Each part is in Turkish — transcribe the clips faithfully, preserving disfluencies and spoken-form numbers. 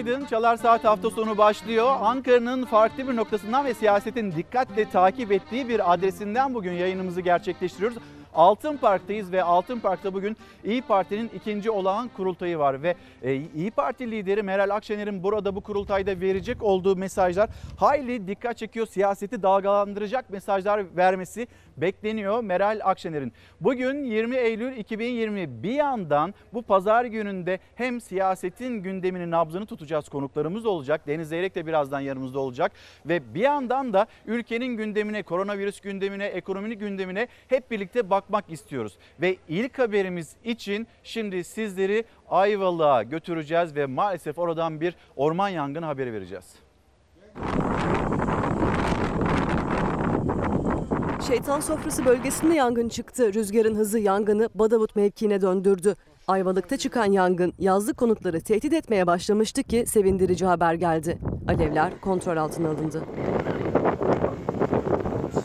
Günaydın. Çalar Saat hafta sonu başlıyor. Ankara'nın farklı bir noktasından ve siyasetin dikkatle takip ettiği bir adresinden bugün yayınımızı gerçekleştiriyoruz. Altınpark'tayız ve Altınpark'ta bugün İyi Parti'nin ikinci olağan kurultayı var ve İyi Parti lideri Meral Akşener'in burada bu kurultayda verecek olduğu mesajlar hayli dikkat çekiyor. Siyaseti dalgalandıracak mesajlar vermesi bekleniyor Meral Akşener'in. Bugün yirmi Eylül iki bin yirmi, bir yandan bu pazar gününde hem siyasetin gündemini, nabzını tutacağız, konuklarımız olacak. Deniz Zeyrek de birazdan yanımızda olacak ve bir yandan da ülkenin gündemine, koronavirüs gündemine, ekonomik gündemine hep birlikte bak bakmak istiyoruz. Ve ilk haberimiz için şimdi sizleri Ayvalık'a götüreceğiz ve maalesef oradan bir orman yangını haberi vereceğiz. Şeytan Sofrası bölgesinde yangın çıktı. Rüzgarın hızı yangını Badavut mevkiine döndürdü. Ayvalık'ta çıkan yangın yazlık konutları tehdit etmeye başlamıştı ki sevindirici haber geldi. Alevler kontrol altına alındı.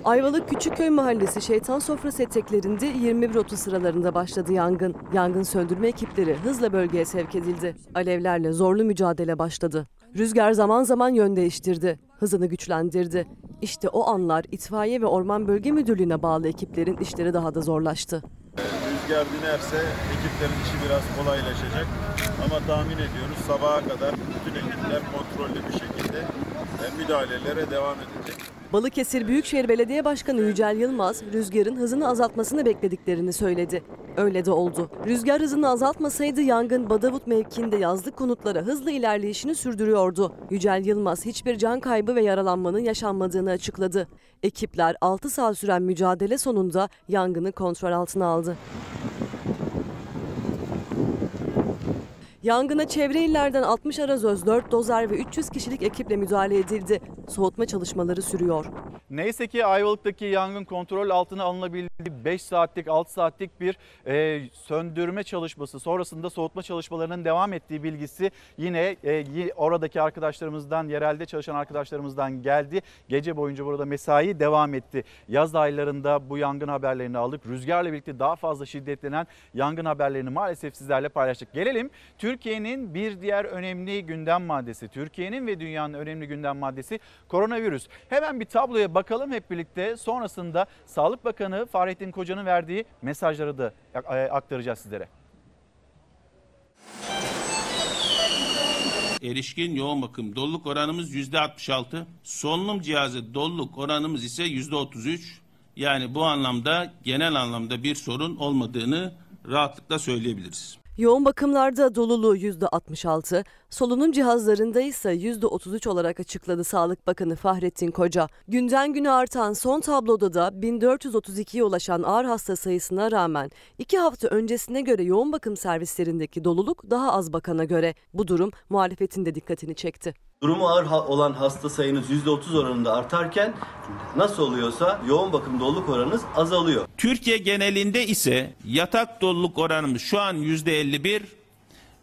Ayvalık Küçükköy Mahallesi Şeytan Sofrası eteklerinde yirmi bir otuz sıralarında başladı yangın. Yangın söndürme ekipleri hızla bölgeye sevk edildi. Alevlerle zorlu mücadele başladı. Rüzgar zaman zaman yön değiştirdi, hızını güçlendirdi. İşte o anlar itfaiye ve Orman Bölge Müdürlüğü'ne bağlı ekiplerin işleri daha da zorlaştı. Rüzgar dinerse ekiplerin işi biraz kolaylaşacak ama tahmin ediyoruz sabaha kadar bütün ekipler kontrollü bir şekilde müdahalelere devam edecek. Balıkesir Büyükşehir Belediye Başkanı Yücel Yılmaz, rüzgarın hızını azaltmasını beklediklerini söyledi. Öyle de oldu. Rüzgar hızını azaltmasaydı yangın Badavut mevkiinde yazlık konutlara hızlı ilerleyişini sürdürüyordu. Yücel Yılmaz hiçbir can kaybı ve yaralanmanın yaşanmadığını açıkladı. Ekipler altı saat süren mücadele sonunda yangını kontrol altına aldı. Yangına çevre illerden altmış arazöz, dört dozer ve üç yüz kişilik ekiple müdahale edildi. Soğutma çalışmaları sürüyor. Neyse ki Ayvalık'taki yangın kontrol altına alınabildi. beş saatlik, altı saatlik bir e, söndürme çalışması, sonrasında soğutma çalışmalarının devam ettiği bilgisi yine e, oradaki arkadaşlarımızdan, yerelde çalışan arkadaşlarımızdan geldi. Gece boyunca burada mesai devam etti. Yaz aylarında bu yangın haberlerini aldık. Rüzgarla birlikte daha fazla şiddetlenen yangın haberlerini maalesef sizlerle paylaştık. Gelelim Türkiye'nin bir diğer önemli gündem maddesi, Türkiye'nin ve dünyanın önemli gündem maddesi koronavirüs. Hemen bir tabloya bakalım hep birlikte, sonrasında Sağlık Bakanı Fahrettin Koca'nın verdiği mesajları da aktaracağız sizlere. Erişkin yoğun bakım doluluk oranımız yüzde altmış altı, solunum cihazı doluluk oranımız ise yüzde otuz üç. Yani bu anlamda, genel anlamda bir sorun olmadığını rahatlıkla söyleyebiliriz. Yoğun bakımlarda doluluğu yüzde altmış altı, solunum cihazlarında ise yüzde otuz üç olarak açıkladı Sağlık Bakanı Fahrettin Koca. Günden güne artan son tabloda da bin dört yüz otuz ikiye ulaşan ağır hasta sayısına rağmen iki hafta öncesine göre yoğun bakım servislerindeki doluluk daha az bakana göre. Bu durum muhalefetin de dikkatini çekti. Durumu ağır olan hasta sayınız yüzde otuz oranında artarken nasıl oluyorsa yoğun bakım doluluk oranınız azalıyor. Türkiye genelinde ise yatak doluluk oranımız şu an yüzde elli bir,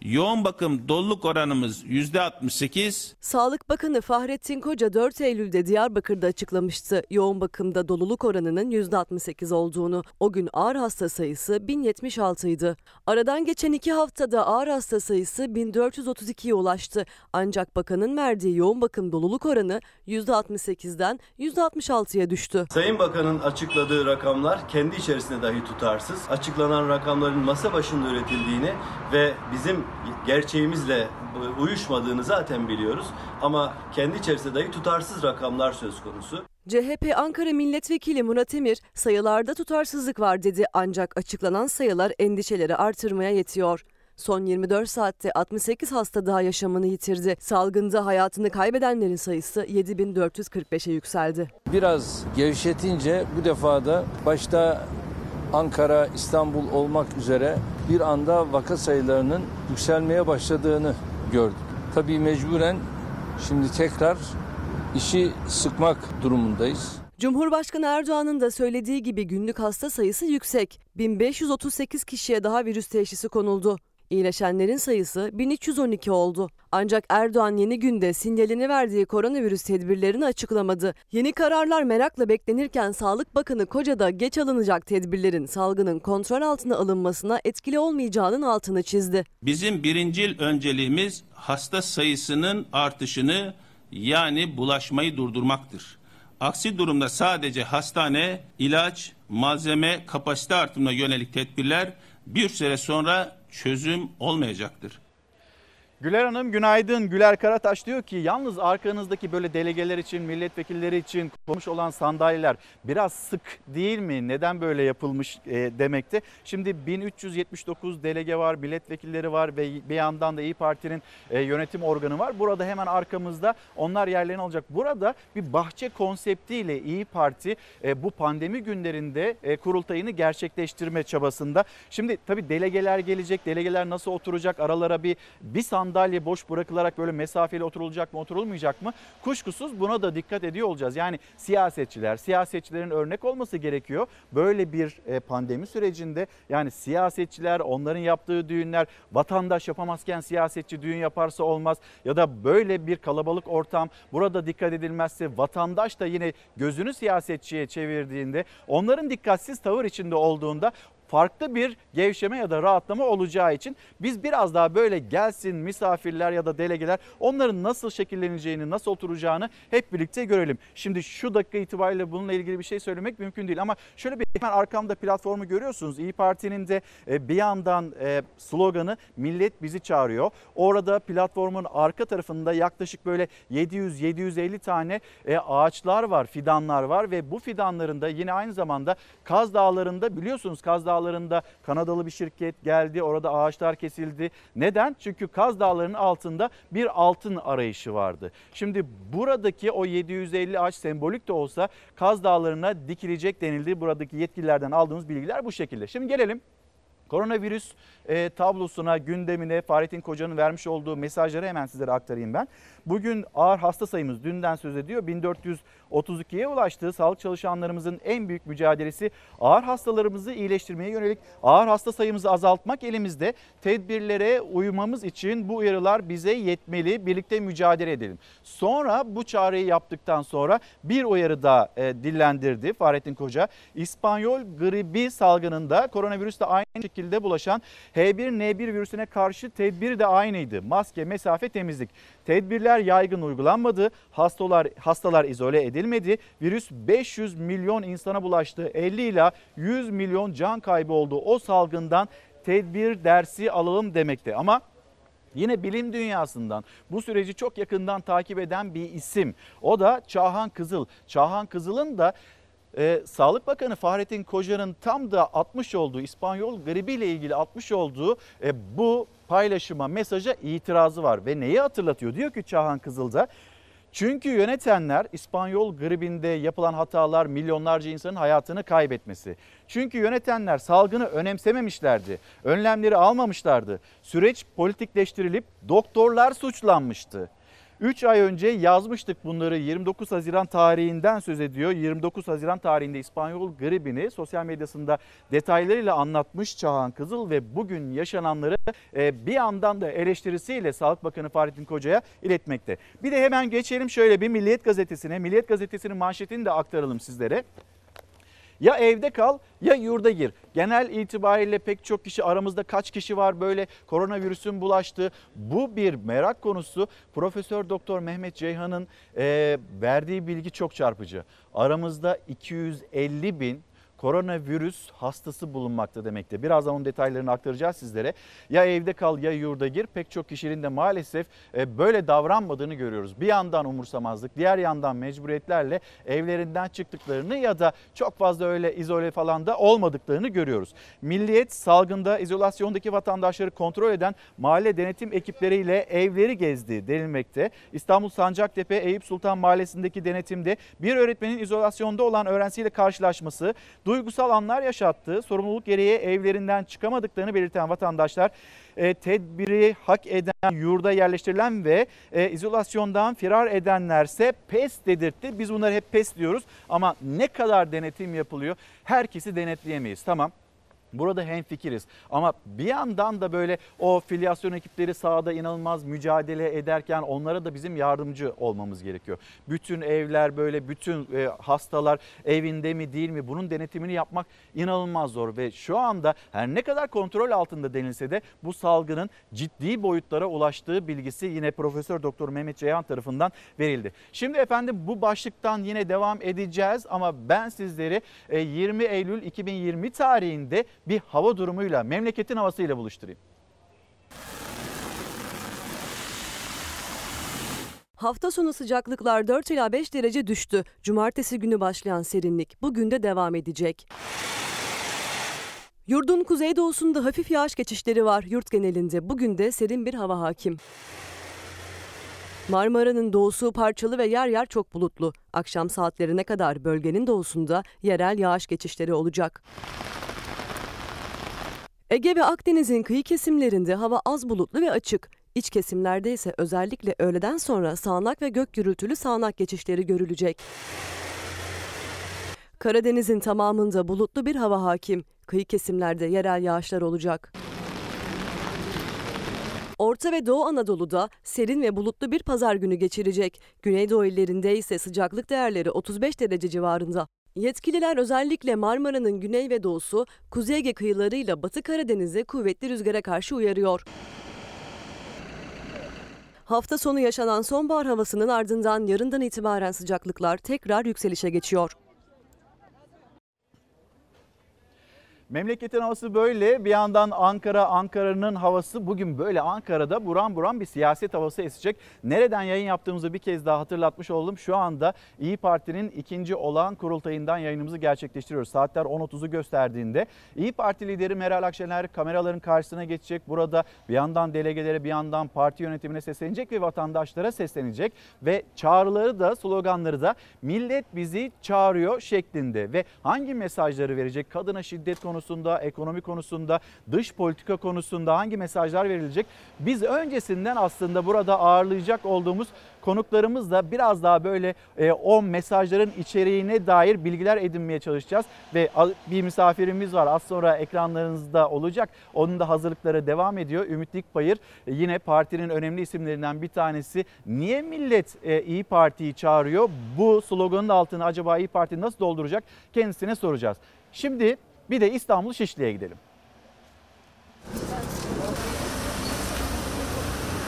yoğun bakım doluluk oranımız yüzde altmış sekiz. Sağlık Bakanı Fahrettin Koca dört Eylül'de Diyarbakır'da açıklamıştı yoğun bakımda doluluk oranının yüzde altmış sekiz olduğunu. O gün ağır hasta sayısı bin yetmiş altı idi. Aradan geçen iki haftada ağır hasta sayısı bin dört yüz otuz ikiye ulaştı. Ancak bakanın verdiği yoğun bakım doluluk oranı yüzde altmış sekizden yüzde altmış altıya düştü. Sayın Bakan'ın açıkladığı rakamlar kendi içerisinde dahi tutarsız. Açıklanan rakamların masa başında üretildiğini ve bizim gerçeğimizle uyuşmadığını zaten biliyoruz ama kendi içerisinde dahi tutarsız rakamlar söz konusu. C H P Ankara Milletvekili Murat Emir sayılarda tutarsızlık var dedi ancak açıklanan sayılar endişeleri artırmaya yetiyor. Son yirmi dört saatte altmış sekiz hasta daha yaşamını yitirdi. Salgında hayatını kaybedenlerin sayısı yedi bin dört yüz kırk beşe yükseldi. Biraz gevşetince bu defa da başta Ankara, İstanbul olmak üzere bir anda vaka sayılarının yükselmeye başladığını gördük. Tabii mecburen şimdi tekrar işi sıkmak durumundayız. Cumhurbaşkanı Erdoğan'ın da söylediği gibi günlük hasta sayısı yüksek. bin beş yüz otuz sekiz kişiye daha virüs teşhisi konuldu. İyileşenlerin sayısı bin üç yüz on iki oldu. Ancak Erdoğan yeni günde sinyalini verdiği koronavirüs tedbirlerini açıklamadı. Yeni kararlar merakla beklenirken Sağlık Bakanı Koca da geç alınacak tedbirlerin salgının kontrol altına alınmasına etkili olmayacağının altını çizdi. Bizim birincil önceliğimiz hasta sayısının artışını, yani bulaşmayı durdurmaktır. Aksi durumda sadece hastane, ilaç, malzeme, kapasite artımına yönelik tedbirler bir süre sonra çözüm olmayacaktır. Güler Hanım günaydın. Güler Karataş diyor ki yalnız arkanızdaki böyle delegeler için, milletvekilleri için konmuş olan sandalyeler biraz sık değil mi? Neden böyle yapılmış demekti. Şimdi bin üç yüz yetmiş dokuz delege var, milletvekilleri var ve bir yandan da İyi Parti'nin yönetim organı var. Burada hemen arkamızda onlar yerlerini alacak. Burada bir bahçe konseptiyle İyi Parti bu pandemi günlerinde kurultayını gerçekleştirme çabasında. Şimdi tabii delegeler gelecek, delegeler nasıl oturacak? Aralara bir, bir sandalye. Sandalye boş bırakılarak böyle mesafeli oturulacak mı, oturulmayacak mı? Kuşkusuz buna da dikkat ediyor olacağız. Yani siyasetçiler, siyasetçilerin örnek olması gerekiyor. Böyle bir pandemi sürecinde yani siyasetçiler, onların yaptığı düğünler, vatandaş yapamazken siyasetçi düğün yaparsa olmaz. Ya da böyle bir kalabalık ortam, burada dikkat edilmezse vatandaş da yine gözünü siyasetçiye çevirdiğinde, onların dikkatsiz tavır içinde olduğunda farklı bir gevşeme ya da rahatlama olacağı için biz biraz daha böyle gelsin misafirler ya da delegeler, onların nasıl şekilleneceğini, nasıl oturacağını hep birlikte görelim. Şimdi şu dakika itibariyle bununla ilgili bir şey söylemek mümkün değil ama şöyle bir hemen arkamda platformu görüyorsunuz. İyi Parti'nin de bir yandan sloganı millet bizi çağırıyor. Orada platformun arka tarafında yaklaşık böyle yedi yüz yedi yüz elli tane ağaçlar var, fidanlar var ve bu fidanların da yine aynı zamanda Kaz Dağları'nda, biliyorsunuz Kaz Dağları Dağlarında Kanadalı bir şirket geldi. Orada ağaçlar kesildi. Neden? Çünkü Kaz Dağları'nın altında bir altın arayışı vardı. Şimdi buradaki o yedi yüz elli ağaç sembolik de olsa Kaz Dağları'na dikilecek denildi. Buradaki yetkililerden aldığımız bilgiler bu şekilde. Şimdi gelelim koronavirüs e, tablosuna, gündemine, Fahrettin Koca'nın vermiş olduğu mesajları hemen sizlere aktarayım ben. Bugün ağır hasta sayımız dünden söz ediyor. bin dört yüz otuz iki'ye ulaştı. Sağlık çalışanlarımızın en büyük mücadelesi ağır hastalarımızı iyileştirmeye yönelik, ağır hasta sayımızı azaltmak elimizde. Tedbirlere uymamız için bu uyarılar bize yetmeli. Birlikte mücadele edelim. Sonra bu çağrıyı yaptıktan sonra bir uyarı da e, dillendirdi Fahrettin Koca. İspanyol gribi salgınında koronavirüsle aynı şekilde bulaşan H bir N bir virüsüne karşı tedbir de aynıydı. Maske, mesafe, temizlik. Tedbirler yaygın uygulanmadı. Hastalar, hastalar izole edilmedi. Virüs beş yüz milyon insana bulaştı. elli ila yüz milyon can kaybı oldu. O salgından tedbir dersi alalım demekte. Ama yine bilim dünyasından bu süreci çok yakından takip eden bir isim. O da Çağhan Kızıl. Çağhan Kızıl'ın da Ee, Sağlık Bakanı Fahrettin Koca'nın tam da atmış olduğu, İspanyol gribiyle ilgili atmış olduğu e, bu paylaşıma, mesaja itirazı var. Ve neyi hatırlatıyor? Diyor ki Çağhan Kızıl'da, çünkü yönetenler İspanyol gribinde yapılan hatalar, milyonlarca insanın hayatını kaybetmesi. Çünkü yönetenler salgını önemsememişlerdi, önlemleri almamışlardı. Süreç politikleştirilip doktorlar suçlanmıştı. üç ay önce yazmıştık bunları, yirmi dokuz Haziran tarihinden söz ediyor. yirmi dokuz Haziran tarihinde İspanyol gribini sosyal medyasında detaylarıyla anlatmış Çağhan Kızıl ve bugün yaşananları bir yandan da eleştirisiyle Sağlık Bakanı Fahrettin Koca'ya iletmekte. Bir de hemen geçelim şöyle bir Milliyet Gazetesi'ne. Milliyet Gazetesi'nin manşetini de aktaralım sizlere. Ya evde kal ya yurda gir. Genel itibariyle pek çok kişi, aramızda kaç kişi var böyle koronavirüsün bulaştığı, bu bir merak konusu. Profesör Doktor Mehmet Ceyhan'ın e, verdiği bilgi çok çarpıcı. Aramızda iki yüz elli bin koronavirüs hastası bulunmakta demekte. Birazdan onun detaylarını aktaracağız sizlere. Ya evde kal ya yurda gir. Pek çok kişinin de maalesef böyle davranmadığını görüyoruz. Bir yandan umursamazlık, diğer yandan mecburiyetlerle evlerinden çıktıklarını ya da çok fazla öyle izole falan da olmadıklarını görüyoruz. Milliyet, salgında izolasyondaki vatandaşları kontrol eden mahalle denetim ekipleriyle evleri gezdi denilmekte. İstanbul Sancaktepe Eyüp Sultan Mahallesi'ndeki denetimde bir öğretmenin izolasyonda olan öğrencisiyle karşılaşması duygusal anlar yaşattı. Sorumluluk gereği evlerinden çıkamadıklarını belirten vatandaşlar tedbiri hak eden, yurda yerleştirilen ve izolasyondan firar edenlerse pes dedirtti. Biz bunları hep pes diyoruz ama ne kadar denetim yapılıyor? Herkesi denetleyemeyiz. Tamam. Burada hemfikiriz. Ama bir yandan da böyle o filyasyon ekipleri sahada inanılmaz mücadele ederken onlara da bizim yardımcı olmamız gerekiyor. Bütün evler böyle, bütün hastalar evinde mi değil mi, bunun denetimini yapmak inanılmaz zor. Ve şu anda her ne kadar kontrol altında denilse de bu salgının ciddi boyutlara ulaştığı bilgisi yine Profesör Doktor Mehmet Ceyhan tarafından verildi. Şimdi efendim bu başlıktan yine devam edeceğiz ama ben sizleri yirmi Eylül iki bin yirmi tarihinde bir hava durumuyla, memleketin havasıyla buluşturayım. Hafta sonu sıcaklıklar dört ila beş derece düştü. Cumartesi günü başlayan serinlik bugün de devam edecek. Yurdun kuzeydoğusunda hafif yağış geçişleri var. Yurt genelinde bugün de serin bir hava hakim. Marmara'nın doğusu parçalı ve yer yer çok bulutlu. Akşam saatlerine kadar bölgenin doğusunda yerel yağış geçişleri olacak. Ege ve Akdeniz'in kıyı kesimlerinde hava az bulutlu ve açık. İç kesimlerde ise özellikle öğleden sonra sağanak ve gök gürültülü sağanak geçişleri görülecek. Karadeniz'in tamamında bulutlu bir hava hakim. Kıyı kesimlerde yerel yağışlar olacak. Orta ve Doğu Anadolu'da serin ve bulutlu bir pazar günü geçirecek. Güneydoğu illerinde ise sıcaklık değerleri otuz beş derece civarında. Yetkililer özellikle Marmara'nın güney ve doğusu, Kuzey Ege kıyılarıyla Batı Karadeniz'e kuvvetli rüzgara karşı uyarıyor. Hafta sonu yaşanan sonbahar havasının ardından yarından itibaren sıcaklıklar tekrar yükselişe geçiyor. Memleketin havası böyle. Bir yandan Ankara, Ankara'nın havası bugün böyle. Ankara'da buram buram bir siyaset havası esecek. Nereden yayın yaptığımızı bir kez daha hatırlatmış oldum. Şu anda İyi Parti'nin ikinci olağan kurultayından yayınımızı gerçekleştiriyoruz. Saatler on otuzu gösterdiğinde İyi Parti lideri Meral Akşener kameraların karşısına geçecek. Burada bir yandan delegelere, bir yandan parti yönetimine seslenecek ve vatandaşlara seslenecek. Ve çağrıları da, sloganları da "Millet bizi çağırıyor" şeklinde. Ve hangi mesajları verecek? Kadına şiddet konusunda, konusunda, ekonomi konusunda, dış politika konusunda hangi mesajlar verilecek? Biz öncesinden aslında burada ağırlayacak olduğumuz konuklarımızla biraz daha böyle e, o mesajların içeriğine dair bilgiler edinmeye çalışacağız. Ve bir misafirimiz var, az sonra ekranlarınızda olacak. Onun da hazırlıkları devam ediyor. Ümit Dikbayır yine partinin önemli isimlerinden bir tanesi. Niye millet e, İyi Parti'yi çağırıyor? Bu sloganın altını acaba İyi Parti nasıl dolduracak? Kendisine soracağız. Şimdi bir de İstanbul Şişli'ye gidelim.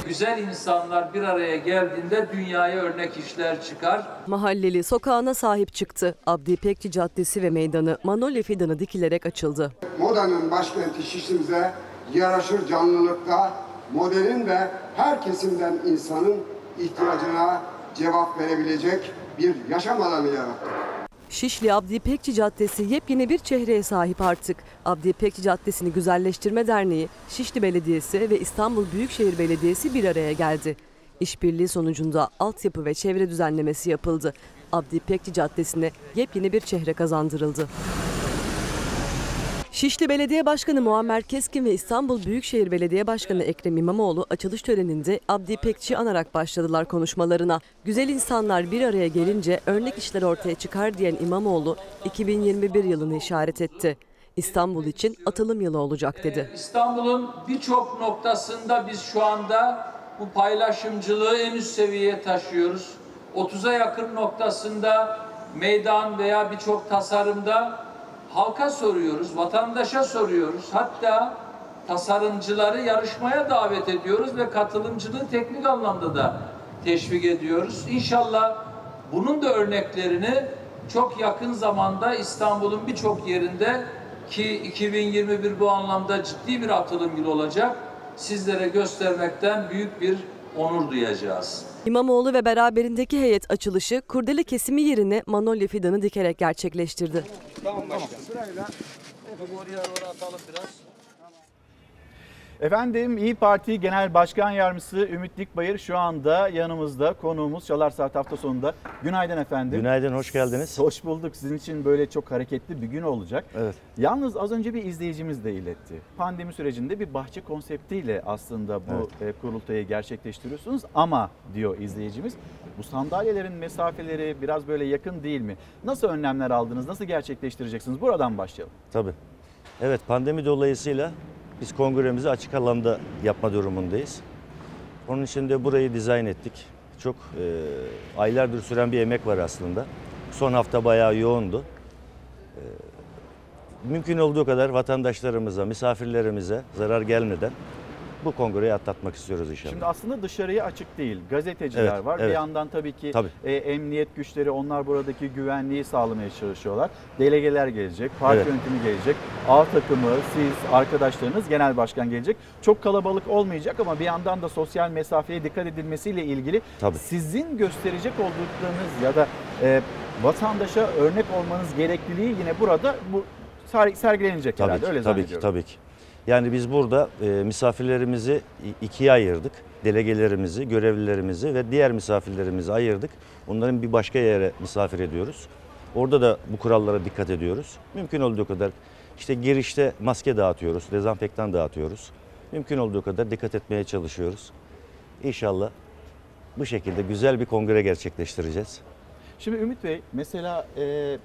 Güzel insanlar bir araya geldiğinde dünyaya örnek işler çıkar. Mahalleli sokağına sahip çıktı. Abdi İpekçi Caddesi ve meydanı Manolya fidanı dikilerek açıldı. Modanın başkenti Şişli'mize yaraşır canlılıkta, modelin ve her kesimden insanın ihtiyacına cevap verebilecek bir yaşam alanı yarattı. Şişli Abdi İpekçi Caddesi yepyeni bir çehreye sahip artık. Abdi İpekçi Caddesi'ni Güzelleştirme Derneği, Şişli Belediyesi ve İstanbul Büyükşehir Belediyesi bir araya geldi. İşbirliği sonucunda altyapı ve çevre düzenlemesi yapıldı. Abdi İpekçi Caddesi'ne yepyeni bir çehre kazandırıldı. Şişli Belediye Başkanı Muammer Keskin ve İstanbul Büyükşehir Belediye Başkanı Ekrem İmamoğlu açılış töreninde Abdi İpekçi'yi anarak başladılar konuşmalarına. Güzel insanlar bir araya gelince örnek işler ortaya çıkar diyen İmamoğlu iki bin yirmi bir yılını işaret etti. İstanbul için atılım yılı olacak dedi. İstanbul'un birçok noktasında biz şu anda bu paylaşımcılığı en üst seviyeye taşıyoruz. otuza yakın noktasında meydan veya birçok tasarımda halka soruyoruz, vatandaşa soruyoruz. Hatta tasarımcıları yarışmaya davet ediyoruz ve katılımcılığı teknik anlamda da teşvik ediyoruz. İnşallah bunun da örneklerini çok yakın zamanda İstanbul'un birçok yerinde, ki iki bin yirmi bir bu anlamda ciddi bir atılım yılı olacak, sizlere göstermekten büyük bir onur duyacağız. İmamoğlu ve beraberindeki heyet açılışı kurdele kesimi yerine Manolya fidanı dikerek gerçekleştirdi. Tamam, tamam. Efendim İyi Parti Genel Başkan Yardımcısı Ümit Dikbayır şu anda yanımızda, konuğumuz Çalar Saat hafta sonunda. Günaydın efendim. Günaydın, hoş geldiniz. Hoş bulduk. Sizin için böyle çok hareketli bir gün olacak. Evet. Yalnız az önce bir izleyicimiz de iletti. Pandemi sürecinde bir bahçe konseptiyle aslında bu evet. kurultayı gerçekleştiriyorsunuz ama diyor izleyicimiz, bu sandalyelerin mesafeleri biraz böyle yakın değil mi? Nasıl önlemler aldınız, nasıl gerçekleştireceksiniz? Buradan başlayalım. Tabii. Evet, pandemi dolayısıyla biz kongremizi açık alanda yapma durumundayız. Onun için de burayı dizayn ettik. Çok e, aylardır süren bir emek var aslında. Son hafta bayağı yoğundu. E, mümkün olduğu kadar vatandaşlarımıza, misafirlerimize zarar gelmeden bu kongreyi atlatmak istiyoruz inşallah. Şimdi aslında dışarıya açık değil. Gazeteciler evet, var. Evet. Bir yandan tabii ki tabii. E, emniyet güçleri, onlar buradaki güvenliği sağlamaya çalışıyorlar. Delegeler gelecek, parti evet. yönetimi gelecek, A takımı, siz, arkadaşlarınız, genel başkan gelecek. Çok kalabalık olmayacak ama bir yandan da sosyal mesafeye dikkat edilmesiyle ilgili tabii. sizin gösterecek olduklarınız ya da e, vatandaşa örnek olmanız gerekliliği yine burada bu sergilenecek tabii herhalde. Ki, öyle tabii ki, tabii ki. Yani biz burada e, misafirlerimizi ikiye ayırdık. Delegelerimizi, görevlilerimizi ve diğer misafirlerimizi ayırdık. Onların bir başka yere misafir ediyoruz. Orada da bu kurallara dikkat ediyoruz. Mümkün olduğu kadar işte girişte maske dağıtıyoruz, dezenfektan dağıtıyoruz. Mümkün olduğu kadar dikkat etmeye çalışıyoruz. İnşallah bu şekilde güzel bir kongre gerçekleştireceğiz. Şimdi Ümit Bey, mesela e,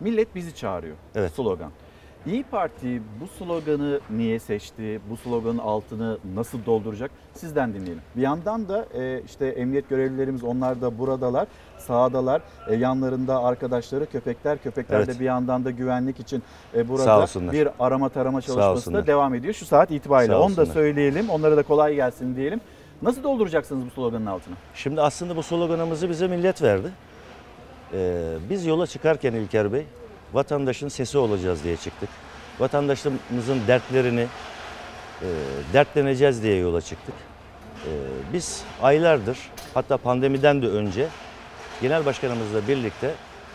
millet bizi çağırıyor evet. slogan. İyi Parti bu sloganı niye seçti? Bu sloganın altını nasıl dolduracak? Sizden dinleyelim. Bir yandan da işte emniyet görevlilerimiz, onlar da buradalar, sahadalar. Yanlarında arkadaşları, köpekler. Köpekler evet. de bir yandan da güvenlik için burada bir arama tarama çalışması da devam ediyor. Şu saat itibariyle onu da söyleyelim. Onlara da kolay gelsin diyelim. Nasıl dolduracaksınız bu sloganın altını? Şimdi aslında bu sloganımızı bize millet verdi. Ee, biz yola çıkarken İlker Bey, vatandaşın sesi olacağız diye çıktık. Vatandaşımızın dertlerini e, dertleneceğiz diye yola çıktık. E, biz aylardır, hatta pandemiden de önce genel başkanımızla birlikte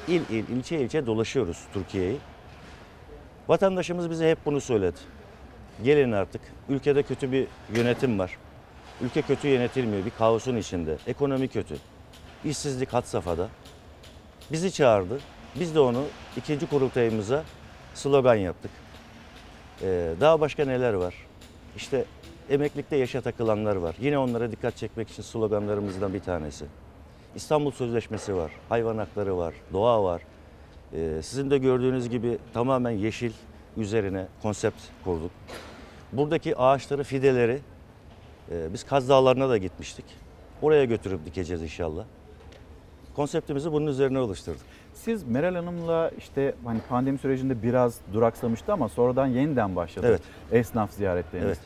il il, ilçe ilçe dolaşıyoruz Türkiye'yi. Vatandaşımız bize hep bunu söyledi. Gelin artık, ülkede kötü bir yönetim var. Ülke kötü yönetilmiyor, bir kaosun içinde. Ekonomi kötü, işsizlik had safhada. Bizi çağırdı. Biz de onu ikinci kurultayımıza slogan yaptık. Ee, daha başka neler var? İşte emeklilikte yaşa takılanlar var. Yine onlara dikkat çekmek için sloganlarımızdan bir tanesi. İstanbul Sözleşmesi var, hayvan hakları var, doğa var. Ee, sizin de gördüğünüz gibi tamamen yeşil üzerine konsept kurduk. Buradaki ağaçları, fideleri e, biz Kaz Dağları'na da gitmiştik. Oraya götürüp dikeceğiz inşallah. Konseptimizi bunun üzerine oluşturduk. Siz Meral Hanım'la işte hani pandemi sürecinde biraz duraksamıştı ama sonradan yeniden başladı evet. esnaf ziyaretleriniz. Evet.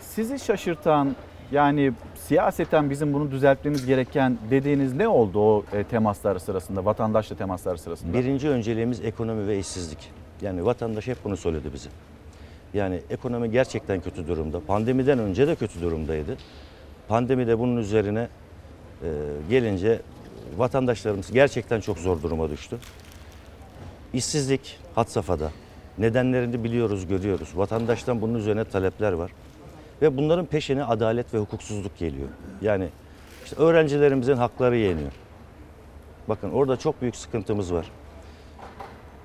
Sizi şaşırtan, yani siyaseten bizim bunu düzeltmemiz gereken dediğiniz ne oldu o temaslar sırasında, vatandaşla temaslar sırasında? Birinci önceliğimiz ekonomi ve işsizlik. Yani vatandaş hep bunu söyledi bize. Yani ekonomi gerçekten kötü durumda. Pandemiden önce de kötü durumdaydı. Pandemi de bunun üzerine e, gelince... Vatandaşlarımız gerçekten çok zor duruma düştü. İşsizlik had safhada. Nedenlerini biliyoruz, görüyoruz. Vatandaştan bunun üzerine talepler var. Ve bunların peşine adalet ve hukuksuzluk geliyor. Yani işte öğrencilerimizin hakları yeniyor. Bakın orada çok büyük sıkıntımız var.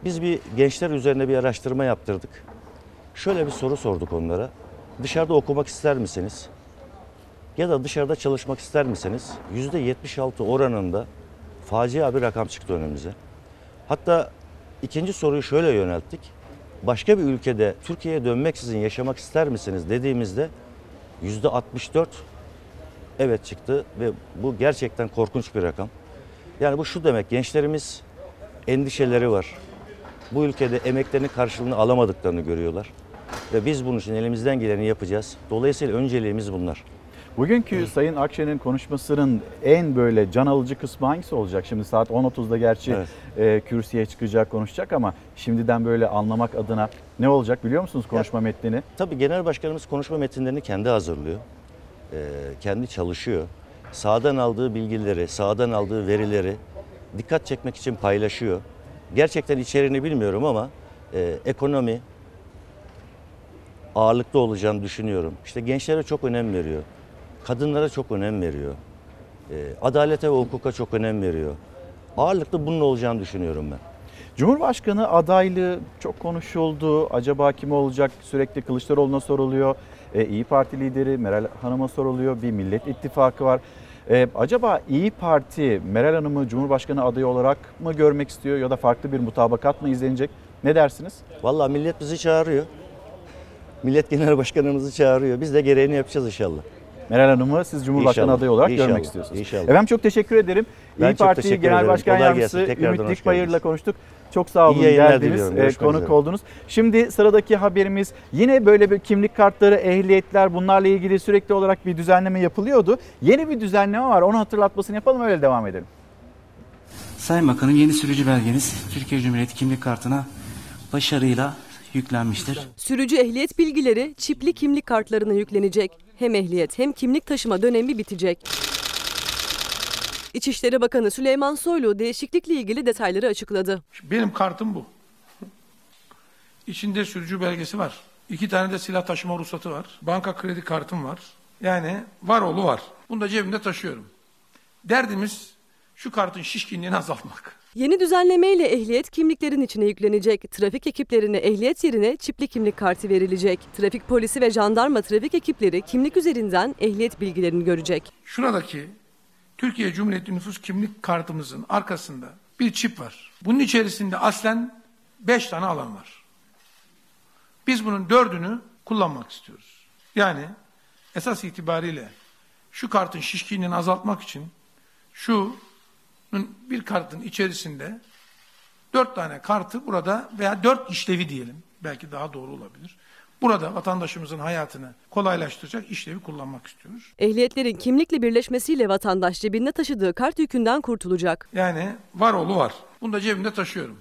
Biz bir gençler üzerine bir araştırma yaptırdık. Şöyle bir soru sorduk onlara. Dışarıda okumak ister misiniz? Ya da dışarıda çalışmak ister misiniz? yüzde yetmiş altı oranında facia bir rakam çıktı önümüze. Hatta ikinci soruyu şöyle yönelttik. Başka bir ülkede Türkiye'ye dönmeksizin yaşamak ister misiniz dediğimizde yüzde altmış dört evet çıktı ve bu gerçekten korkunç bir rakam. Yani bu şu demek, gençlerimiz endişeleri var. Bu ülkede emeklerinin karşılığını alamadıklarını görüyorlar. Ve biz bunun için elimizden geleni yapacağız. Dolayısıyla önceliğimiz bunlar. Bugünkü Sayın Akşener'in konuşmasının en böyle can alıcı kısmı hangisi olacak? Şimdi saat on otuzda gerçi evet. e, kürsüye çıkacak, konuşacak ama şimdiden böyle anlamak adına ne olacak biliyor musunuz konuşma ya, metnini? Tabii Genel Başkanımız konuşma metinlerini kendi hazırlıyor. E, kendi çalışıyor. Sahadan aldığı bilgileri, sahadan aldığı verileri dikkat çekmek için paylaşıyor. Gerçekten içeriğini bilmiyorum ama e, ekonomi ağırlıklı olacağını düşünüyorum. İşte gençlere çok önem veriyor. Kadınlara çok önem veriyor. E, adalete ve hukuka çok önem veriyor. Ağırlıklı bunun olacağını düşünüyorum ben. Cumhurbaşkanı adaylığı çok konuşuldu. Acaba kim olacak? Sürekli Kılıçdaroğlu'na soruluyor. E, İyi Parti lideri Meral Hanım'a soruluyor. Bir Millet İttifakı var. E, acaba İyi Parti Meral Hanım'ı Cumhurbaşkanı adayı olarak mı görmek istiyor? Ya da farklı bir mutabakat mı izlenecek? Ne dersiniz? Vallahi millet bizi çağırıyor. Millet Genel Başkanımızı çağırıyor. Biz de gereğini yapacağız inşallah. Meral Hanım'ı siz Cumhurbaşkanı adayı olarak inşallah görmek istiyorsunuz. İnşallah. Efendim çok teşekkür ederim. Ben İyi Parti Genel Başkan Yardımcısı Ümit Dikbayır'la konuştuk. Çok sağ olun, geldiniz, konuk üzere oldunuz. Şimdi sıradaki haberimiz yine böyle bir kimlik kartları, ehliyetler, bunlarla ilgili sürekli olarak bir düzenleme yapılıyordu. Yeni bir düzenleme var, onu hatırlatmasını yapalım, öyle devam edelim. Sayın Bakanım, yeni sürücü belgeniz Türkiye Cumhuriyeti kimlik kartına başarıyla yüklenmiştir. Sürücü ehliyet bilgileri çipli kimlik kartlarına yüklenecek. Hem ehliyet hem kimlik taşıma dönemi bitecek. İçişleri Bakanı Süleyman Soylu değişiklikle ilgili detayları açıkladı. Benim kartım bu. İçinde sürücü belgesi var. İki tane de silah taşıma ruhsatı var. Banka kredi kartım var. Yani var oğlu var. Bunu da cebimde taşıyorum. Derdimiz şu kartın şişkinliğini azaltmak. Yeni düzenlemeyle ehliyet kimliklerin içine yüklenecek. Trafik ekiplerine ehliyet yerine çipli kimlik kartı verilecek. Trafik polisi ve jandarma trafik ekipleri kimlik üzerinden ehliyet bilgilerini görecek. Şuradaki Türkiye Cumhuriyeti nüfus kimlik kartımızın arkasında bir çip var. Bunun içerisinde aslen beş tane alan var. Biz bunun dördünü kullanmak istiyoruz. Yani esas itibariyle şu kartın şişkinliğini azaltmak için şu bir kartın içerisinde dört tane kartı burada veya dört işlevi diyelim, belki daha doğru olabilir. Burada vatandaşımızın hayatını kolaylaştıracak işlevi kullanmak istiyoruz. Ehliyetlerin kimlikle birleşmesiyle vatandaş cebinde taşıdığı kart yükünden kurtulacak. Yani var oğlu var. Bunu da cebimde taşıyorum.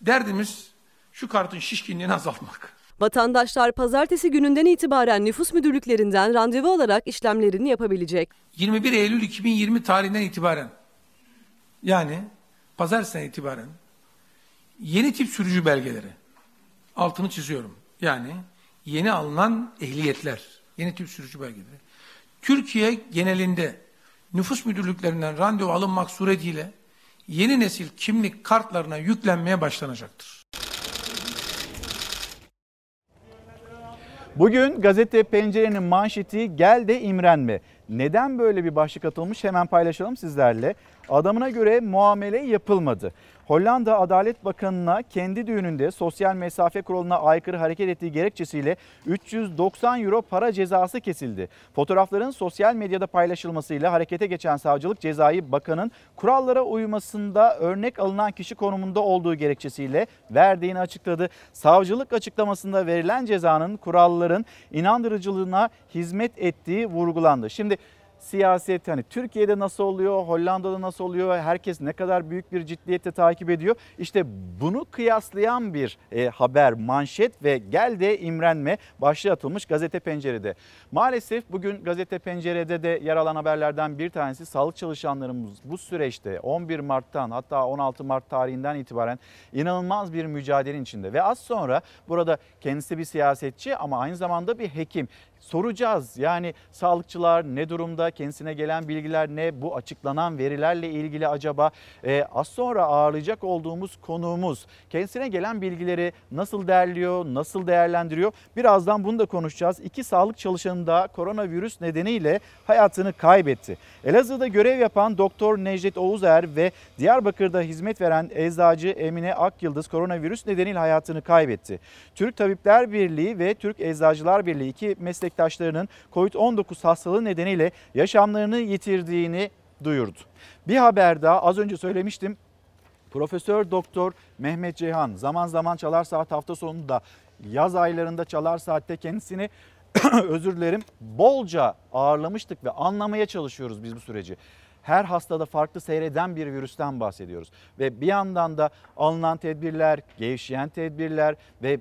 Derdimiz şu kartın şişkinliğini azaltmak. Vatandaşlar pazartesi gününden itibaren nüfus müdürlüklerinden randevu alarak işlemlerini yapabilecek. yirmi bir Eylül iki bin yirmi tarihinden itibaren, yani pazartesinden itibaren yeni tip sürücü belgeleri, altını çiziyorum, yani yeni alınan ehliyetler, yeni tip sürücü belgeleri Türkiye genelinde nüfus müdürlüklerinden randevu alınmak suretiyle yeni nesil kimlik kartlarına yüklenmeye başlanacaktır. Bugün gazete Pencere'nin manşeti "Gel de imrenme". Neden böyle bir başlık atılmış, hemen paylaşalım sizlerle. Adamına göre muamele yapılmadı. Hollanda Adalet Bakanı'na kendi düğününde sosyal mesafe kuralına aykırı hareket ettiği gerekçesiyle üç yüz doksan euro para cezası kesildi. Fotoğrafların sosyal medyada paylaşılmasıyla harekete geçen savcılık cezayı bakanın kurallara uymasında örnek alınan kişi konumunda olduğu gerekçesiyle verdiğini açıkladı. Savcılık açıklamasında verilen cezanın kuralların inandırıcılığına hizmet ettiği vurgulandı. Şimdi siyaset, hani Türkiye'de nasıl oluyor, Hollanda'da nasıl oluyor, herkes ne kadar büyük bir ciddiyette takip ediyor. İşte bunu kıyaslayan bir e, haber, manşet ve "Gel de imrenme" başlığı atılmış gazete Pencere'de. Maalesef bugün gazete Pencere'de de yer alan haberlerden bir tanesi, sağlık çalışanlarımız bu süreçte on bir Mart'tan hatta on altı Mart tarihinden itibaren inanılmaz bir mücadelenin içinde ve az sonra burada kendisi bir siyasetçi ama aynı zamanda bir hekim. Soracağız, yani sağlıkçılar ne durumda, kendisine gelen bilgiler ne, bu açıklanan verilerle ilgili acaba e, az sonra ağırlayacak olduğumuz konuğumuz kendisine gelen bilgileri nasıl derliyor, nasıl değerlendiriyor, birazdan bunu da konuşacağız. İki sağlık çalışanı da koronavirüs nedeniyle hayatını kaybetti. Elazığ'da görev yapan Doktor Necdet Oğuzer ve Diyarbakır'da hizmet veren eczacı Emine Akyıldız koronavirüs nedeniyle hayatını kaybetti. Türk Tabipler Birliği ve Türk Eczacılar Birliği iki meslek meslektaşlarının kovid on dokuz hastalığı nedeniyle yaşamlarını yitirdiğini duyurdu. Bir haber daha, az önce söylemiştim. Profesör Doktor Mehmet Ceyhan zaman zaman Çalar Saat hafta sonunda, yaz aylarında Çalar Saat'te kendisini özür dilerim bolca ağırlamıştık ve anlamaya çalışıyoruz biz bu süreci. Her hastada farklı seyreden bir virüsten bahsediyoruz ve bir yandan da alınan tedbirler, gevşeyen tedbirler ve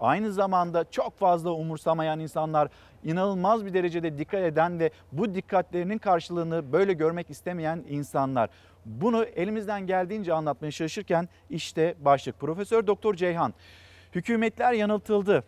aynı zamanda çok fazla umursamayan insanlar, inanılmaz bir derecede dikkat eden ve bu dikkatlerinin karşılığını böyle görmek istemeyen insanlar. Bunu elimizden geldiğince anlatmaya çalışırken işte başlık. Profesör Doktor Ceyhan, hükümetler yanıltıldı.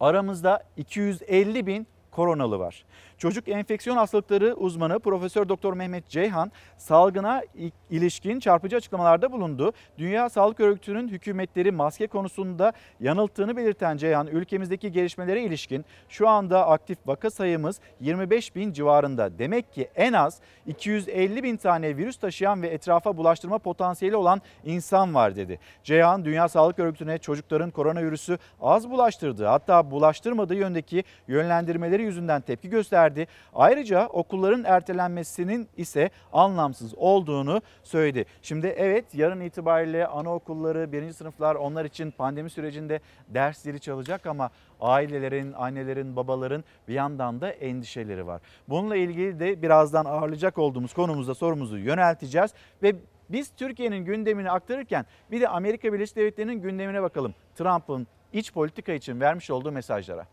Aramızda iki yüz elli bin koronalı var. Çocuk enfeksiyon hastalıkları uzmanı Profesör Doktor Mehmet Ceyhan salgına ilişkin çarpıcı açıklamalarda bulundu. Dünya Sağlık Örgütü'nün hükümetleri maske konusunda yanılttığını belirten Ceyhan, ülkemizdeki gelişmelere ilişkin şu anda aktif vaka sayımız yirmi beş bin civarında. Demek ki en az iki yüz elli bin tane virüs taşıyan ve etrafa bulaştırma potansiyeli olan insan var dedi. Ceyhan, Dünya Sağlık Örgütü'ne çocukların koronavirüsü az bulaştırdığı, hatta bulaştırmadığı yöndeki yönlendirmeleri yüzünden tepki gösterdi. Ayrıca okulların ertelenmesinin ise anlamsız olduğunu söyledi. Şimdi evet, yarın itibariyle anaokulları, birinci sınıflar, onlar için pandemi sürecinde ders zili çalacak ama ailelerin, annelerin, babaların bir yandan da endişeleri var. Bununla ilgili de birazdan ağırlayacak olduğumuz konumuzda sorumuzu yönelteceğiz ve biz Türkiye'nin gündemini aktarırken bir de Amerika Birleşik Devletleri'nin gündemine bakalım. Trump'ın iç politika için vermiş olduğu mesajlara.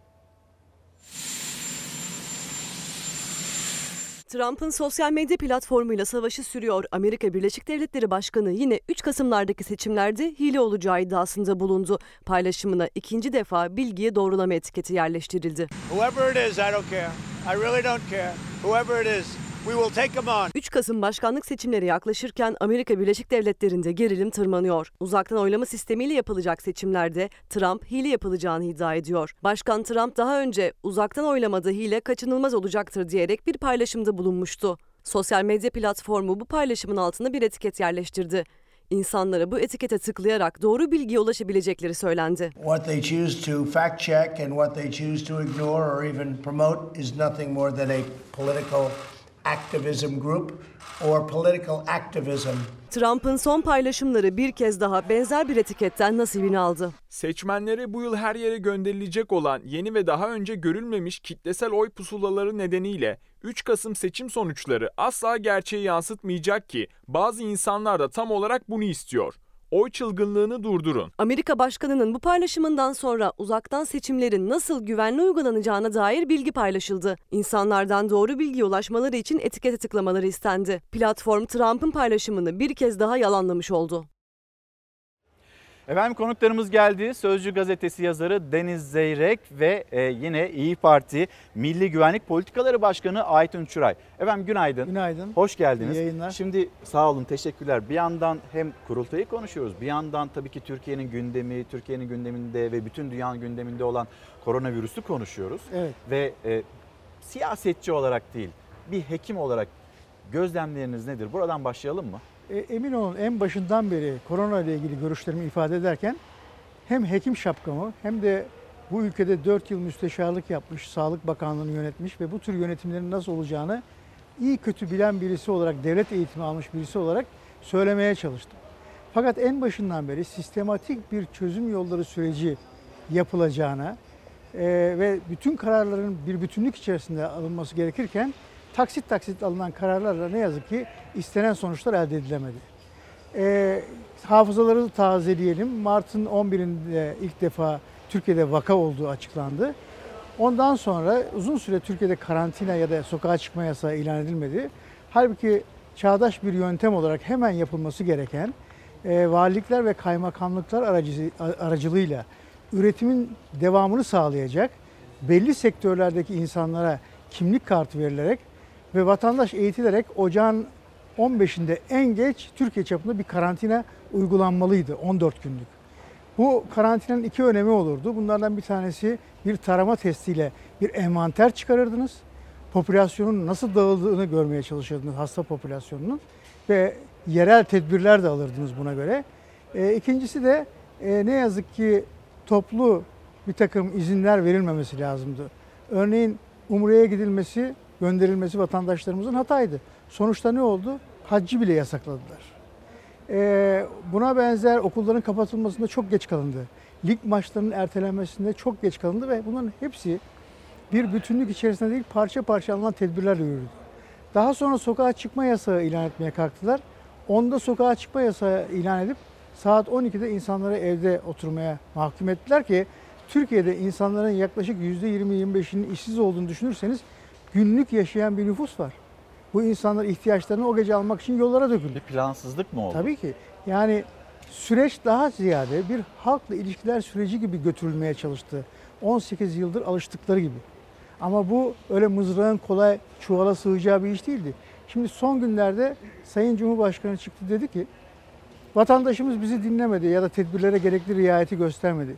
Trump'ın sosyal medya platformuyla savaşı sürüyor. Amerika Birleşik Devletleri Başkanı yine üç Kasımlardaki seçimlerde hile olacağı iddiasında bulundu. Paylaşımına ikinci defa bilgiye doğrulama etiketi yerleştirildi. üç Kasım başkanlık seçimleri yaklaşırken Amerika Birleşik Devletleri'nde gerilim tırmanıyor. Uzaktan oylama sistemiyle yapılacak seçimlerde Trump hile yapılacağını iddia ediyor. Başkan Trump daha önce uzaktan oylamada hile kaçınılmaz olacaktır diyerek bir paylaşımda bulunmuştu. Sosyal medya platformu bu paylaşımın altına bir etiket yerleştirdi. İnsanlara bu etikete tıklayarak doğru bilgiye ulaşabilecekleri söylendi. What they choose to fact check and what they choose to ignore or even promote is nothing more than a political activism group or political activism. Trump'ın son paylaşımları bir kez daha benzer bir etiketten nasibini aldı. Seçmenlere bu yıl her yere gönderilecek olan yeni ve daha önce görülmemiş kitlesel oy pusulaları nedeniyle üç Kasım seçim sonuçları asla gerçeği yansıtmayacak ki bazı insanlar da tam olarak bunu istiyor. Oy çılgınlığını durdurun. Amerika Başkanı'nın bu paylaşımından sonra uzaktan seçimlerin nasıl güvenli uygulanacağına dair bilgi paylaşıldı. İnsanlardan doğru bilgiye ulaşmaları için etikete tıklamaları istendi. Platform Trump'ın paylaşımını bir kez daha yalanlamış oldu. Efendim, konuklarımız geldi. Sözcü gazetesi yazarı Deniz Zeyrek ve e, yine İyi Parti Milli Güvenlik Politikaları Başkanı Ayten Çuray. Efendim günaydın. Günaydın. Hoş geldiniz. İyi yayınlar. Şimdi sağ olun, teşekkürler. Bir yandan hem kurultayı konuşuyoruz. Bir yandan tabii ki Türkiye'nin gündemi, Türkiye'nin gündeminde ve bütün dünyanın gündeminde olan koronavirüsü konuşuyoruz. Evet. Ve e, siyasetçi olarak değil, bir hekim olarak gözlemleriniz nedir? Buradan başlayalım mı? Emin olun, en başından beri korona ile ilgili görüşlerimi ifade ederken hem hekim şapkamı hem de bu ülkede dört yıl müsteşarlık yapmış, Sağlık Bakanlığı'nı yönetmiş ve bu tür yönetimlerin nasıl olacağını iyi kötü bilen birisi olarak, devlet eğitimi almış birisi olarak söylemeye çalıştım. Fakat en başından beri sistematik bir çözüm yolları süreci yapılacağına e, ve bütün kararların bir bütünlük içerisinde alınması gerekirken taksit taksit alınan kararlarla ne yazık ki istenen sonuçlar elde edilemedi. E, hafızaları tazeleyelim. Mart'ın on birinde ilk defa Türkiye'de vaka olduğu açıklandı. Ondan sonra uzun süre Türkiye'de karantina ya da sokağa çıkma yasağı ilan edilmedi. Halbuki çağdaş bir yöntem olarak hemen yapılması gereken e, valilikler ve kaymakamlıklar aracı, aracılığıyla üretimin devamını sağlayacak belli sektörlerdeki insanlara kimlik kartı verilerek ve vatandaş eğitilerek ocağın on beşinde en geç Türkiye çapında bir karantina uygulanmalıydı, on dört günlük. Bu karantinanın iki önemi olurdu. Bunlardan bir tanesi bir tarama testiyle bir envanter çıkarırdınız. Popülasyonun nasıl dağıldığını görmeye çalışırdınız, hasta popülasyonunun. Ve yerel tedbirler de alırdınız buna göre. E, ikincisi de e, ne yazık ki toplu bir takım izinler verilmemesi lazımdı. Örneğin Umre'ye gidilmesi, gönderilmesi vatandaşlarımızın hataydı. Sonuçta ne oldu? Haccı bile yasakladılar. Ee, buna benzer okulların kapatılmasında çok geç kalındı. Lig maçlarının ertelenmesinde çok geç kalındı ve bunların hepsi bir bütünlük içerisinde değil, parça parça alınan tedbirlerle yürüdü. Daha sonra sokağa çıkma yasağı ilan etmeye kalktılar. Onda sokağa çıkma yasağı ilan edip saat on ikide insanları evde oturmaya mahkum ettiler ki Türkiye'de insanların yaklaşık yüzde yirmi yirmi beşinin işsiz olduğunu düşünürseniz günlük yaşayan bir nüfus var. Bu insanlar ihtiyaçlarını o gece almak için yollara döküldü. Bir plansızlık mı oldu? Tabii ki. Yani süreç daha ziyade bir halkla ilişkiler süreci gibi götürülmeye çalıştı. on sekiz yıldır alıştıkları gibi. Ama bu öyle mızrağın kolay çuvala sığacağı bir iş değildi. Şimdi son günlerde Sayın Cumhurbaşkanı çıktı, dedi ki vatandaşımız bizi dinlemedi ya da tedbirlere gerekli riayeti göstermedi.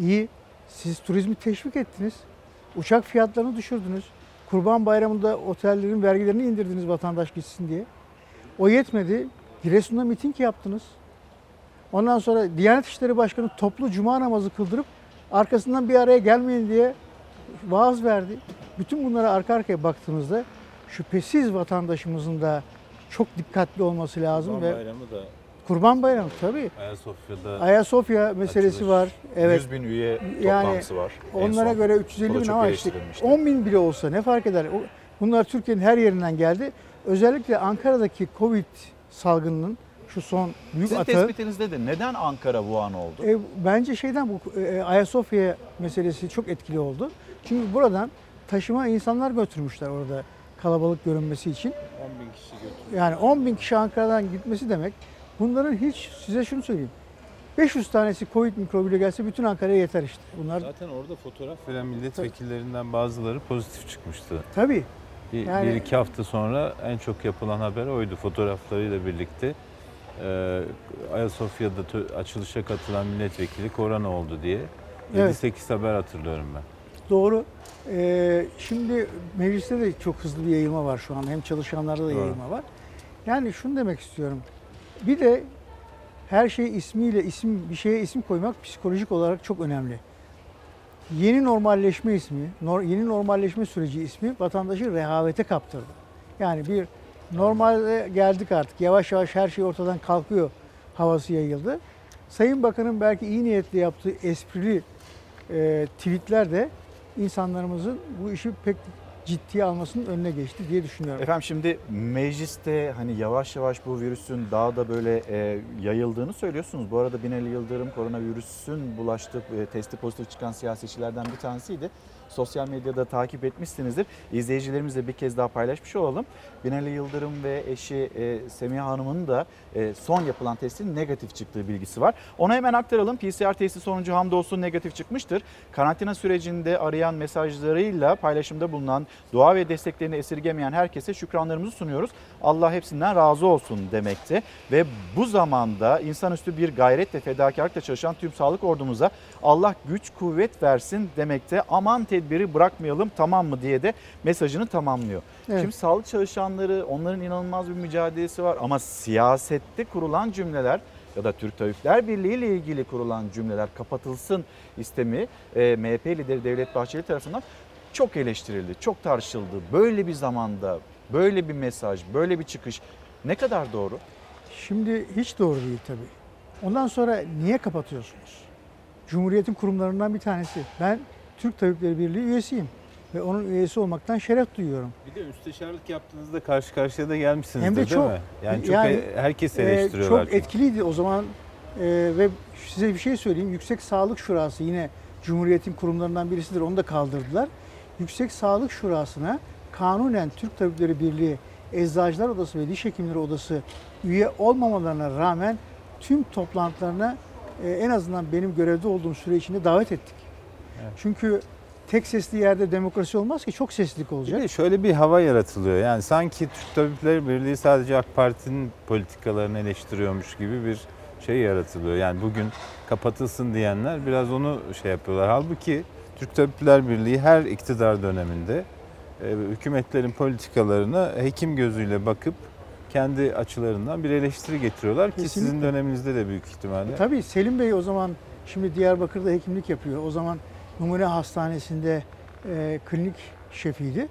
İyi, siz turizmi teşvik ettiniz, uçak fiyatlarını düşürdünüz, Kurban Bayramı'nda otellerin vergilerini indirdiniz vatandaş gitsin diye. O yetmedi, Giresun'da miting yaptınız. Ondan sonra Diyanet İşleri Başkanı toplu cuma namazı kıldırıp arkasından bir araya gelmeyin diye vaaz verdi. Bütün bunlara arka arkaya baktığınızda şüphesiz vatandaşımızın da çok dikkatli olması lazım. Kurban ve Bayramı da. Kurban Bayramı tabii. Ayasofya'da. Ayasofya meselesi açılış var. Evet. yüz bin üye toplantısı yani var. Onlara göre üç yüz elli bin, ama işte on bin bile olsa ne fark eder? Bunlar Türkiye'nin her yerinden geldi. Özellikle Ankara'daki Covid salgınının şu son büyük Sizin atağı. Sizin tespitiniz nedir? Neden Ankara bu an oldu? E, bence şeyden bu e, Ayasofya meselesi çok etkili oldu. Çünkü buradan taşıma insanlar götürmüşler orada kalabalık görünmesi için. on bin kişi götürmüş. Yani on bin kişi Ankara'dan gitmesi demek. Bunların hiç, size şunu söyleyeyim, beş yüz tanesi Covid mikrobuyla gelse bütün Ankara'ya yeter işte. Bunlar... Zaten orada fotoğraf veren milletvekillerinden bazıları pozitif çıkmıştı. Tabii. Bir, yani... bir iki hafta sonra en çok yapılan haber oydu, fotoğraflarıyla birlikte. Ee, Ayasofya'da açılışa katılan milletvekili korona oldu diye yedi sekiz evet. haber hatırlıyorum ben. Doğru. Ee, şimdi mecliste de çok hızlı bir yayılma var şu an. Hem çalışanlarda da Doğru. yayılma var. Yani şunu demek istiyorum. Bir de her şey ismiyle isim, bir şeye isim koymak psikolojik olarak çok önemli. Yeni normalleşme ismi, yeni normalleşme süreci ismi vatandaşı rehavete kaptırdı. Yani bir normalde geldik artık, yavaş yavaş her şey ortadan kalkıyor havası yayıldı. Sayın Bakan'ın belki iyi niyetli yaptığı esprili e, tweetler de insanlarımızın bu işi pek ciddiye almasının önüne geçti diye düşünüyorum. Efendim şimdi mecliste hani yavaş yavaş bu virüsün daha da böyle e, yayıldığını söylüyorsunuz. Bu arada Binali Yıldırım koronavirüsün bulaştığı e, testi pozitif çıkan siyasetçilerden bir tanesiydi. Sosyal medyada takip etmişsinizdir. İzleyicilerimizle bir kez daha paylaşmış olalım. Binali Yıldırım ve eşi e, Semiha Hanım'ın da e, son yapılan testin negatif çıktığı bilgisi var. Ona hemen aktaralım. P C R testi sonucu hamdolsun negatif çıkmıştır. Karantina sürecinde arayan mesajlarıyla paylaşımda bulunan, dua ve desteklerini esirgemeyen herkese şükranlarımızı sunuyoruz. Allah hepsinden razı olsun demekte. Ve bu zamanda insanüstü bir gayretle, fedakarlıkla çalışan tüm sağlık ordumuza Allah güç kuvvet versin demekte. Aman tedbiri bırakmayalım, tamam mı diye de mesajını tamamlıyor. Evet. Şimdi sağlık çalışanları, onların inanılmaz bir mücadelesi var ama siyasette kurulan cümleler ya da Türk Tabipler Birliği ile ilgili kurulan cümleler, kapatılsın istemi e, M H P lideri Devlet Bahçeli tarafından çok eleştirildi, çok tartışıldı. Böyle bir zamanda böyle bir mesaj, böyle bir çıkış ne kadar doğru? Şimdi hiç doğru değil tabii. Ondan sonra niye kapatıyorsunuz? Cumhuriyetin kurumlarından bir tanesi. Ben Türk Tabipleri Birliği üyesiyim ve onun üyesi olmaktan şeref duyuyorum. Bir de üsteşarlık yaptığınızda karşı karşıya da gelmişsiniz de, değil çok, mi? Yani çok yani, herkes eleştiriyorlar. Çok çünkü. etkiliydi o zaman e, ve size bir şey söyleyeyim. Yüksek Sağlık Şurası yine Cumhuriyet'in kurumlarından birisidir. Onu da kaldırdılar. Yüksek Sağlık Şurası'na kanunen Türk Tabipleri Birliği, Eczacılar Odası ve Diş Hekimleri Odası üye olmamalarına rağmen tüm toplantılarına e, en azından benim görevde olduğum süre içinde davet ettik. Evet. Çünkü tek sesli yerde demokrasi olmaz ki, çok seslilik olacak. Bir de şöyle bir hava yaratılıyor. Yani sanki Türk Tabipleri Birliği sadece AK Parti'nin politikalarını eleştiriyormuş gibi bir şey yaratılıyor. Yani bugün kapatılsın diyenler biraz onu şey yapıyorlar. Halbuki Türk Tabipler Birliği her iktidar döneminde hükümetlerin politikalarına hekim gözüyle bakıp kendi açılarından bir eleştiri getiriyorlar. Kesinlikle. Ki sizin döneminizde de büyük ihtimalle. E, tabii Selim Bey o zaman şimdi Diyarbakır'da hekimlik yapıyor. O zaman Numune Hastanesi'nde e, klinik şefiydi.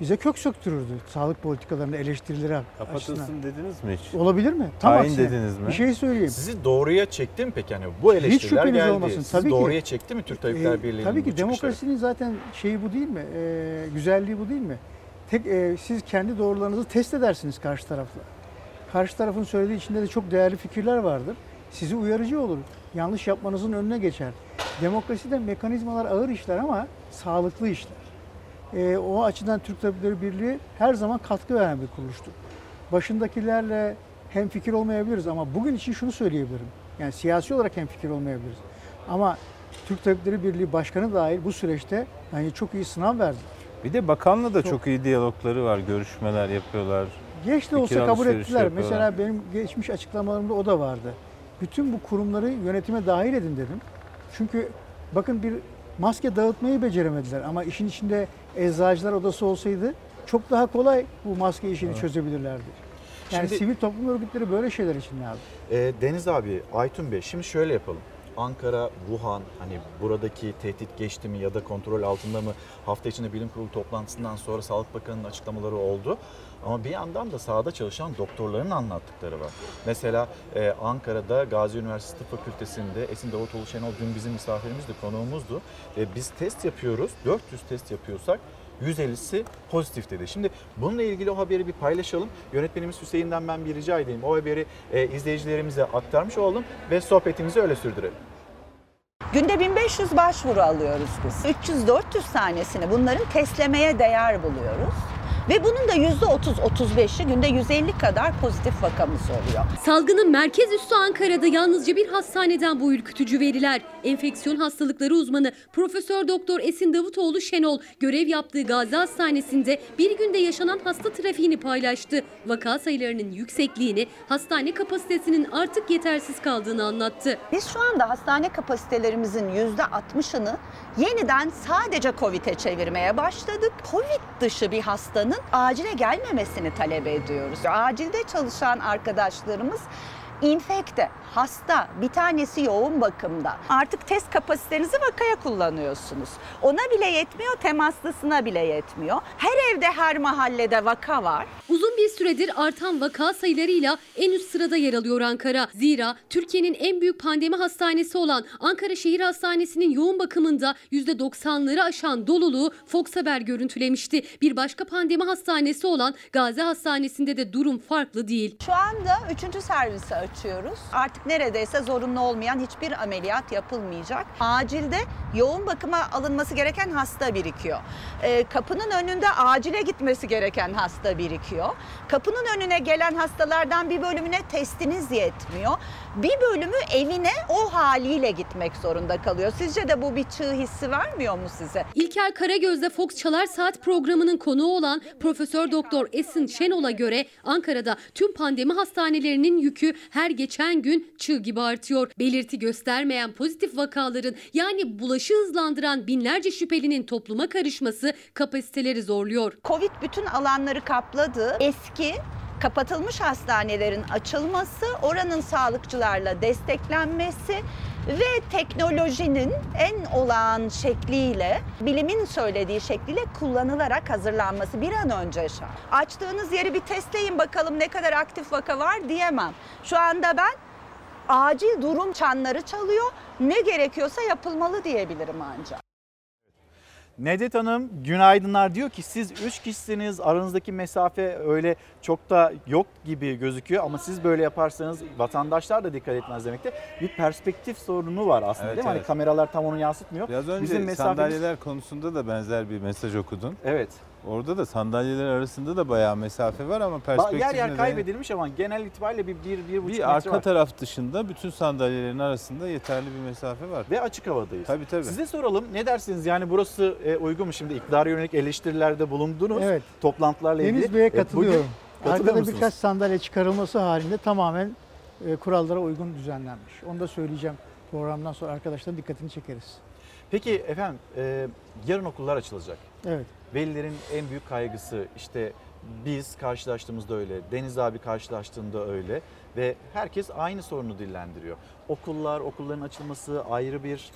Bize kök söktürürdü sağlık politikalarını, eleştirileri açısından. Kapatılsın dediniz mi hiç? Olabilir mi? Tam Hain aksine. dediniz mi? Bir şey söyleyeyim. Sizi doğruya çekti mi peki? Yani bu eleştiriler hiç geldi. Olmasın. Sizi tabii doğruya ki, çekti mi Türk Tabipler Birliği'nin? Tabii ki demokrasinin zaten şeyi bu değil mi? E, güzelliği bu değil mi? Tek e, siz kendi doğrularınızı test edersiniz karşı tarafla. Karşı tarafın söylediği içinde de çok değerli fikirler vardır. Sizi uyarıcı olur. Yanlış yapmanızın önüne geçer. Demokraside mekanizmalar ağır işler ama sağlıklı işler. E, o açıdan Türk Tabipleri Birliği her zaman katkı veren bir kuruluştur. Başındakilerle hemfikir olmayabiliriz ama bugün için şunu söyleyebilirim. Yani siyasi olarak hemfikir olmayabiliriz. Ama Türk Tabipleri Birliği Başkanı dahil bu süreçte yani çok iyi sınav verdiler. Bir de bakanla da çok, çok iyi diyalogları var, görüşmeler yapıyorlar. Geç de olsa kabul ettiler. Yapıyorlar. Mesela benim geçmiş açıklamalarımda o da vardı. Bütün bu kurumları yönetime dahil edin dedim. Çünkü bakın bir maske dağıtmayı beceremediler ama işin içinde eczacılar odası olsaydı çok daha kolay bu maske işini evet. çözebilirlerdi. Yani şimdi, sivil toplum örgütleri böyle şeyler için lazım. E, Deniz abi, Aytun Bey, şimdi şöyle yapalım. Ankara, Wuhan, hani buradaki tehdit geçti mi ya da kontrol altında mı? Hafta içinde bilim kurulu toplantısından sonra Sağlık Bakanı'nın açıklamaları oldu. Ama bir yandan da sahada çalışan doktorların anlattıkları var. Mesela e, Ankara'da Gazi Üniversitesi Tıp Fakültesi'nde Esin Davutoğlu Şenol dün bizim misafirimizdi, konuğumuzdu. E, biz test yapıyoruz, dört yüz test yapıyorsak yüz ellisi pozitif dedi. Şimdi bununla ilgili o haberi bir paylaşalım. Yönetmenimiz Hüseyin'den ben bir rica edeyim. O haberi e, izleyicilerimize aktarmış olalım ve sohbetimizi öyle sürdürelim. Günde bin beş yüz başvuru alıyoruz biz. üç yüz dört yüz tanesini bunların testlemeye değer buluyoruz. Ve bunun da yüzde otuz otuz beşi, günde yüz elli kadar pozitif vakamız oluyor. Salgının merkez üssü Ankara'da yalnızca bir hastaneden bu ürkütücü veriler. Enfeksiyon hastalıkları uzmanı Profesör Doktor Esin Davutoğlu Şenol görev yaptığı Gazi Hastanesi'nde bir günde yaşanan hasta trafiğini paylaştı. Vaka sayılarının yüksekliğini, hastane kapasitesinin artık yetersiz kaldığını anlattı. Biz şu anda hastane kapasitelerimizin yüzde altmışını yeniden sadece Covid'e çevirmeye başladık. Covid dışı bir hastanın acile gelmemesini talep ediyoruz. Acilde çalışan arkadaşlarımız infekte, hasta, bir tanesi yoğun bakımda. Artık test kapasitenizi vakaya kullanıyorsunuz. Ona bile yetmiyor, temaslısına bile yetmiyor. Her evde, her mahallede vaka var. Uzun bir süredir artan vaka sayılarıyla en üst sırada yer alıyor Ankara. Zira Türkiye'nin en büyük pandemi hastanesi olan Ankara Şehir Hastanesi'nin yoğun bakımında yüzde doksanları aşan doluluğu Fox Haber görüntülemişti. Bir başka pandemi hastanesi olan Gazi Hastanesi'nde de durum farklı değil. Şu anda üçüncü servisi açıyoruz. Artık neredeyse zorunlu olmayan hiçbir ameliyat yapılmayacak. Acilde yoğun bakıma alınması gereken hasta birikiyor. E, kapının önünde acile gitmesi gereken hasta birikiyor. Kapının önüne gelen hastalardan bir bölümüne testiniz yetmiyor. Bir bölümü evine o haliyle gitmek zorunda kalıyor. Sizce de bu bir çığ hissi vermiyor mu size? İlker Karagöz'de Fox Çalar Saat programının konuğu olan Profesör Doktor Esin Şenol'a göre Ankara'da tüm pandemi hastanelerinin yükü her geçen gün çığ gibi artıyor. Belirti göstermeyen pozitif vakaların, yani bulaşı hızlandıran binlerce şüphelinin topluma karışması kapasiteleri zorluyor. Covid bütün alanları kapladı. Eski kapatılmış hastanelerin açılması, oranın sağlıkçılarla desteklenmesi ve teknolojinin en olağan şekliyle, bilimin söylediği şekliyle kullanılarak hazırlanması bir an önce şart. Açtığınız yeri bir testleyin bakalım ne kadar aktif vaka var diyemem. Şu anda ben acil durum çanları çalıyor, ne gerekiyorsa yapılmalı diyebilirim ancak. Nedet Hanım günaydınlar diyor ki siz üç kişisiniz, aranızdaki mesafe öyle çok da yok gibi gözüküyor ama siz böyle yaparsanız vatandaşlar da dikkat etmez demekte. Bir perspektif sorunu var aslında evet, değil mi? Evet. Hani kameralar tam onu yansıtmıyor. Biraz önce bizim mesafemiz... sandalyeler konusunda da benzer bir mesaj okudun. Evet. Orada da sandalyeler arasında da bayağı mesafe var ama perspektif yer yer kaybedilmiş ama genel itibariyle bir, bir, bir buçuk metre var. Bir arka taraf dışında bütün sandalyelerin arasında yeterli bir mesafe var. Ve açık havadayız. Tabii tabii. Size soralım, ne dersiniz? Yani burası uygun mu? Şimdi iktidara yönelik eleştirilerde bulundunuz. Evet. Toplantılarla ilgili. Deniz Bey'e katılıyorum. Bugün, arkada birkaç sandalye çıkarılması halinde tamamen kurallara uygun düzenlenmiş. Onu da söyleyeceğim. Programdan sonra arkadaşların dikkatini çekeriz. Peki efendim, yarın okullar açılacak. Evet. Velilerin en büyük kaygısı, işte biz karşılaştığımızda öyle, Deniz abi karşılaştığında öyle ve herkes aynı sorunu dillendiriyor. Okullar, okulların açılması ayrı bir,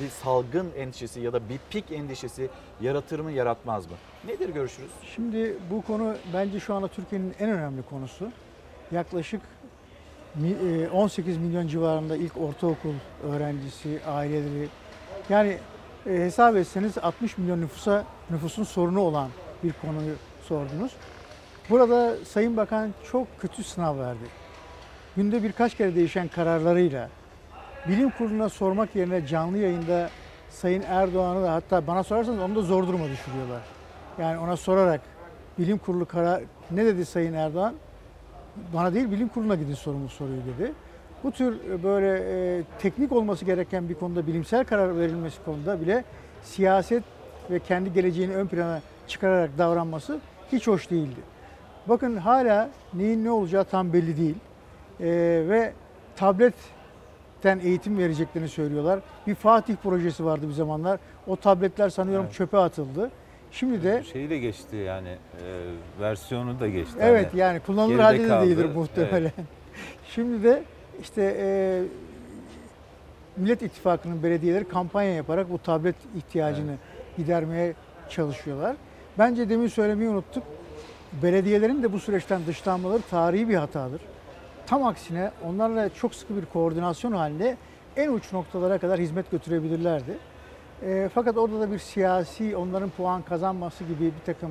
bir salgın endişesi ya da bir pik endişesi yaratır mı, yaratmaz mı? Nedir görüşürüz? Şimdi bu konu bence şu anda Türkiye'nin en önemli konusu. Yaklaşık on sekiz milyon civarında ilk ortaokul öğrencisi, aileleri, yani E, hesap etseniz altmış milyon nüfusa nüfusun sorunu olan bir konuyu sordunuz. Burada Sayın Bakan çok kötü sınav verdi. Günde birkaç kere değişen kararlarıyla bilim kuruluna sormak yerine canlı yayında Sayın Erdoğan'ı da, hatta bana sorarsanız onu da zor duruma düşürüyorlar. Yani ona sorarak bilim kurulu karar ne dedi Sayın Erdoğan? Bana değil, bilim kuruluna gidin sorumlu soruyu dedi. Bu tür böyle e, teknik olması gereken bir konuda, bilimsel karar verilmesi konuda bile siyaset ve kendi geleceğini ön plana çıkararak davranması hiç hoş değildi. Bakın hala neyin ne olacağı tam belli değil ee, ve tabletten eğitim vereceklerini söylüyorlar. Bir Fatih projesi vardı bir zamanlar. O tabletler sanıyorum evet. çöpe atıldı. Şimdi de şeyi de geçti yani e, versiyonu da geçti. Evet yani, yani kullanılır halde de değildir muhtemelen. Evet. Şimdi de işte e, Millet İttifakı'nın belediyeleri kampanya yaparak bu tablet ihtiyacını evet. gidermeye çalışıyorlar. Bence demin söylemeyi unuttuk. Belediyelerin de bu süreçten dışlanmaları tarihi bir hatadır. Tam aksine onlarla çok sıkı bir koordinasyon halinde en uç noktalara kadar hizmet götürebilirlerdi. E, fakat orada da bir siyasi, onların puan kazanması gibi bir takım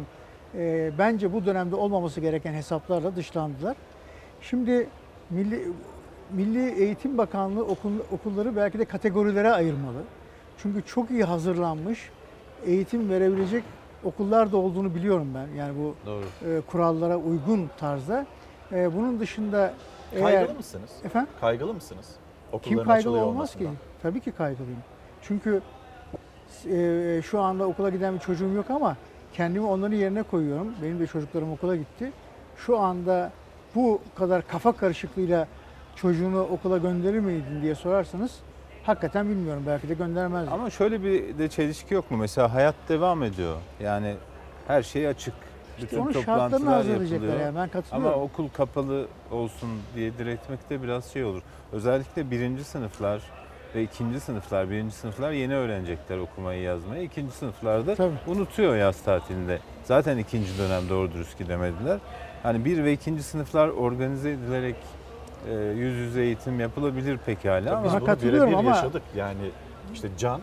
e, bence bu dönemde olmaması gereken hesaplarla dışlandılar. Şimdi Milli, Milli Eğitim Bakanlığı okul, okulları belki de kategorilere ayırmalı. Çünkü çok iyi hazırlanmış, eğitim verebilecek okullar da olduğunu biliyorum ben. Yani bu e, kurallara uygun tarzda. E, bunun dışında... Kaygılı eğer, mısınız? Efendim? Kaygılı mısınız? Okulların kim kaygılı olmaz ki? Tabii ki kaygılıyım. Çünkü e, şu anda okula giden bir çocuğum yok ama kendimi onların yerine koyuyorum. Benim de çocuklarım okula gitti. Şu anda bu kadar kafa karışıklığıyla çocuğunu okula gönderir miydin diye sorarsanız hakikaten bilmiyorum. Belki de göndermez. Ama şöyle bir de çelişki yok mu? Mesela hayat devam ediyor. Yani her şey açık. İşte bütün toplantılar yapılıyor. Yani. Ben katılıyorum. Ama okul kapalı olsun diye diretmek de biraz şey olur. Özellikle birinci sınıflar ve ikinci sınıflar. Birinci sınıflar yeni öğrenecekler okumayı, yazmayı. İkinci sınıflarda tabii. unutuyor yaz tatilinde. Zaten ikinci dönem doğru dürüst gidemediler. Hani bir ve ikinci sınıflar organize edilerek e, yüz yüze eğitim yapılabilir pekala. Ama biz bunu birebir ama... yaşadık. Yani işte Can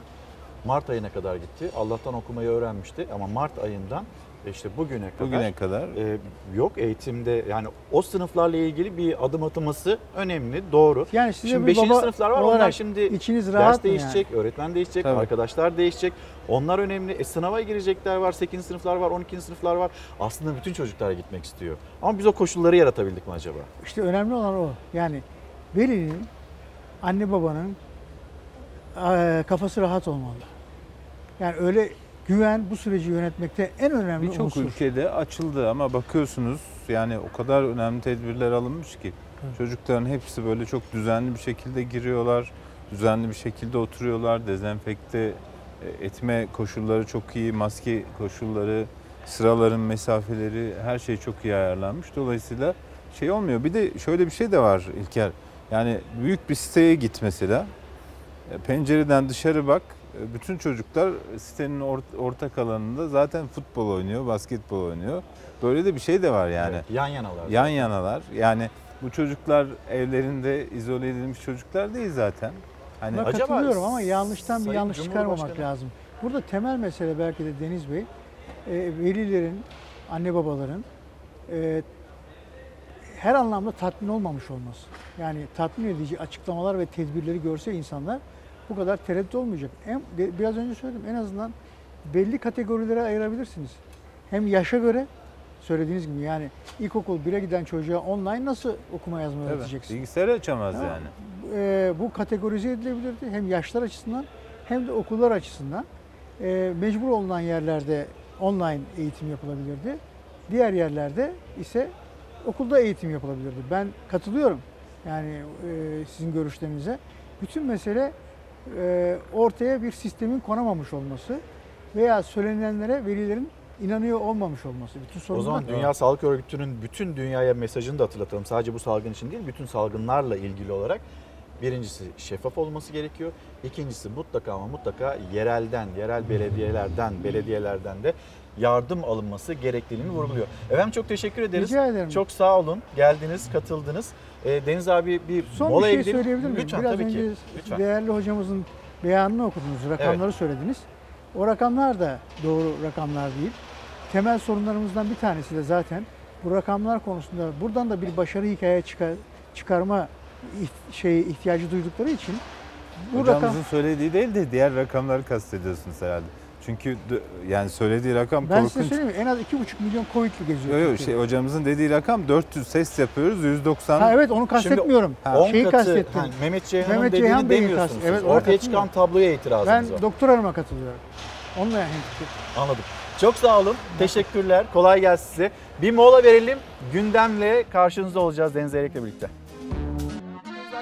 Mart ayına kadar gitti. Allah'tan okumayı öğrenmişti ama Mart ayından işte bugüne kadar, bugüne kadar. E, yok eğitimde yani o sınıflarla ilgili bir adım atılması önemli, doğru. Yani şimdi beşinci sınıflar var, onlar şimdi içiniz rahat ders değişecek, yani? Öğretmen değişecek, tabii. arkadaşlar değişecek. Onlar önemli. E, sınava girecekler var, sekizinci sınıflar var, on ikinci sınıflar var. Aslında bütün çocuklar gitmek istiyor. Ama biz o koşulları yaratabildik mi acaba? İşte önemli olan o. Yani velinin, anne babanın e, kafası rahat olmalı. Yani öyle... Güven bu süreci yönetmekte en önemli unsur. Birçok ülkede açıldı ama bakıyorsunuz yani o kadar önemli tedbirler alınmış ki. Hı. Çocukların hepsi böyle çok düzenli bir şekilde giriyorlar, düzenli bir şekilde oturuyorlar, dezenfekte etme koşulları çok iyi, maske koşulları, sıraların mesafeleri her şey çok iyi ayarlanmış. Dolayısıyla şey olmuyor. Bir de şöyle bir şey de var İlker, yani büyük bir siteye git mesela, pencereden dışarı bak. Bütün çocuklar sitenin ortak alanında zaten futbol oynuyor, basketbol oynuyor. Böyle de bir şey de var yani. Evet, yan yanalar. Yan yanalar. Yani bu çocuklar evlerinde izole edilmiş çocuklar değil zaten. Hani ben katılıyorum ama yanlıştan bir yanlış çıkarmamak lazım. Burada temel mesele belki de Deniz Bey, velilerin, anne babaların her anlamda tatmin olmamış olması. Yani tatmin edici açıklamalar ve tedbirleri görse insanlar bu kadar tereddüt olmayacak. En, biraz önce söyledim, en azından belli kategorilere ayırabilirsiniz. Hem yaşa göre, söylediğiniz gibi yani ilkokul bire giden çocuğa online nasıl okuma yazma evet, öğreteceksin? Bilgisayarı açamaz ha, yani. E, bu kategorize edilebilirdi hem yaşlar açısından hem de okullar açısından. E, mecbur olunan yerlerde online eğitim yapılabilirdi. Diğer yerlerde ise okulda eğitim yapılabilirdi. Ben katılıyorum yani e, sizin görüşlerinize. Bütün mesele ortaya bir sistemin konamamış olması veya söylenenlere velilerin inanıyor olmamış olması. Bütün o zaman Dünya Sağlık Örgütü'nün bütün dünyaya mesajını da hatırlatalım. Sadece bu salgın için değil, bütün salgınlarla ilgili olarak birincisi şeffaf olması gerekiyor. İkincisi mutlaka ama mutlaka yerelden, yerel belediyelerden, belediyelerden de yardım alınması gerekliliğini vurguluyor. Efendim çok teşekkür ederiz. Rica ederim. Çok sağ olun. Geldiniz, katıldınız. Deniz abi bir son mola bir şey söyleyebilir miyim? Lütfen, biraz tabii önce ki. Lütfen. Değerli hocamızın beyanını okudunuz, rakamları evet. söylediniz. O rakamlar da doğru rakamlar değil. Temel sorunlarımızdan bir tanesi de zaten bu rakamlar konusunda buradan da bir başarı hikaye çıkar, çıkarma şey ihtiyacı duydukları için. Bu hocamızın rakam... söylediği değil de diğer rakamları kastediyorsunuz herhalde. Çünkü yani söylediği rakam ben korkunç. Ben size söyleyeyim, en az iki buçuk milyon Covid'li geziyor. Yok şey, hocamızın dediği rakam dört yüz test yapıyoruz, yüz doksan. Ha evet onu kastetmiyorum. Şimdi, Şeyi kastettim. Yani Mehmet Ceyhan'ın Mehmet dediğini Ceyhan demiyorsunuz. Evet, ortaya çıkıyor. Çıkan tabloya itirazınız ben var. Ben doktor hanıma katılıyorum. Onunla hemfikir. Anladım. Çok sağ olun. Teşekkürler. Kolay gelsin size. Bir mola verelim. Gündemle karşınızda olacağız Deniz Zeyrek'le birlikte.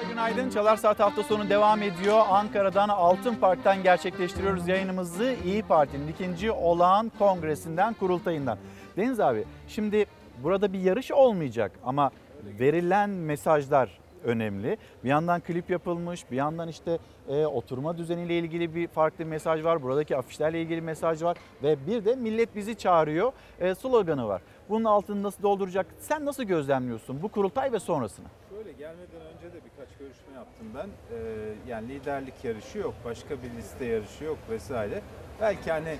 Günaydın. Çalar Saat hafta sonu devam ediyor. Ankara'dan, Altınpark'tan gerçekleştiriyoruz yayınımızı. İyi Parti'nin ikinci olağan kongresinden, kurultayından. Deniz abi, şimdi burada bir yarış olmayacak ama verilen mesajlar önemli. Bir yandan klip yapılmış, bir yandan işte e, oturma düzeniyle ilgili bir farklı mesaj var. Buradaki afişlerle ilgili mesaj var ve bir de millet bizi çağırıyor e, sloganı var. Bunun altını nasıl dolduracak? Sen nasıl gözlemliyorsun bu kurultay ve sonrasını? Şöyle, gelmeden önce de birkaç görüşme yaptım ben. Ee, yani liderlik yarışı yok, başka bir liste yarışı yok vesaire. Belki hani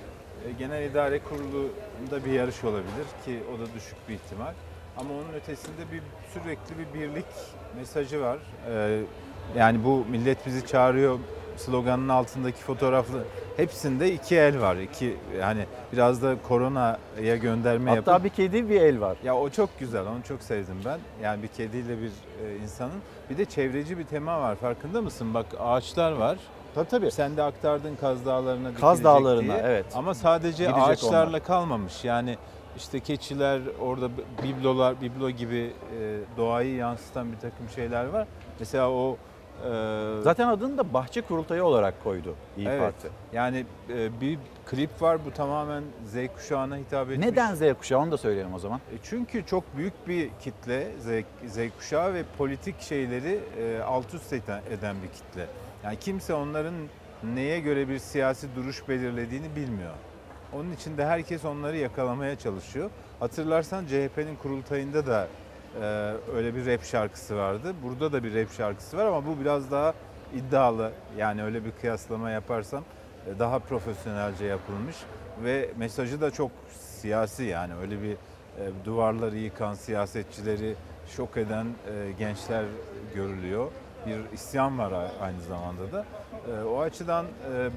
genel idare kurulunda bir yarış olabilir ki o da düşük bir ihtimal. Ama onun ötesinde bir sürekli bir birlik mesajı var. Ee, yani bu millet bizi çağırıyor sloganının altındaki fotoğraflı hepsinde iki el var. İki, yani biraz da koronaya gönderme yapıp. Hatta bir kedi bir el var. Ya o çok güzel, onu çok sevdim ben. Yani bir kediyle bir insanın. Bir de çevreci bir tema var, farkında mısın? Bak, ağaçlar var. Tabii tabii. Sen de aktardın Kaz Dağları'na. Kaz Dağları'na diye. Evet. Ama sadece gidecek ağaçlarla onlar kalmamış. Yani İşte keçiler, orada biblolar, biblo gibi doğayı yansıtan bir takım şeyler var. Mesela o... E... Zaten adını da bahçe kurultayı olarak koydu İyi evet, Parti. Yani bir klip var, bu tamamen Z kuşağına hitap etmiş. Neden Z kuşağı, onu da söyleyelim o zaman. Çünkü çok büyük bir kitle Z, Z kuşağı ve politik şeyleri alt üst eden bir kitle. Yani kimse onların neye göre bir siyasi duruş belirlediğini bilmiyor. Onun için de herkes onları yakalamaya çalışıyor. Hatırlarsan C H P'nin kurultayında da e, öyle bir rap şarkısı vardı. Burada da bir rap şarkısı var ama bu biraz daha iddialı. Yani öyle bir kıyaslama yaparsam e, daha profesyonelce yapılmış. Ve mesajı da çok siyasi, yani öyle bir e, duvarları yıkan, siyasetçileri şok eden e, gençler görülüyor. Bir isyan var aynı zamanda da. E, o açıdan... E,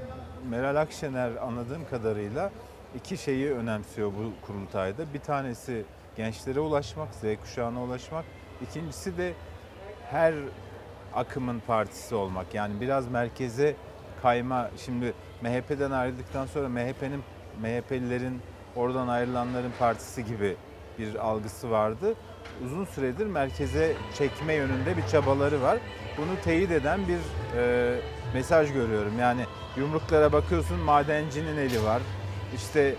Meral Akşener anladığım kadarıyla iki şeyi önemsiyor bu kurultayda. Bir tanesi gençlere ulaşmak, Z kuşağına ulaşmak. İkincisi de her akımın partisi olmak. Yani biraz merkeze kayma. Şimdi M H P'den ayrıldıktan sonra M H P'nin, M H P'lilerin oradan ayrılanların partisi gibi bir algısı vardı. Uzun süredir merkeze çekme yönünde bir çabaları var. Bunu teyit eden bir e, mesaj görüyorum. Yani yumruklara bakıyorsun, madencinin eli var. İşte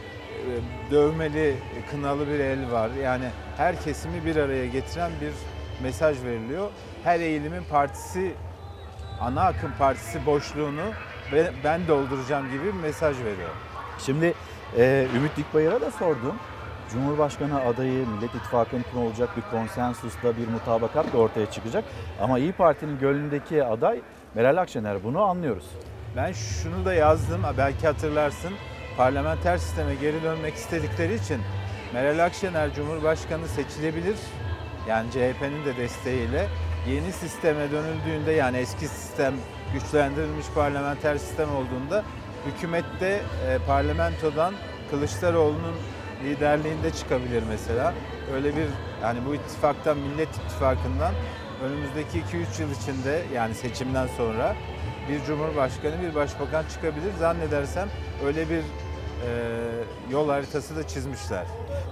dövmeli, kınalı bir el var. Yani her kesimi bir araya getiren bir mesaj veriliyor. Her eğilimin partisi, ana akım partisi boşluğunu ben dolduracağım gibi bir mesaj veriyor. Şimdi e, Ümit Dikbayır'a da sordum. Cumhurbaşkanı adayı, Millet İttifakı'nın kim olacak, bir konsensusla bir mutabakat da ortaya çıkacak. Ama İyi Parti'nin gönlündeki aday Meral Akşener, bunu anlıyoruz. Ben şunu da yazdım, belki hatırlarsın, parlamenter sisteme geri dönmek istedikleri için Meral Akşener Cumhurbaşkanı seçilebilir, yani C H P'nin de desteğiyle yeni sisteme dönüldüğünde, yani eski sistem güçlendirilmiş parlamenter sistem olduğunda hükümette e, parlamentodan Kılıçdaroğlu'nun liderliğinde çıkabilir mesela. Öyle bir, yani bu ittifaktan, Millet İttifakı'ndan önümüzdeki iki üç yıl içinde, yani seçimden sonra bir cumhurbaşkanı, bir başbakan çıkabilir. Zannedersem öyle bir e, yol haritası da çizmişler.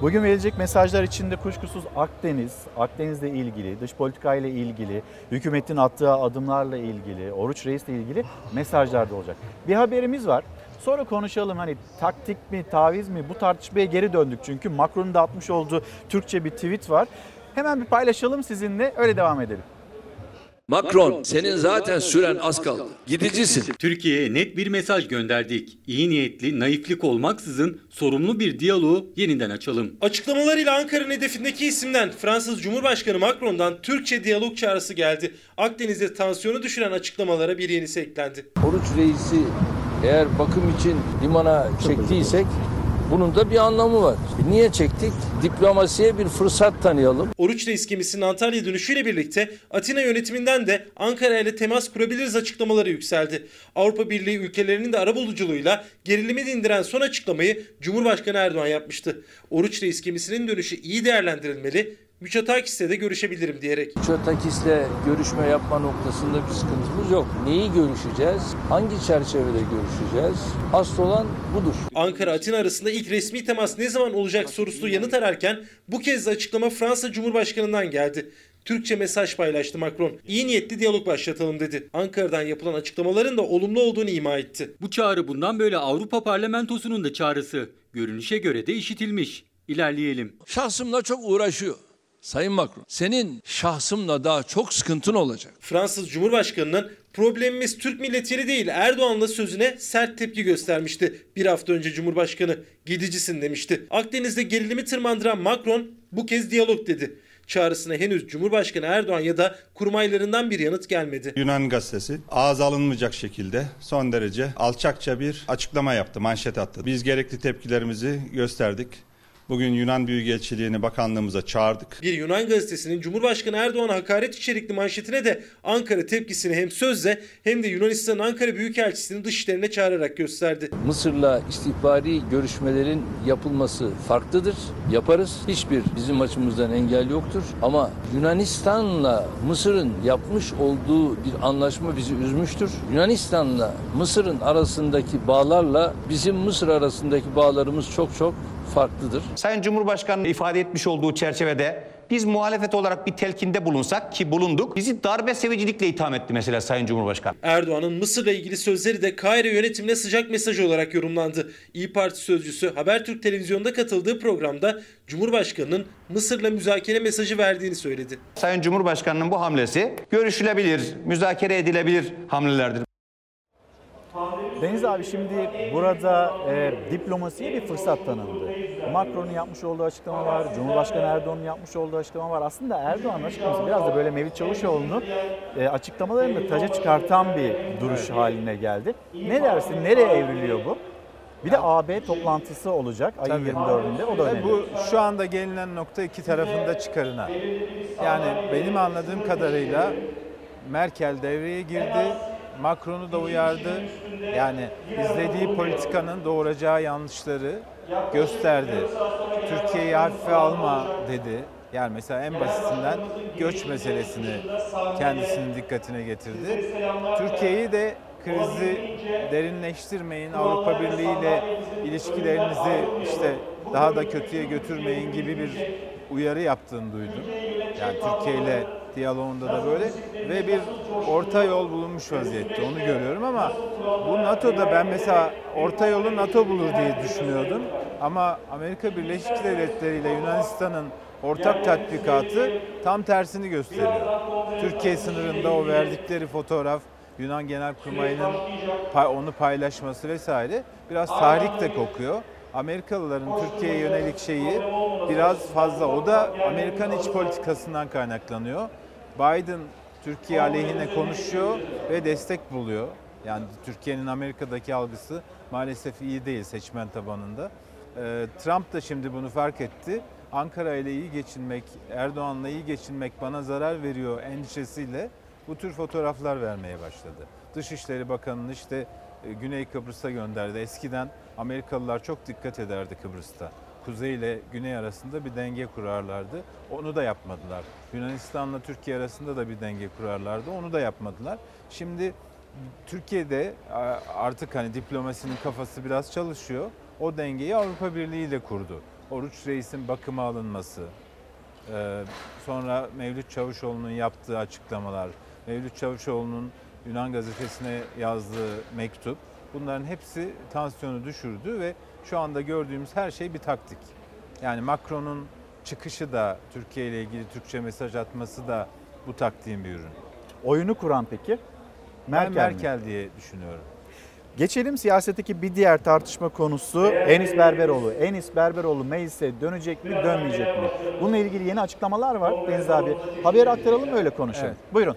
Bugün verilecek mesajlar içinde kuşkusuz Akdeniz, Akdeniz'le ilgili, dış politikayla ilgili, hükümetin attığı adımlarla ilgili, Oruç Reis'le ilgili mesajlar da olacak. Bir haberimiz var. Sonra konuşalım, hani taktik mi, taviz mi, bu tartışmaya geri döndük çünkü. Macron'un da atmış olduğu Türkçe bir tweet var. Hemen bir paylaşalım sizinle, öyle devam edelim. Macron, senin zaten süren az kaldı. Gidicisin. Türkiye'ye net bir mesaj gönderdik. İyi niyetli, naiflik olmaksızın sorumlu bir diyaloğu yeniden açalım. Açıklamalarıyla Ankara'nın hedefindeki isimden, Fransız Cumhurbaşkanı Macron'dan Türkçe diyalog çağrısı geldi. Akdeniz'de tansiyonu düşüren açıklamalara bir yenisi eklendi. Oruç Reis'i eğer bakım için limana çektiysek... Bunun da bir anlamı var. Niye çektik? Diplomasiye bir fırsat tanıyalım. Oruç Reis gemisinin Antalya dönüşüyle birlikte Atina yönetiminden de Ankara ile temas kurabiliriz açıklamaları yükseldi. Avrupa Birliği ülkelerinin de arabuluculuğuyla gerilimi dindiren son açıklamayı Cumhurbaşkanı Erdoğan yapmıştı. Oruç Reis gemisinin dönüşü iyi değerlendirilmeli, Müçatakis'le de görüşebilirim diyerek. Müçatakis'le görüşme yapma noktasında bir sıkıntımız yok. Neyi görüşeceğiz? Hangi çerçevede görüşeceğiz? Asıl olan budur. Ankara-Atina arasında ilk resmi temas ne zaman olacak sorusu yanıt ararken bu kez de açıklama Fransa Cumhurbaşkanı'ndan geldi. Türkçe mesaj paylaştı Macron. İyi niyetli diyalog başlatalım dedi. Ankara'dan yapılan açıklamaların da olumlu olduğunu ima etti. Bu çağrı bundan böyle Avrupa Parlamentosu'nun da çağrısı. Görünüşe göre de işitilmiş. İlerleyelim. Şahsımla çok uğraşıyor Sayın Macron. Senin şahsımla daha çok sıkıntın olacak. Fransız Cumhurbaşkanı'nın problemimiz Türk milletiyle değil Erdoğan'la sözüne sert tepki göstermişti. Bir hafta önce Cumhurbaşkanı gidicisin demişti. Akdeniz'de gerilimi tırmandıran Macron bu kez diyalog dedi. Çağrısına henüz Cumhurbaşkanı Erdoğan ya da kurmaylarından bir yanıt gelmedi. Yunan gazetesi ağız alınmayacak şekilde son derece alçakça bir açıklama yaptı, manşet attı. Biz gerekli tepkilerimizi gösterdik. Bugün Yunan Büyükelçiliğini bakanlığımıza çağırdık. Bir Yunan gazetesinin Cumhurbaşkanı Erdoğan'a hakaret içerikli manşetine de Ankara tepkisini hem sözle hem de Yunanistan'ın Ankara Büyükelçisi'ni dışişlerine çağırarak gösterdi. Mısır'la istihbari görüşmelerin yapılması farklıdır. Yaparız. Hiçbir bizim açımızdan engel yoktur. Ama Yunanistan'la Mısır'ın yapmış olduğu bir anlaşma bizi üzmüştür. Yunanistan'la Mısır'ın arasındaki bağlarla bizim Mısır arasındaki bağlarımız çok çok farklıdır. Sayın Cumhurbaşkanı'nın ifade etmiş olduğu çerçevede biz muhalefet olarak bir telkinde bulunsak ki bulunduk, bizi darbe sevicilikle itham etti mesela Sayın Cumhurbaşkanı. Erdoğan'ın Mısır'la ilgili sözleri de Kahire yönetimine sıcak mesaj olarak yorumlandı. İyi Parti sözcüsü Habertürk Televizyonu'nda katıldığı programda Cumhurbaşkanı'nın Mısır'la müzakere mesajı verdiğini söyledi. Sayın Cumhurbaşkanı'nın bu hamlesi görüşülebilir, müzakere edilebilir hamlelerdir. Deniz abi, şimdi burada e, diplomasiye bir fırsat tanındı. Macron'un yapmış olduğu açıklama var, Cumhurbaşkanı Erdoğan'ın yapmış olduğu açıklama var. Aslında Erdoğan'ın açıklaması biraz da böyle Mevlüt Çavuşoğlu'nun e, açıklamalarını da taca çıkartan bir duruş haline geldi. Ne dersin, nereye evriliyor bu? Bir de A B toplantısı olacak ayın yirmi dördünde, o da önemli. Bu şu anda gelinen nokta iki tarafında çıkarına. Yani benim anladığım kadarıyla Merkel devreye girdi. Macron'u da uyardı. Yani izlediği politikanın doğuracağı yanlışları gösterdi. Türkiye'yi hafife alma dedi. Yani mesela en basitinden göç meselesini kendisinin dikkatine getirdi. Türkiye'yi de krizi derinleştirmeyin, Avrupa Birliği ile ilişkilerinizi işte daha da kötüye götürmeyin gibi bir uyarı yaptığını duydum. Yani Türkiye ile diyaloğunda da böyle ve bir orta yol bulunmuş vaziyette, onu görüyorum. Ama bu NATO'da ben mesela orta yolu NATO bulur diye düşünüyordum. Ama Amerika Birleşik Devletleri ile Yunanistan'ın ortak tatbikatı tam tersini gösteriyor. Türkiye sınırında o verdikleri fotoğraf, Yunan Genelkurmayı'nın onu paylaşması vesaire biraz tahrik de kokuyor. Amerikalıların Türkiye'ye yönelik şeyi biraz fazla, o da Amerikan iç politikasından kaynaklanıyor. Biden Türkiye aleyhine konuşuyor ve destek buluyor. Yani Türkiye'nin Amerika'daki algısı maalesef iyi değil seçmen tabanında. Ee, Trump da şimdi bunu fark etti. Ankara ile iyi geçinmek, Erdoğan'la iyi geçinmek bana zarar veriyor endişesiyle bu tür fotoğraflar vermeye başladı. Dışişleri Bakanı'nın işte Güney Kıbrıs'a gönderdi. Eskiden Amerikalılar çok dikkat ederdi Kıbrıs'ta. Kuzey ile Güney arasında bir denge kurarlardı. Onu da yapmadılar. Yunanistan'la Türkiye arasında da bir denge kurarlardı. Onu da yapmadılar. Şimdi Türkiye'de artık hani diplomasinin kafası biraz çalışıyor. O dengeyi Avrupa Birliği ile kurdu. Oruç Reis'in bakıma alınması, sonra Mevlüt Çavuşoğlu'nun yaptığı açıklamalar, Mevlüt Çavuşoğlu'nun Yunan gazetesine yazdığı mektup, bunların hepsi tansiyonu düşürdü ve şu anda gördüğümüz her şey bir taktik. Yani Macron'un çıkışı da, Türkiye ile ilgili Türkçe mesaj atması da bu taktiğin bir ürünü. Oyunu kuran peki? Merkel, Merkel diye düşünüyorum. Geçelim siyasetteki bir diğer tartışma konusu Enis Berberoğlu. Enis Berberoğlu meclise dönecek mi, dönmeyecek mi? Bununla ilgili yeni açıklamalar var Deniz abi. Haberi aktaralım, öyle konuşalım. Evet. Buyurun.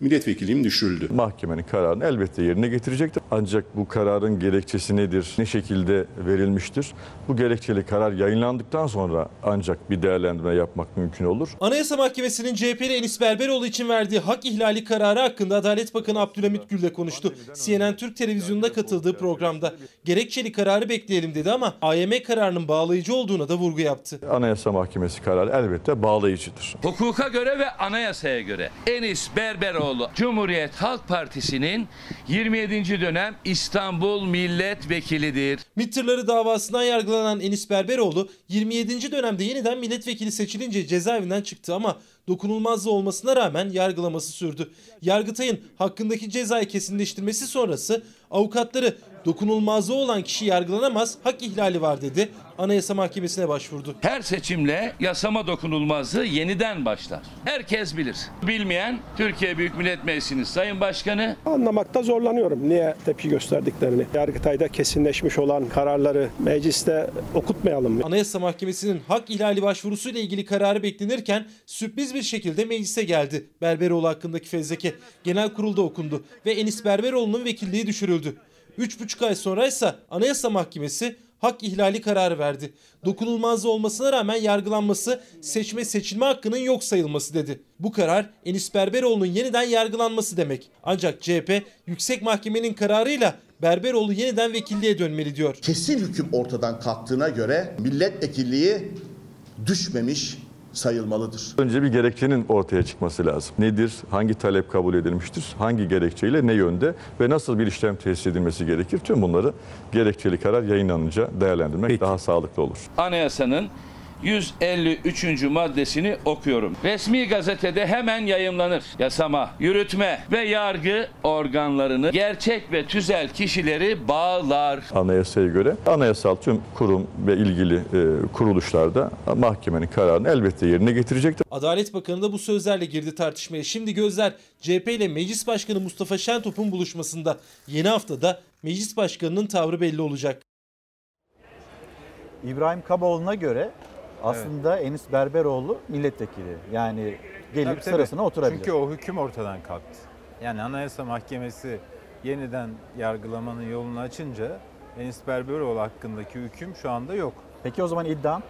milletvekilliğim düşürüldü. Mahkemenin kararını elbette yerine getirecektir. Ancak bu kararın gerekçesi nedir, ne şekilde verilmiştir? Bu gerekçeli karar yayınlandıktan sonra ancak bir değerlendirme yapmak mümkün olur. Anayasa Mahkemesi'nin C H P'li Enis Berberoğlu için verdiği hak ihlali kararı hakkında Adalet Bakanı Abdülhamit Gül'le konuştu. C N N Türk Televizyonu'nda katıldığı programda gerekçeli kararı bekleyelim dedi ama A Y M kararının bağlayıcı olduğuna da vurgu yaptı. Anayasa Mahkemesi kararı elbette bağlayıcıdır. Hukuka göre ve anayasaya göre Enis Berberoğlu Cumhuriyet Halk Partisi'nin yirmi yedinci dönem İstanbul milletvekilidir. M İ T tırları davasından yargılanan Enis Berberoğlu yirmi yedinci dönemde yeniden milletvekili seçilince cezaevinden çıktı ama dokunulmazlığı olmasına rağmen yargılaması sürdü. Yargıtay'ın hakkındaki cezayı kesinleştirmesi sonrası avukatları dokunulmazlığı olan kişi yargılanamaz, hak ihlali var dedi. Anayasa Mahkemesi'ne başvurdu. Her seçimle yasama dokunulmazlığı yeniden başlar. Herkes bilir. Bilmeyen Türkiye Büyük Millet Meclisi'nin Sayın Başkanı. Anlamakta zorlanıyorum niye tepki gösterdiklerini. Yargıtay'da kesinleşmiş olan kararları mecliste okutmayalım mı? Anayasa Mahkemesi'nin hak ihlali başvurusuyla ilgili kararı beklenirken sürpriz bir şekilde meclise geldi. Berberoğlu hakkındaki fezleke genel kurulda okundu ve Enis Berberoğlu'nun vekilliği düşürüldü. üç buçuk ay sonra ise Anayasa Mahkemesi hak ihlali kararı verdi. Dokunulmazlığı olmasına rağmen yargılanması, seçme seçilme hakkının yok sayılması dedi. Bu karar Enis Berberoğlu'nun yeniden yargılanması demek. Ancak C H P Yüksek Mahkemenin kararıyla Berberoğlu yeniden vekilliğe dönmeli diyor. Kesin hüküm ortadan kalktığına göre milletvekilliği düşmemiş sayılmalıdır. Önce bir gerekçenin ortaya çıkması lazım. Nedir, hangi talep kabul edilmiştir, hangi gerekçeyle, ne yönde ve nasıl bir işlem tesis edilmesi gerekir? Tüm bunları gerekçeli karar yayınlanınca değerlendirmek Peki. daha sağlıklı olur. Anayasanın yüz elli üçüncü maddesini okuyorum. Resmi gazetede hemen yayımlanır. Yasama, yürütme ve yargı organlarını gerçek ve tüzel kişileri bağlar. Anayasaya göre anayasal tüm kurum ve ilgili e, kuruluşlarda mahkemenin kararını elbette yerine getirecektir. Adalet Bakanı da bu sözlerle girdi tartışmaya. Şimdi gözler C H P ile Meclis Başkanı Mustafa Şentop'un buluşmasında. Yeni haftada Meclis Başkanı'nın tavrı belli olacak. İbrahim Kaboğlu'na göre aslında evet. Enis Berberoğlu milletvekili. Yani gelip tabii, sırasına tabii. oturabilir. Çünkü o hüküm ortadan kalktı. Yani Anayasa Mahkemesi yeniden yargılamanın yolunu açınca Enis Berberoğlu hakkındaki hüküm şu anda yok. Peki o zaman iddiam?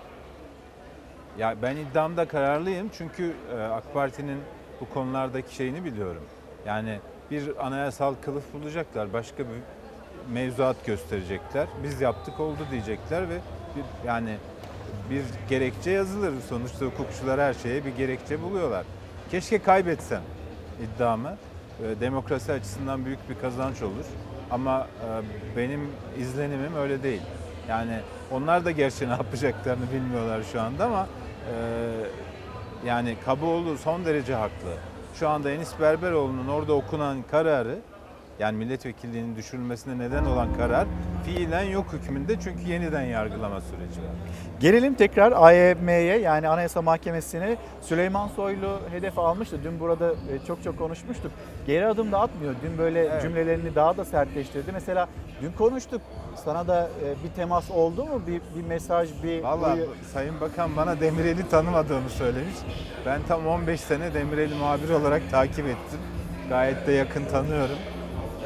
Ya ben iddiamda kararlıyım çünkü A K Parti'nin bu konulardaki şeyini biliyorum. Yani bir anayasal kılıf bulacaklar, başka bir mevzuat gösterecekler. Biz yaptık oldu diyecekler ve bir, yani... bir gerekçe yazılır. Sonuçta hukukçular her şeye bir gerekçe buluyorlar. Keşke kaybetsem iddiamı. Demokrasi açısından büyük bir kazanç olur. Ama benim izlenimim öyle değil. Yani onlar da gerçi ne yapacaklarını bilmiyorlar şu anda ama yani Kaboğlu son derece haklı. Şu anda Enis Berberoğlu'nun orada okunan kararı, yani milletvekilliğinin düşürülmesine neden olan karar fiilen yok hükmünde çünkü yeniden yargılama süreci var. Gelelim tekrar A Y M'ye, yani Anayasa Mahkemesi'ne. Süleyman Soylu hedef almıştı. Dün burada çok çok konuşmuştuk. Geri adım da atmıyor. Dün böyle evet. cümlelerini daha da sertleştirdi. Mesela dün konuştuk. Sana da bir temas oldu mu? Bir, bir mesaj, bir... Valla uyu... Sayın Bakan bana Demirel'i tanımadığımı söylemiş. Ben tam on beş sene Demirel'i muhabir olarak takip ettim. Gayet de yakın tanıyorum.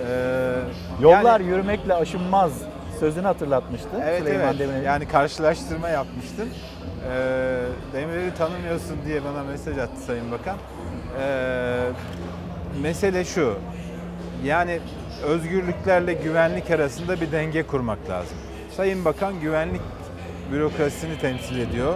Ee, Yollar yani, yürümekle aşınmaz sözünü hatırlatmıştı. Evet Süleyman evet Demirel'i. Yani karşılaştırma yapmıştım. Ee, Demirel'i tanımıyorsun diye bana mesaj attı Sayın Bakan. Ee, mesele şu, yani özgürlüklerle güvenlik arasında bir denge kurmak lazım. Sayın Bakan güvenlik bürokrasisini temsil ediyor.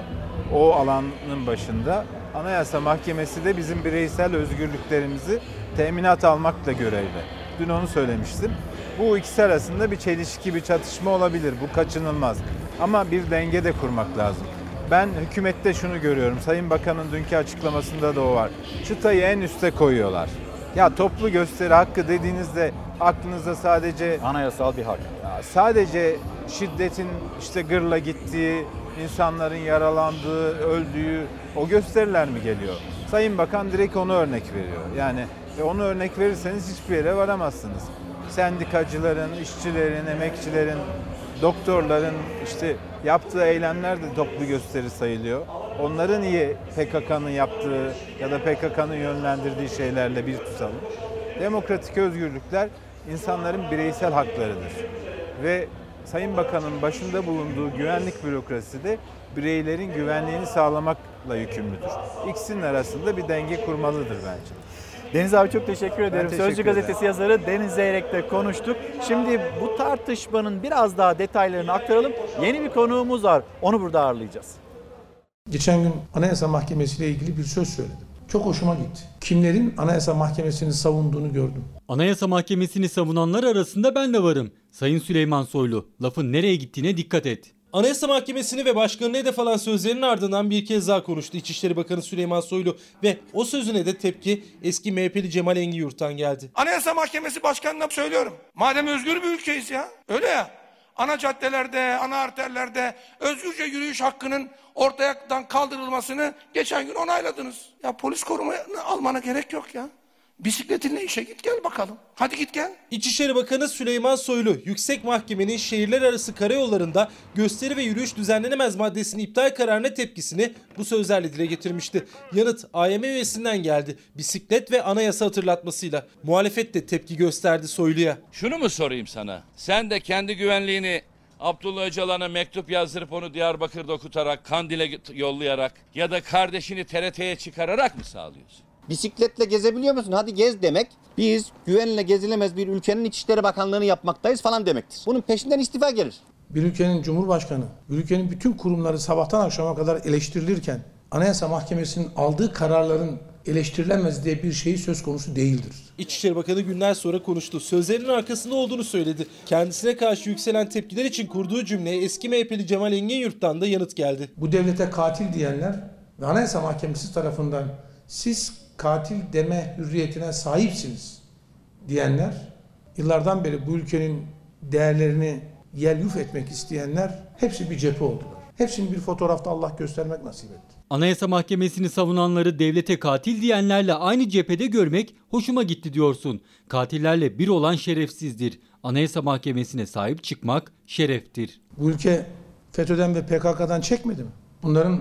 O alanın başında. Anayasa Mahkemesi de bizim bireysel özgürlüklerimizi teminat almakla görevli. Dün onu söylemiştim. Bu ikisi arasında bir çelişki, bir çatışma olabilir. Bu kaçınılmaz. Ama bir denge de kurmak lazım. Ben hükümette şunu görüyorum. Sayın Bakan'ın dünkü açıklamasında da o var. Çıtayı en üste koyuyorlar. Ya toplu gösteri hakkı dediğinizde aklınızda sadece... Anayasal bir hak. Sadece şiddetin işte gırla gittiği, insanların yaralandığı, öldüğü o gösteriler mi geliyor? Sayın Bakan direkt onu örnek veriyor. Yani... Ve onu örnek verirseniz hiçbir yere varamazsınız. Sendikacıların, işçilerin, emekçilerin, doktorların işte yaptığı eylemler de toplu gösteri sayılıyor. onları niye P K K'nın yaptığı ya da P K K'nın yönlendirdiği şeylerle bir tutalım. Demokratik özgürlükler insanların bireysel haklarıdır. Ve Sayın Bakan'ın başında bulunduğu güvenlik bürokrasisi de bireylerin güvenliğini sağlamakla yükümlüdür. İkisinin arasında bir denge kurmalıdır bence. Deniz abi çok teşekkür ederim. Teşekkür Sözcü ederim. Gazetesi yazarı Deniz Zeyrek'le konuştuk. Şimdi bu tartışmanın biraz daha detaylarını aktaralım. Yeni bir konuğumuz var. Onu burada ağırlayacağız. Geçen gün Anayasa Mahkemesi ile ilgili bir söz söyledim. Çok hoşuma gitti. Kimlerin Anayasa Mahkemesi'ni savunduğunu gördüm. Anayasa Mahkemesi'ni savunanlar arasında ben de varım. Sayın Süleyman Soylu, lafın nereye gittiğine dikkat et. Anayasa Mahkemesi'ni ve başkanını hedef alan sözlerinin ardından bir kez daha konuştu İçişleri Bakanı Süleyman Soylu ve o sözüne de tepki eski M H P'li Cemal Engiyurt'tan geldi. Anayasa Mahkemesi Başkanı'na söylüyorum. Madem özgür bir ülkeyiz ya, öyle ya. Ana caddelerde, ana arterlerde özgürce yürüyüş hakkının ortadan kaldırılmasını geçen gün onayladınız. Ya polis korumasını almana gerek yok ya. Bisikletinle işe git gel bakalım. Hadi git gel. İçişleri Bakanı Süleyman Soylu, Yüksek Mahkemenin şehirler arası karayollarında gösteri ve yürüyüş düzenlenemez maddesinin iptal kararına tepkisini bu sözlerle dile getirmişti. Yanıt A Y M üyesinden geldi. Bisiklet ve anayasa hatırlatmasıyla. Muhalefet de tepki gösterdi Soylu'ya. Şunu mu sorayım sana? Sen de kendi güvenliğini Abdullah Öcalan'a mektup yazdırıp onu Diyarbakır'da okutarak, Kandil'e yollayarak ya da kardeşini T R T'ye çıkararak mı sağlıyorsun? Bisikletle gezebiliyor musun? Hadi gez demek. Biz güvenle gezilemez bir ülkenin İçişleri Bakanlığı'nı yapmaktayız falan demektir. Bunun peşinden istifa gelir. Bir ülkenin Cumhurbaşkanı, bir ülkenin bütün kurumları sabahtan akşama kadar eleştirilirken Anayasa Mahkemesi'nin aldığı kararların eleştirilemez diye bir şey söz konusu değildir. İçişleri Bakanı günler sonra konuştu. Sözlerinin arkasında olduğunu söyledi. Kendisine karşı yükselen tepkiler için kurduğu cümleye eski M H P'li Cemal Engiyurt'tan da yanıt geldi. Bu devlete katil diyenler ve Anayasa Mahkemesi tarafından siz katil deme hürriyetine sahipsiniz diyenler, yıllardan beri bu ülkenin değerlerini yel yuf etmek isteyenler hepsi bir cephe oldular. Hepsini bir fotoğrafta Allah göstermek nasip etti. Anayasa Mahkemesi'ni savunanları devlete katil diyenlerle aynı cephede görmek hoşuma gitti diyorsun. Katillerle bir olan şerefsizdir. Anayasa Mahkemesi'ne sahip çıkmak şereftir. Bu ülke FETÖ'den ve P K K'dan çekmedi mi? Bunların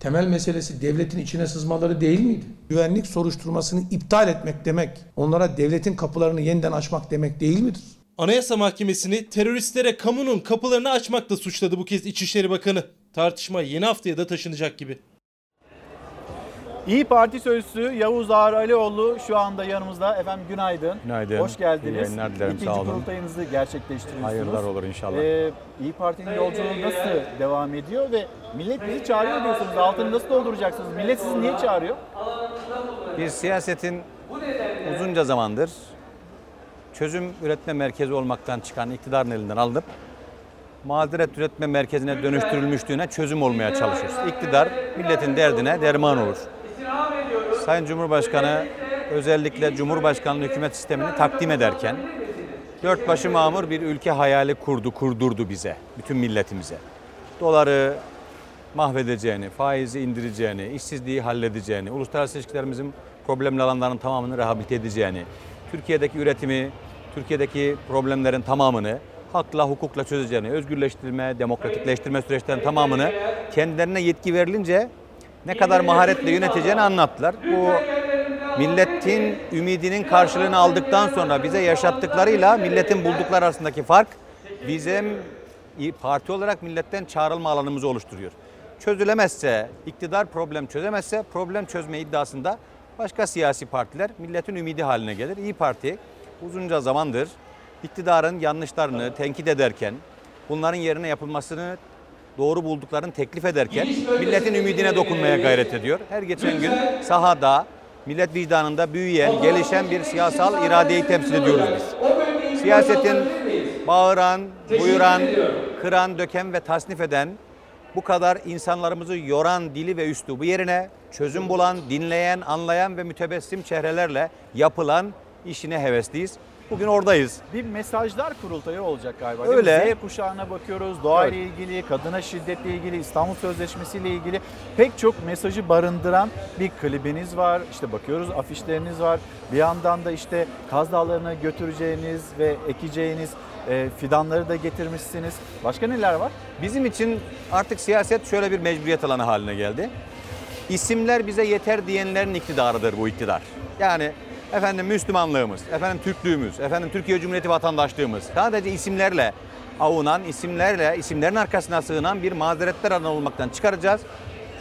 temel meselesi devletin içine sızmaları değil miydi? Güvenlik soruşturmasını iptal etmek demek, onlara devletin kapılarını yeniden açmak demek değil midir? Anayasa Mahkemesi'ni teröristlere kamunun kapılarını açmakla suçladı bu kez İçişleri Bakanı. Tartışma yeni haftaya da taşınacak gibi. İyi Parti sözcüsü Yavuz Ağıralioğlu şu anda yanımızda. Efendim günaydın. Günaydın. Hoş geldiniz. İyi dilerim, İkinci kurultayınızı gerçekleştiriyorsunuz. Hayırlar olur inşallah. Ee, İyi Parti'nin yolculuğu nasıl devam ediyor ve millet bizi çağırıyor diyorsunuz. Altını nasıl dolduracaksınız? Millet sizi niye çağırıyor? Bir siyasetin uzunca zamandır çözüm üretme merkezi olmaktan çıkan iktidarın elinden alınıp mazeret üretme merkezine dönüştürülmüştüğüne çözüm olmaya çalışıyoruz. İktidar milletin derdine derman olur. Sayın Cumhurbaşkanı özellikle Cumhurbaşkanlığı hükümet sistemini takdim ederken dört başı mamur bir ülke hayali kurdu, kurdurdu bize, bütün milletimize. Doları mahvedeceğini, faizi indireceğini, işsizliği halledeceğini, uluslararası ilişkilerimizin problemli alanlarının tamamını rehabilite edeceğini, Türkiye'deki üretimi, Türkiye'deki problemlerin tamamını hakla, hukukla çözeceğini, özgürleştirme, demokratikleştirme süreçlerinin tamamını kendilerine yetki verilince ne kadar maharetle yöneteceğini anlattılar. Bu milletin ümidinin karşılığını aldıktan sonra bize yaşattıklarıyla milletin buldukları arasındaki fark bizim parti olarak milletten çağrılma alanımızı oluşturuyor. Çözülemezse, iktidar problem çözemezse problem çözme iddiasında başka siyasi partiler milletin ümidi haline gelir. İyi Parti uzunca zamandır iktidarın yanlışlarını tenkit ederken, bunların yerine yapılmasını doğru bulduklarını teklif ederken milletin ümidine dokunmaya gayret ediyor. Her geçen gün sahada, millet vicdanında büyüyen, gelişen bir siyasal iradeyi temsil ediyoruz biz. Siyasetin bağıran, buyuran, kıran, döken ve tasnif eden, bu kadar insanlarımızı yoran dili ve üslubu yerine çözüm bulan, dinleyen, anlayan ve mütebessim çehrelerle yapılan işine hevesliyiz. Bugün oradayız. Bir mesajlar kurultayı olacak galiba. Öyle. Z kuşağına bakıyoruz, doğa ile evet. ilgili, kadına şiddetle ilgili, İstanbul Sözleşmesi ile ilgili pek çok mesajı barındıran bir klibiniz var. İşte bakıyoruz, afişleriniz var. Bir yandan da işte Kaz Dağları'na götüreceğiniz ve ekeceğiniz e, fidanları da getirmişsiniz. Başka neler var? Bizim için artık siyaset şöyle bir mecburiyet alanı haline geldi. İsimler bize yeter diyenlerin iktidarıdır bu iktidar. Yani efendim Müslümanlığımız, efendim Türklüğümüz, efendim Türkiye Cumhuriyeti vatandaşlığımız. Sadece isimlerle avunan, isimlerle, isimlerin arkasına sığınan bir mazeretler alanı olmaktan çıkaracağız.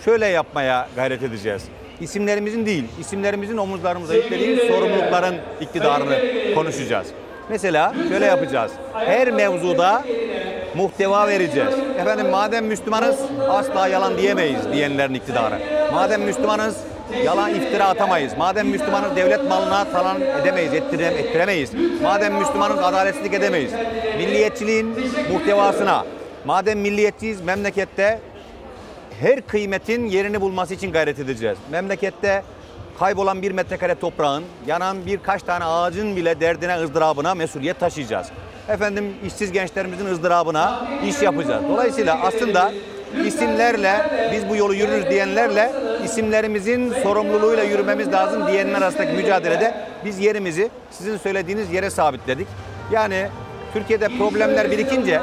Şöyle yapmaya gayret edeceğiz. İsimlerimizin değil, isimlerimizin omuzlarımıza yüklediği sorumlulukların iktidarını konuşacağız. Mesela şöyle yapacağız. Her mevzuda muhteva vereceğiz. Efendim madem Müslümanız asla yalan diyemeyiz diyenlerin iktidarı. Madem Müslümanız yalan iftira atamayız. Madem Müslümanız devlet malına talan edemeyiz, ettirem, ettiremeyiz. Madem Müslümanız adaletsizlik edemeyiz. Milliyetçiliğin muhtevasına, madem milliyetçiyiz memlekette her kıymetin yerini bulması için gayret edeceğiz. Memlekette kaybolan bir metrekare toprağın, yanan birkaç tane ağacın bile derdine, ızdırabına mesuliyet taşıyacağız. Efendim işsiz gençlerimizin ızdırabına iş yapacağız. Dolayısıyla aslında isimlerle biz bu yolu yürürüz diyenlerle isimlerimizin sorumluluğuyla yürümemiz lazım diyenler arasındaki mücadelede biz yerimizi sizin söylediğiniz yere sabitledik. Yani Türkiye'de problemler birikince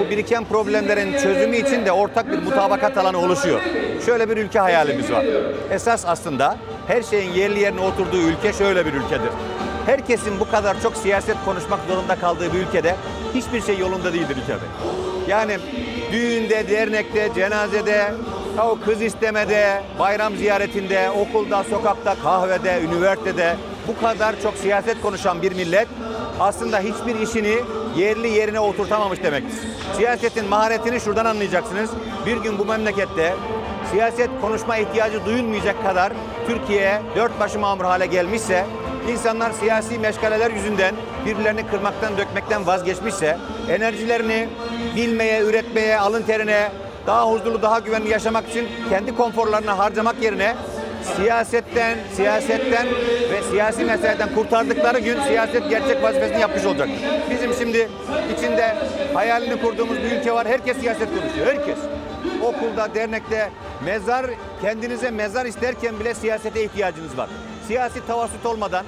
bu biriken problemlerin çözümü için de ortak bir mutabakat alanı oluşuyor. Şöyle bir ülke hayalimiz var. Esas aslında her şeyin yerli yerine oturduğu ülke şöyle bir ülkedir. Herkesin bu kadar çok siyaset konuşmak zorunda kaldığı bir ülkede hiçbir şey yolunda değildir ülkede. Yani düğünde, dernekte, cenazede, o kız istemede, bayram ziyaretinde, okulda, sokakta, kahvede, üniversitede bu kadar çok siyaset konuşan bir millet aslında hiçbir işini yerli yerine oturtamamış demektir. Siyasetin maharetini şuradan anlayacaksınız. Bir gün bu memlekette siyaset konuşma ihtiyacı duyulmayacak kadar Türkiye dört başı mamur hale gelmişse, İnsanlar siyasi meşgaleler yüzünden birbirlerini kırmaktan, dökmekten vazgeçmişse, enerjilerini bilmeye, üretmeye, alın terine, daha huzurlu, daha güvenli yaşamak için kendi konforlarına harcamak yerine siyasetten, siyasetten ve siyasi meseleden kurtardıkları gün siyaset gerçek vazifesini yapmış olacak. Bizim şimdi içinde hayalini kurduğumuz bir ülke var. Herkes siyaset konuşuyor. Herkes. Okulda, dernekte, mezar, kendinize mezar isterken bile siyasete ihtiyacınız var. Siyasi tavasut olmadan,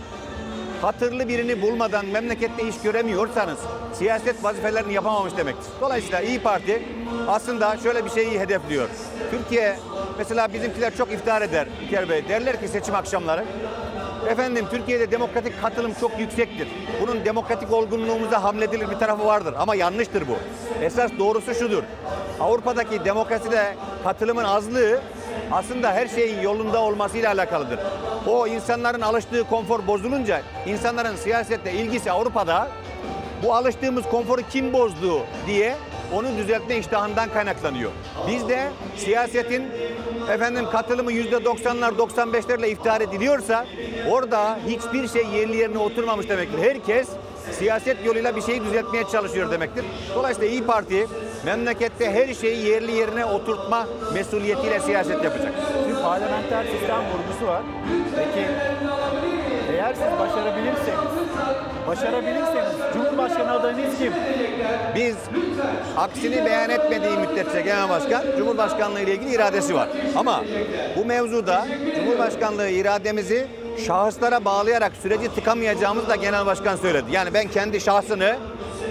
hatırlı birini bulmadan memlekette iş göremiyorsanız siyaset vazifelerini yapamamış demektir. Dolayısıyla İyi Parti aslında şöyle bir şeyi hedefliyor. Türkiye, mesela bizimkiler çok iftihar eder İlker Bey. Derler ki seçim akşamları, efendim Türkiye'de demokratik katılım çok yüksektir. Bunun demokratik olgunluğumuza hamledilir bir tarafı vardır ama yanlıştır bu. Esas doğrusu şudur. Avrupa'daki demokraside katılımın azlığı aslında her şeyin yolunda olmasıyla alakalıdır. O insanların alıştığı konfor bozulunca insanların siyasetle ilgisi Avrupa'da bu alıştığımız konforu kim bozdu diye onu düzeltme iştahından kaynaklanıyor. Bizde siyasetin efendim katılımı yüzde doksanlar doksan beşlerle iftihar ediliyorsa orada hiçbir şey yerli yerine oturmamış demektir. Herkes siyaset yoluyla bir şeyi düzeltmeye çalışıyor demektir. Dolayısıyla İyi Parti memlekette her şeyi yerli yerine oturtma mesuliyetiyle siyaset yapacak. Şimdi parlamenter sistem vurgusu var. Peki eğer siz başarabilirseniz, başarabilirseniz Cumhurbaşkanı adayınız kim? Biz aksini beyan etmediği müddetçe Genel Başkan Cumhurbaşkanlığı ile ilgili iradesi var. Ama bu mevzuda Cumhurbaşkanlığı irademizi şahıslara bağlayarak süreci tıkamayacağımızı da Genel Başkan söyledi. Yani ben kendi şahsını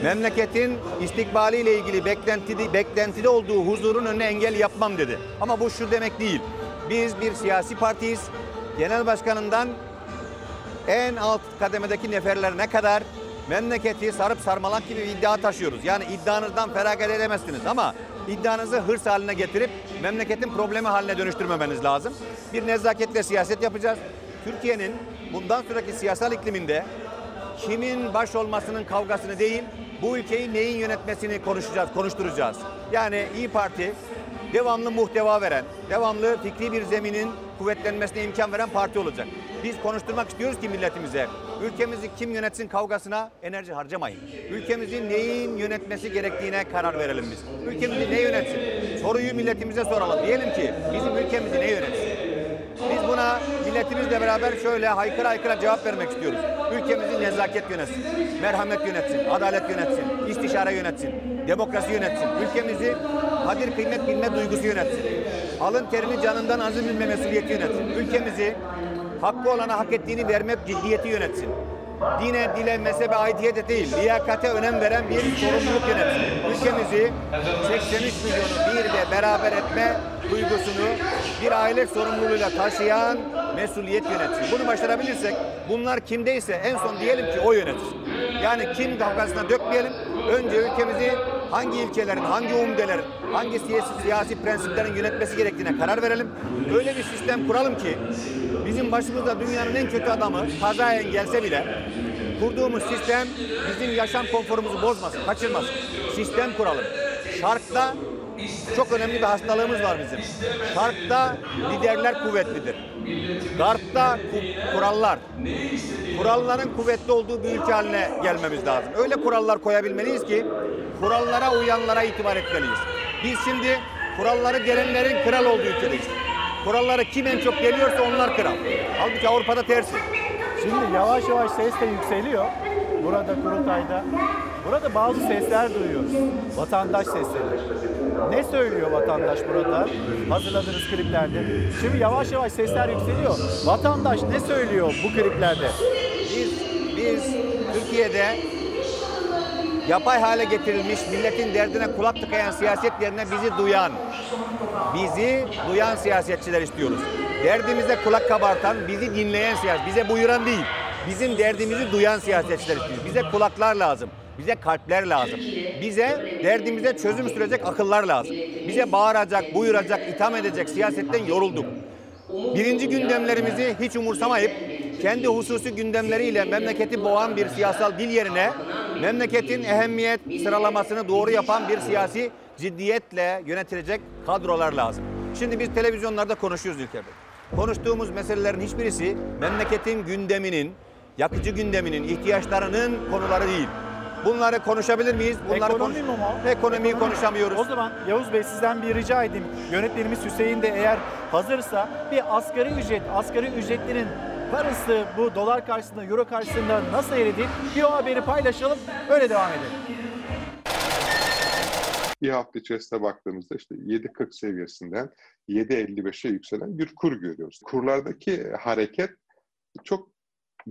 memleketin istikbaliyle ilgili beklentide, beklentide olduğu huzurun önüne engel yapmam dedi. Ama bu şu demek değil. Biz bir siyasi partiyiz. Genel Başkanından en alt kademedeki neferlerine kadar memleketi sarıp sarmalak gibi iddia taşıyoruz. Yani iddianızdan feragat edemezsiniz ama iddianızı hırs haline getirip memleketin problemi haline dönüştürmemeniz lazım. Bir nezaketle siyaset yapacağız. Türkiye'nin bundan sonraki siyasal ikliminde kimin baş olmasının kavgasını değil, bu ülkeyi neyin yönetmesini konuşacağız, konuşturacağız. Yani İyi Parti devamlı muhteva veren, devamlı fikri bir zeminin kuvvetlenmesine imkan veren parti olacak. Biz konuşturmak istiyoruz ki milletimize, ülkemizi kim yönetsin kavgasına enerji harcamayın. Ülkemizi neyin yönetmesi gerektiğine karar verelim biz. Ülkemizi ne yönetsin? Soruyu milletimize soralım. Diyelim ki bizim ülkemizi ne yönetsin? Biz buna milletimizle beraber şöyle haykıra haykıra cevap vermek istiyoruz. Ülkemizi nezaket yönetsin, merhamet yönetsin, adalet yönetsin, istişare yönetsin, demokrasi yönetsin. Ülkemizi kadir kıymet bilme duygusu yönetsin. Alın terini canından azim bilme mesuliyeti yönetsin. Ülkemizi hakkı olana hak ettiğini vermek ciddiyeti yönetsin. Dine, dile, mezhebe, aidiyete değil, liyakate önem veren bir sorumluluk yönetimi. Ülkemizi seksen üç milyonu birle beraber etme duygusunu bir aile sorumluluğuyla taşıyan mesuliyet yönetimi. Bunu başarabilirsek, bunlar kimdeyse en son diyelim ki o yönetsin. Yani kim kavgasına dökmeyelim, önce ülkemizi hangi ilkelerin, hangi umdelerin, hangi siyasi, siyasi prensiplerin yönetmesi gerektiğine karar verelim. Öyle bir sistem kuralım ki bizim başımızda dünyanın en kötü adamı kazayen gelse bile kurduğumuz sistem bizim yaşam konforumuzu bozmasın, kaçırmasın. Sistem kuralım. Şark'ta çok önemli bir hastalığımız var bizim. Şark'ta liderler kuvvetlidir. Garp'ta kurallar. Kuralların kuvvetli olduğu bir ülke haline gelmemiz lazım. Öyle kurallar koyabilmeliyiz ki kurallara uyanlara itibar etmeliyiz. Biz şimdi kuralları gelenlerin kral olduğu ülkedeyiz. Kuralları kim en çok geliyorsa onlar kral. Halbuki Avrupa'da tersi. Şimdi yavaş yavaş ses de yükseliyor. Burada kurultayda. Burada bazı sesler duyuyoruz. Vatandaş sesleri. Ne söylüyor vatandaş burada? Hazırladığınız kliplerde. Şimdi yavaş yavaş sesler yükseliyor. Vatandaş ne söylüyor bu kliplerde? Biz, biz Türkiye'de yapay hale getirilmiş, milletin derdine kulak tıkayan siyaset yerine bizi duyan, bizi duyan siyasetçiler istiyoruz. Derdimize kulak kabartan, bizi dinleyen siyaset, bize buyuran değil, bizim derdimizi duyan siyasetçiler istiyoruz. Bize kulaklar lazım, bize kalpler lazım, bize derdimize çözüm sürecek akıllar lazım. Bize bağıracak, buyuracak, itham edecek siyasetten yorulduk. Birinci gündemlerimizi hiç umursamayıp kendi hususi gündemleriyle memleketi boğan bir siyasal dil yerine memleketin ehemmiyet sıralamasını doğru yapan bir siyasi ciddiyetle yönetilecek kadrolar lazım. Şimdi biz televizyonlarda konuşuyoruz İlker Bey. Konuştuğumuz meselelerin hiçbirisi memleketin gündeminin, yakıcı gündeminin, ihtiyaçlarının konuları değil. Bunları konuşabilir miyiz? Bunları Ekonomi konuş mu? Ekonomiyi Ekonomi. konuşamıyoruz. O zaman Yavuz Bey sizden bir rica edeyim. Yönetmenimiz Hüseyin de eğer hazırsa bir asgari ücret, asgari ücretlerin parası bu dolar karşısında, euro karşısında nasıl eridi? Bir o haberi paylaşalım, öyle devam edelim. Bir hafta içerisinde baktığımızda işte yedi kırk seviyesinden yedi elli beşe yükselen bir kur görüyoruz. Kurlardaki hareket çok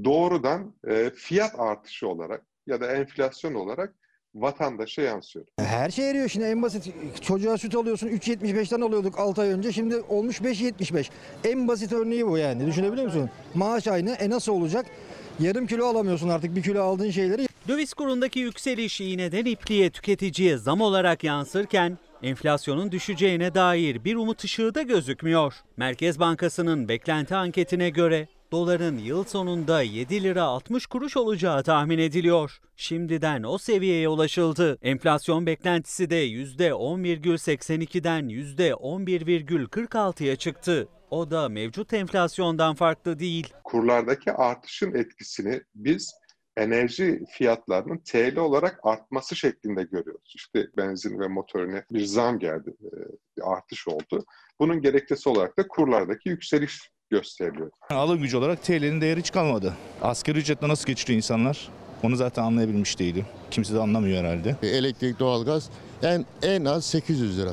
doğrudan fiyat artışı olarak ya da enflasyon olarak vatandaşa yansıyor. Her şey eriyor. Şimdi en basit çocuğa süt alıyorsun. üç yetmiş beşten alıyorduk altı ay önce. Şimdi olmuş beş yetmiş beş. En basit örneği bu yani. Düşünebiliyor musun? Maaş aynı. E nasıl olacak? Yarım kilo alamıyorsun artık. Bir kilo aldığın şeyleri. Döviz kurundaki yükseliş iğneden ipliğe tüketiciye zam olarak yansırken enflasyonun düşeceğine dair bir umut ışığı da gözükmüyor. Merkez Bankası'nın beklenti anketine göre doların yıl sonunda yedi lira altmış kuruş olacağı tahmin ediliyor. Şimdiden o seviyeye ulaşıldı. Enflasyon beklentisi de yüzde on virgül seksen ikiden yüzde on bir virgül kırk altıya çıktı. O da mevcut enflasyondan farklı değil. Kurlardaki artışın etkisini biz enerji fiyatlarının T L olarak artması şeklinde görüyoruz. İşte benzin ve motorine bir zam geldi, bir artış oldu. Bunun gerekçesi olarak da kurlardaki yükseliş gösteriliyor. Alım gücü olarak T L'nin değeri hiç kalmadı. Asgari ücretle nasıl geçiriyor insanlar? Onu zaten anlayabilmiş değilim. Kimse de anlamıyor herhalde. Elektrik, doğalgaz en, en az sekiz yüz lira.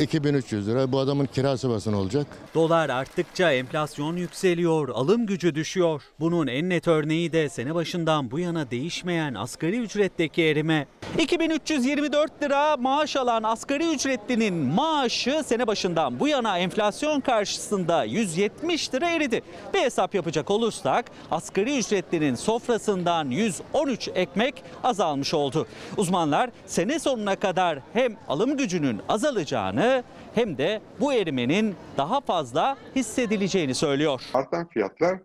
iki bin üç yüz lira. Bu adamın kirası basın olacak. Dolar arttıkça enflasyon yükseliyor, alım gücü düşüyor. Bunun en net örneği de sene başından bu yana değişmeyen asgari ücretteki erime. iki bin üç yüz yirmi dört lira maaş alan asgari ücretlinin maaşı sene başından bu yana enflasyon karşısında yüz yetmiş lira eridi. Bir hesap yapacak olursak asgari ücretlinin sofrasından yüz on üç ekmek azalmış oldu. Uzmanlar sene sonuna kadar hem alım gücünün azalacağını hem de bu erimenin daha fazla hissedileceğini söylüyor. Artan fiyatlar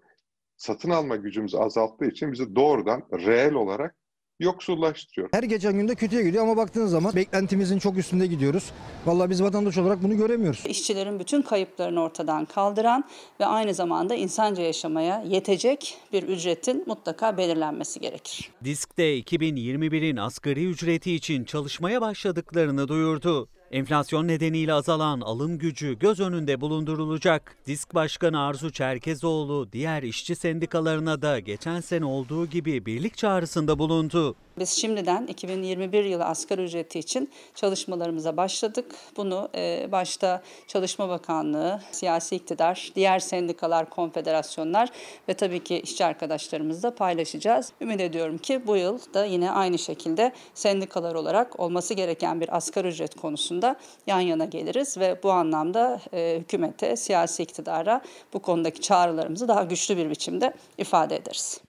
satın alma gücümüzü azalttığı için bizi doğrudan reel olarak yoksullaştırıyor. Her geçen günde kötüye gidiyor ama baktığınız zaman beklentimizin çok üstünde gidiyoruz. Vallahi biz vatandaş olarak bunu göremiyoruz. İşçilerin bütün kayıplarını ortadan kaldıran ve aynı zamanda insanca yaşamaya yetecek bir ücretin mutlaka belirlenmesi gerekir. D İ S K'de iki bin yirmi birin asgari ücreti için çalışmaya başladıklarını duyurdu. Enflasyon nedeniyle azalan alım gücü göz önünde bulundurulacak. DİSK Başkanı Arzu Çerkezoğlu diğer işçi sendikalarına da geçen sene olduğu gibi birlik çağrısında bulundu. Biz şimdiden iki bin yirmi bir yılı asgari ücreti için çalışmalarımıza başladık. Bunu başta Çalışma Bakanlığı, siyasi iktidar, diğer sendikalar, konfederasyonlar ve tabii ki işçi arkadaşlarımızla paylaşacağız. Ümit ediyorum ki bu yıl da yine aynı şekilde sendikalar olarak olması gereken bir asgari ücret konusunda yan yana geliriz ve bu anlamda hükümete, siyasi iktidara bu konudaki çağrılarımızı daha güçlü bir biçimde ifade ederiz.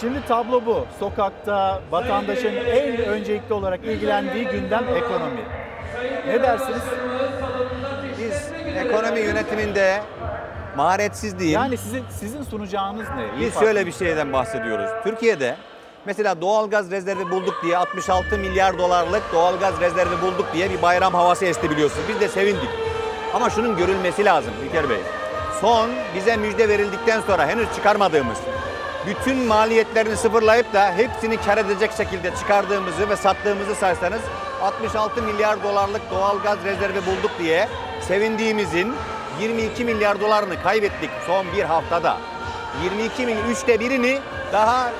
Şimdi tablo bu. Sokakta vatandaşın en öncelikli olarak ilgilendiği gündem ekonomi. Ne dersiniz? Biz ekonomi yönetiminde maharetsiz değil. Yani sizin, sizin sunacağınız ne? Biz şöyle bir şeyden bahsediyoruz. Türkiye'de mesela doğalgaz rezervi bulduk diye altmış altı milyar dolarlık doğalgaz rezervi bulduk diye bir bayram havası esti biliyorsunuz. Biz de sevindik. Ama şunun görülmesi lazım İlker Bey. Son bize müjde verildikten sonra henüz çıkarmadığımız, bütün maliyetlerini sıfırlayıp da hepsini kar edecek şekilde çıkardığımızı ve sattığımızı saysanız altmış altı milyar dolarlık doğalgaz rezervi bulduk diye sevindiğimizin yirmi iki milyar dolarını kaybettik son bir haftada. yirmi iki bin üçte birini daha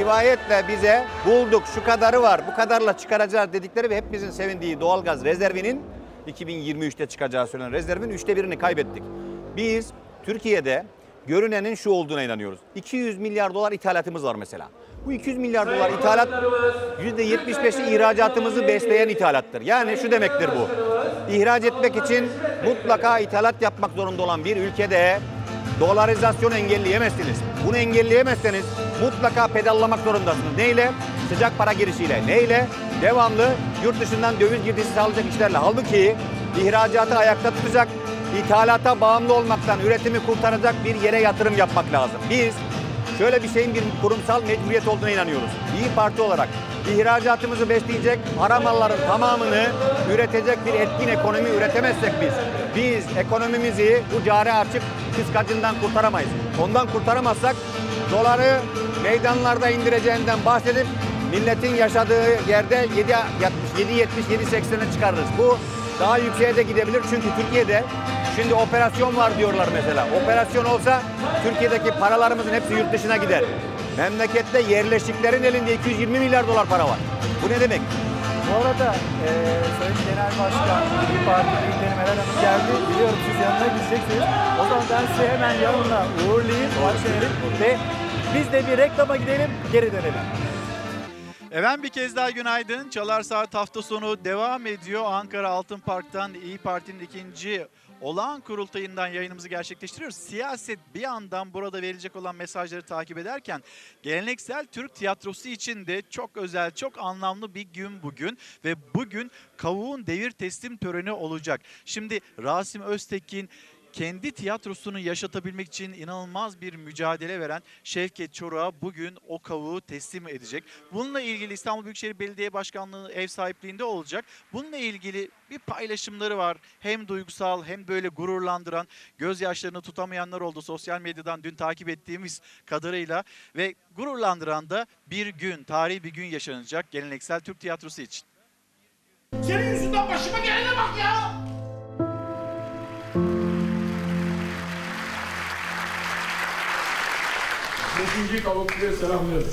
rivayetle bize bulduk, şu kadarı var, bu kadarla çıkaracağız dedikleri ve hepimizin sevindiği doğalgaz rezervinin iki bin yirmi üçte çıkacağı söylenen rezervin üçte birini kaybettik. Biz Türkiye'de görünenin şu olduğuna inanıyoruz. iki yüz milyar dolar ithalatımız var mesela. Bu iki yüz milyar dolar ithalat yüzde yetmiş beşi ihracatımızı besleyen ithalattır. Yani şu demektir bu. İhraç etmek için mutlaka ithalat yapmak zorunda olan bir ülkede dolarizasyonu engelleyemezsiniz. Bunu engelleyemezseniz mutlaka pedallamak zorundasınız. Neyle? Sıcak para girişiyle. Neyle? Devamlı yurt dışından döviz girdisi sağlayacak işlerle. Halbuki ihracatı ayakta tutacak, İthalata bağımlı olmaktan üretimi kurtaracak bir yere yatırım yapmak lazım. Biz şöyle bir şeyin bir kurumsal mecburiyet olduğuna inanıyoruz. İyi Parti olarak ihracatımızı besleyecek, ara malların tamamını üretecek bir etkin ekonomi üretemezsek biz, biz ekonomimizi bu cari açık kıskacından kurtaramayız. Ondan kurtaramazsak doları meydanlarda indireceğinden bahsedip milletin yaşadığı yerde yedi yetmiş yedi seksene çıkarırız. Bu daha yükseğe de gidebilir çünkü Türkiye'de şimdi operasyon var diyorlar mesela. Operasyon olsa Türkiye'deki paralarımızın hepsi yurt dışına gider. Memlekette yerleşiklerin elinde iki yüz yirmi milyar dolar para var. Bu ne demek? Bu arada e, Sayın Genel Başkan, İYİ Parti lideri Meral Hanım geldi. Biliyorum siz yanına gideceksiniz. O zaman ben size hemen yanına uğurlayayım. Ve biz de bir reklama gidelim, geri dönelim. Efendim bir kez daha günaydın. Çalar Saat hafta sonu devam ediyor. Ankara Altın Park'tan İyi Parti'nin ikinci olağan kurultayından yayınımızı gerçekleştiriyoruz. Siyaset bir yandan burada verilecek olan mesajları takip ederken geleneksel Türk tiyatrosu için de çok özel, çok anlamlı bir gün bugün ve bugün kavuğun devir teslim töreni olacak. Şimdi Rasim Öztekin kendi tiyatrosunu yaşatabilmek için inanılmaz bir mücadele veren Şevket Çoruh'a bugün o kavuğu teslim edecek. Bununla ilgili İstanbul Büyükşehir Belediye Başkanlığı ev sahipliğinde olacak. Bununla ilgili bir paylaşımları var. Hem duygusal hem böyle gururlandıran, gözyaşlarını tutamayanlar oldu sosyal medyadan dün takip ettiğimiz kadarıyla. Ve gururlandıran da bir gün, tarihi bir gün yaşanacak geleneksel Türk tiyatrosu için. Senin yüzünden başıma gelene bak ya! Beşinci kabukluya selamlıyorum.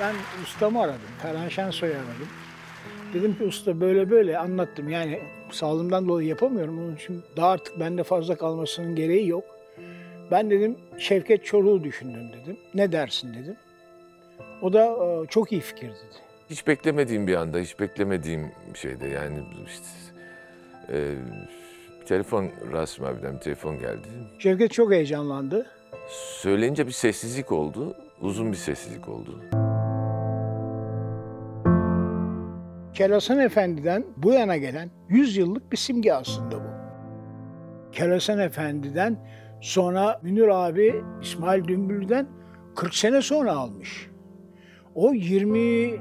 Ben ustamı aradım, Ferhan Şensoy'u aradım. Dedim ki usta böyle böyle anlattım. Yani sağlığımdan dolayı yapamıyorum. Onun için daha artık bende fazla kalmasının gereği yok. Ben dedim Şevket Çoruh'u düşündüm dedim. Ne dersin dedim. O da çok iyi fikir dedi. Hiç beklemediğim bir anda, hiç beklemediğim şeyde yani işte, e, telefon Rasim abiden bir telefon geldi. Şevket çok heyecanlandı. Söyleyince bir sessizlik oldu. Uzun bir sessizlik oldu. Kerasan Efendi'den bu yana gelen yüz yıllık bir simge aslında bu. Kerasan Efendi'den Sonra Münir abi İsmail Dümbül'den kırk sene sonra almış. O yirmi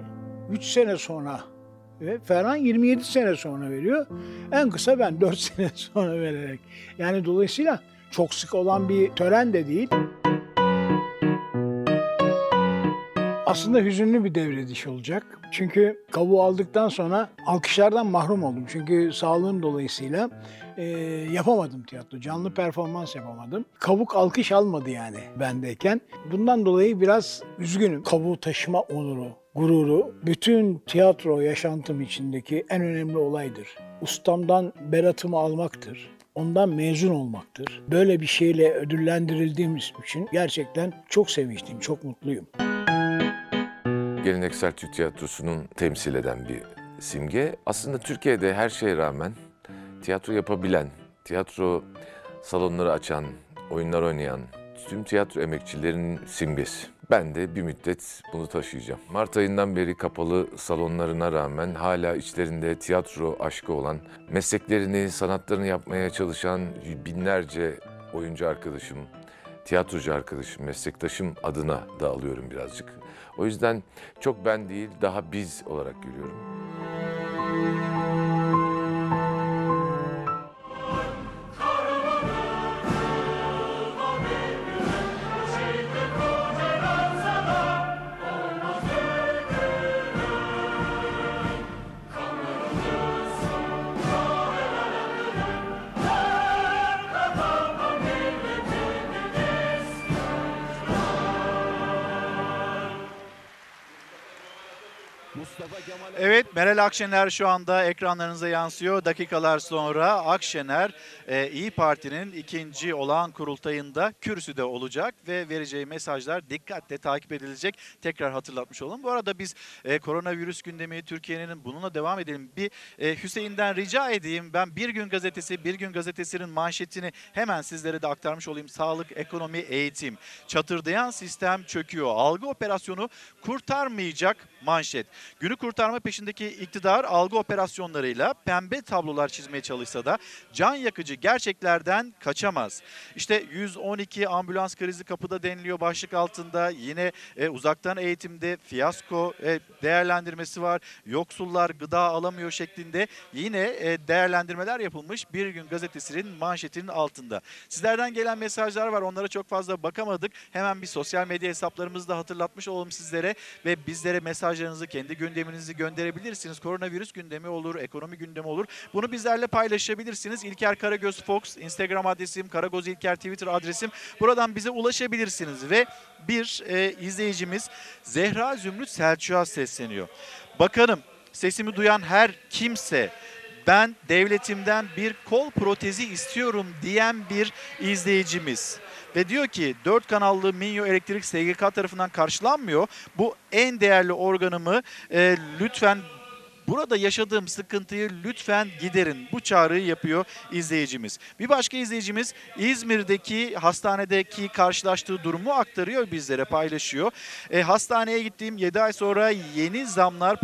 üç sene sonra ve Ferhan yirmi yedi sene sonra veriyor. En kısa ben dört sene sonra vererek. Yani dolayısıyla çok sık olan bir tören de değil. Aslında hüzünlü bir devrediş olacak. Çünkü kabuğu aldıktan sonra alkışlardan mahrum oldum. Çünkü sağlığım dolayısıyla e, yapamadım tiyatro. Canlı performans yapamadım. Kabuk alkış almadı yani bendeyken. Bundan dolayı biraz üzgünüm. Kabuğu taşıma onuru, gururu bütün tiyatro yaşantım içindeki en önemli olaydır. Ustamdan beratımı almaktır. Ondan mezun olmaktır. Böyle bir şeyle ödüllendirildiğim için gerçekten çok sevinçliyim, çok mutluyum. Geleneksel Türk tiyatrosunun temsil eden bir simge. Aslında Türkiye'de her şeye rağmen tiyatro yapabilen, tiyatro salonları açan, oyunlar oynayan tüm tiyatro emekçilerinin simgesi. Ben de bir müddet bunu taşıyacağım. Mart ayından beri kapalı salonlarına rağmen hala içlerinde tiyatro aşkı olan, mesleklerini, sanatlarını yapmaya çalışan binlerce oyuncu arkadaşım, tiyatrocu arkadaşım, meslektaşım adına da alıyorum birazcık. O yüzden çok ben değil, daha biz olarak görüyorum. Evet, Meral Akşener şu anda ekranlarınıza yansıyor. Dakikalar sonra Akşener, e, İyi Parti'nin ikinci olağan kurultayında kürsüde olacak ve vereceği mesajlar dikkatle takip edilecek. Tekrar hatırlatmış olalım. Bu arada biz e, koronavirüs gündemi Türkiye'nin bununla devam edelim. Bir e, Hüseyin'den rica edeyim. Ben Bir Gün Gazetesi, Bir Gün Gazetesi'nin manşetini hemen sizlere de aktarmış olayım. Sağlık, ekonomi, eğitim. Çatırdayan sistem çöküyor. Algı operasyonu kurtarmayacak manşet. Günü kurtarma peşindeki iktidar algı operasyonlarıyla pembe tablolar çizmeye çalışsa da can yakıcı gerçeklerden kaçamaz. İşte yüz on iki ambulans krizi kapıda deniliyor başlık altında. Yine e, uzaktan eğitimde fiyasko e, değerlendirmesi var. Yoksullar gıda alamıyor şeklinde yine e, değerlendirmeler yapılmış Bir Gün Gazetesi'nin manşetinin altında. Sizlerden gelen mesajlar var. Onlara çok fazla bakamadık. Hemen bir sosyal medya hesaplarımızı da hatırlatmış olalım sizlere ve bizlere mesajlarınızı, kendi gündeminizi gönderebilirsiniz. Koronavirüs gündemi olur, ekonomi gündemi olur. Bunu bizlerle paylaşabilirsiniz. İlker Karagöz Fox, Instagram adresim, Karagöz İlker Twitter adresim. Buradan bize ulaşabilirsiniz ve bir e, izleyicimiz Zehra Zümrüt Selçuk'a sesleniyor. Bakanım, sesimi duyan her kimse, ben devletimden bir kol protezi istiyorum diyen bir izleyicimiz. Ve diyor ki dört kanallı Minyo Elektrik S G K tarafından karşılanmıyor. Bu en değerli organımı e, lütfen, burada yaşadığım sıkıntıyı lütfen giderin. Bu çağrıyı yapıyor izleyicimiz. Bir başka izleyicimiz İzmir'deki hastanedeki karşılaştığı durumu aktarıyor, bizlere paylaşıyor. E, hastaneye gittiğim yedi ay sonra yeni zamlar,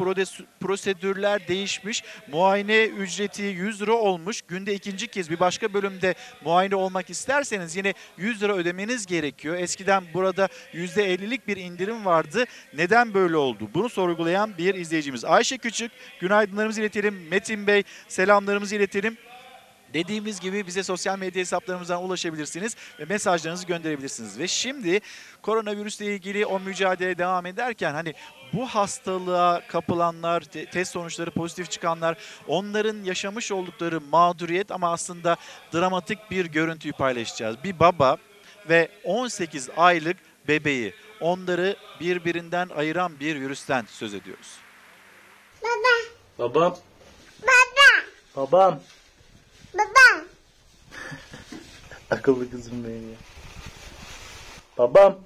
prosedürler değişmiş. Muayene ücreti yüz lira olmuş. Günde ikinci kez bir başka bölümde muayene olmak isterseniz yine yüz lira ödemeniz gerekiyor. Eskiden burada yüzde ellilik bir indirim vardı. Neden böyle oldu? Bunu sorgulayan bir izleyicimiz. Ayşe Küçük, günaydınlarımızı iletelim. Metin Bey, selamlarımızı iletelim. Dediğimiz gibi bize sosyal medya hesaplarımızdan ulaşabilirsiniz ve mesajlarınızı gönderebilirsiniz. Ve şimdi koronavirüsle ilgili o mücadele devam ederken hani bu hastalığa kapılanlar, test sonuçları pozitif çıkanlar, onların yaşamış oldukları mağduriyet ama aslında dramatik bir görüntüyü paylaşacağız. Bir baba ve on sekiz aylık bebeği, onları birbirinden ayıran bir virüsten söz ediyoruz. Baba. Babam. Baba. Babam. Babam. Akıllı kızım benim ya. Babam.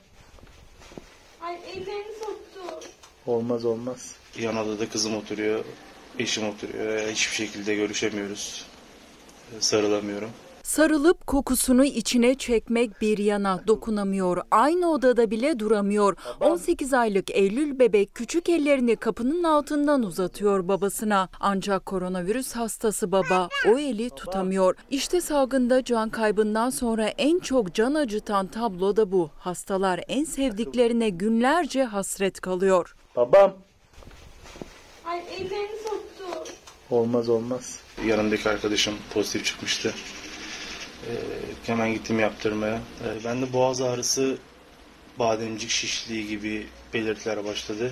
Ay ellerini soktu. Olmaz olmaz. Yan odada kızım oturuyor, eşim oturuyor. Hiçbir şekilde görüşemiyoruz. Sarılamıyorum. Sarılıp kokusunu içine çekmek bir yana dokunamıyor. Aynı odada bile duramıyor. on sekiz aylık Eylül bebek küçük ellerini kapının altından uzatıyor babasına. Ancak koronavirüs hastası baba o eli tutamıyor. İşte salgında can kaybından sonra en çok can acıtan tablo da bu. Hastalar en sevdiklerine günlerce hasret kalıyor. Babam. Ay ellerini soktu. Olmaz olmaz. Yanımdaki arkadaşım pozitif çıkmıştı. Ee, hemen gittim yaptırmaya. Ee, ben de boğaz ağrısı, bademcik şişliği gibi belirtiler başladı.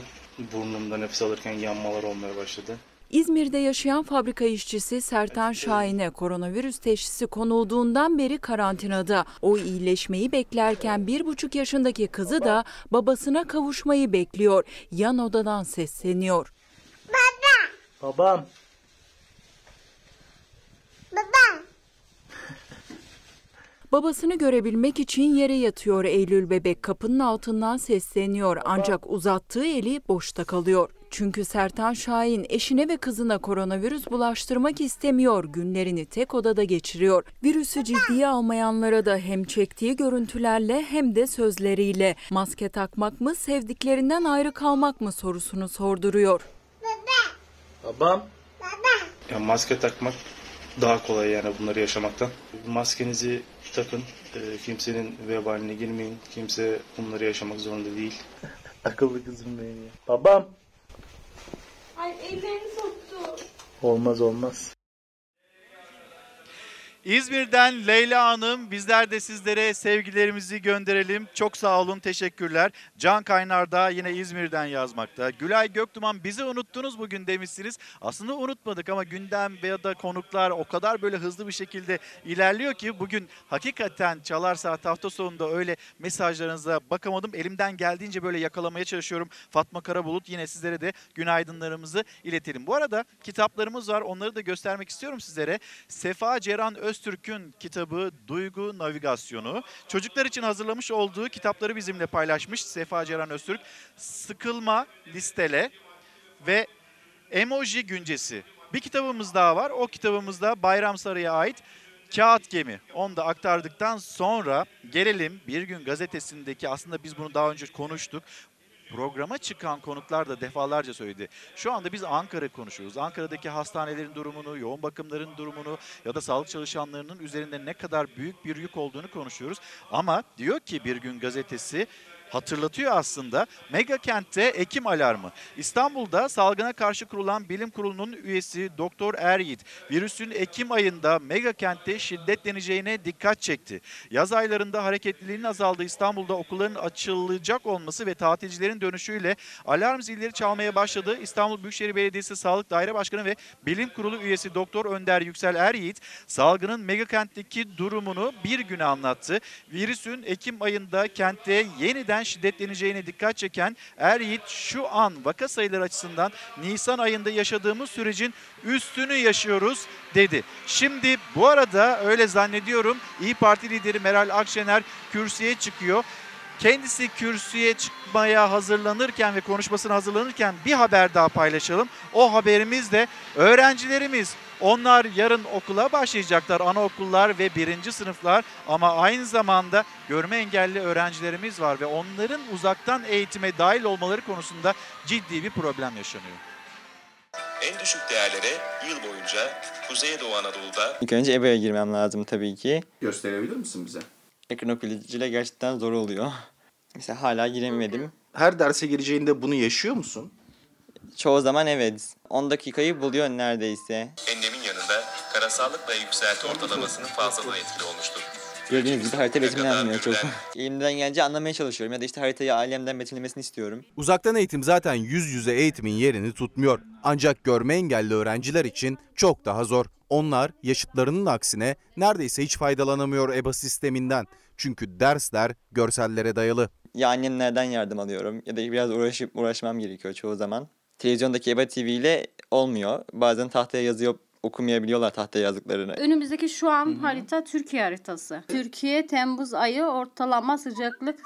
Burnumda nefes alırken yanmalar olmaya başladı. İzmir'de yaşayan fabrika işçisi Sertan Şahin'e koronavirüs teşhisi konulduğundan beri karantinada. O iyileşmeyi beklerken bir buçuk yaşındaki kızı da babasına kavuşmayı bekliyor. Yan odadan sesleniyor. Baba. Babam. Babam. Babasını görebilmek için yere yatıyor Eylül bebek. Kapının altından sesleniyor ancak uzattığı eli boşta kalıyor. Çünkü Sertan Şahin eşine ve kızına koronavirüs bulaştırmak istemiyor. Günlerini tek odada geçiriyor. Virüsü ciddiye almayanlara da hem çektiği görüntülerle hem de sözleriyle maske takmak mı, sevdiklerinden ayrı kalmak mı sorusunu sorduruyor. Baba. Babam. Baba. Ya maske takmak daha kolay yani bunları yaşamaktan. Maskenizi takın, kimsenin vebaline girmeyin. Kimse bunları yaşamak zorunda değil. Akıllı kızım benim. Babam. Ay ellerini soktu. Olmaz olmaz. İzmir'den Leyla Hanım, bizler de sizlere sevgilerimizi gönderelim. Çok sağ olun, teşekkürler. Can Kaynar da yine İzmir'den yazmakta. Gülay Göktuman, bizi unuttunuz bugün demişsiniz. Aslında unutmadık ama gündem veya da konuklar o kadar böyle hızlı bir şekilde ilerliyor ki bugün hakikaten Çalar Saat hafta sonunda öyle mesajlarınıza bakamadım. Elimden geldiğince böyle yakalamaya çalışıyorum. Fatma Karabulut, yine sizlere de günaydınlarımızı iletelim. Bu arada kitaplarımız var, onları da göstermek istiyorum sizlere. Sefa Ceren Öz Öztürk'ün kitabı Duygu Navigasyonu. Çocuklar için hazırlamış olduğu kitapları bizimle paylaşmış Sefa Ceren Öztürk. Sıkılma, listele ve emoji güncesi. Bir kitabımız daha var. O kitabımız da Bayramsaray'a ait Kağıt Gemi. Onu da aktardıktan sonra gelelim Bir Gün Gazetesi'ndeki, aslında biz bunu daha önce konuştuk. Programa çıkan konuklar da defalarca söyledi. Şu anda biz Ankara konuşuyoruz. Ankara'daki hastanelerin durumunu, yoğun bakımların durumunu ya da sağlık çalışanlarının üzerinde ne kadar büyük bir yük olduğunu konuşuyoruz. Ama diyor ki Bir Gün Gazetesi, hatırlatıyor aslında. Mega kentte Ekim alarmı. İstanbul'da salgına karşı kurulan bilim kurulunun üyesi Doktor Er Yiğit, virüsün Ekim ayında mega kentte şiddetleneceğine dikkat çekti. Yaz aylarında hareketliliğin azaldığı İstanbul'da okulların açılacak olması ve tatilcilerin dönüşüyle alarm zilleri çalmaya başladı. İstanbul Büyükşehir Belediyesi Sağlık Daire Başkanı ve Bilim Kurulu üyesi Doktor Önder Yüksel Er Yiğit, salgının mega kentteki durumunu bir güne anlattı. Virüsün Ekim ayında kentte yeniden şiddetleneceğine dikkat çeken Er Yiğit, şu an vaka sayıları açısından Nisan ayında yaşadığımız sürecin üstünü yaşıyoruz dedi. Şimdi bu arada öyle zannediyorum İyi Parti lideri Meral Akşener kürsüye çıkıyor. Kendisi kürsüye çıkmaya hazırlanırken ve konuşmasına hazırlanırken bir haber daha paylaşalım. O haberimiz de öğrencilerimiz. Onlar yarın okula başlayacaklar, anaokullar ve birinci sınıflar, ama aynı zamanda görme engelli öğrencilerimiz var ve onların uzaktan eğitime dahil olmaları konusunda ciddi bir problem yaşanıyor. En düşük değerlere yıl boyunca Kuzeydoğu Anadolu'da... İlk önce E B A'ya girmem lazım tabii ki. Gösterebilir misin bize? Ekranokülücüyle gerçekten zor oluyor. Mesela hala giremedim. Her derse gireceğinde bunu yaşıyor musun? Çoğu zaman evet. on dakikayı buluyor neredeyse. Enlemin yanında karasallıkla yükselti ortalamasının fazlalığı etkili olmuştur. Gördüğünüz gibi harita betimlenmiyor çok. Elimden gelince anlamaya çalışıyorum ya da işte haritayı ailemden betimlemesini istiyorum. Uzaktan eğitim zaten yüz yüze eğitimin yerini tutmuyor. Ancak görme engelli öğrenciler için çok daha zor. Onlar yaşıtlarının aksine neredeyse hiç faydalanamıyor E B A sisteminden. Çünkü dersler görsellere dayalı. Ya annemlerden yardım alıyorum ya da biraz uğraşıp uğraşmam gerekiyor çoğu zaman. Televizyondaki E B A T V ile olmuyor. Bazen tahtaya yazıyor, okumayabiliyorlar tahtaya yazdıklarını. Önümüzdeki şu an Hı-hı. harita Türkiye haritası. Türkiye Temmuz ayı ortalama sıcaklık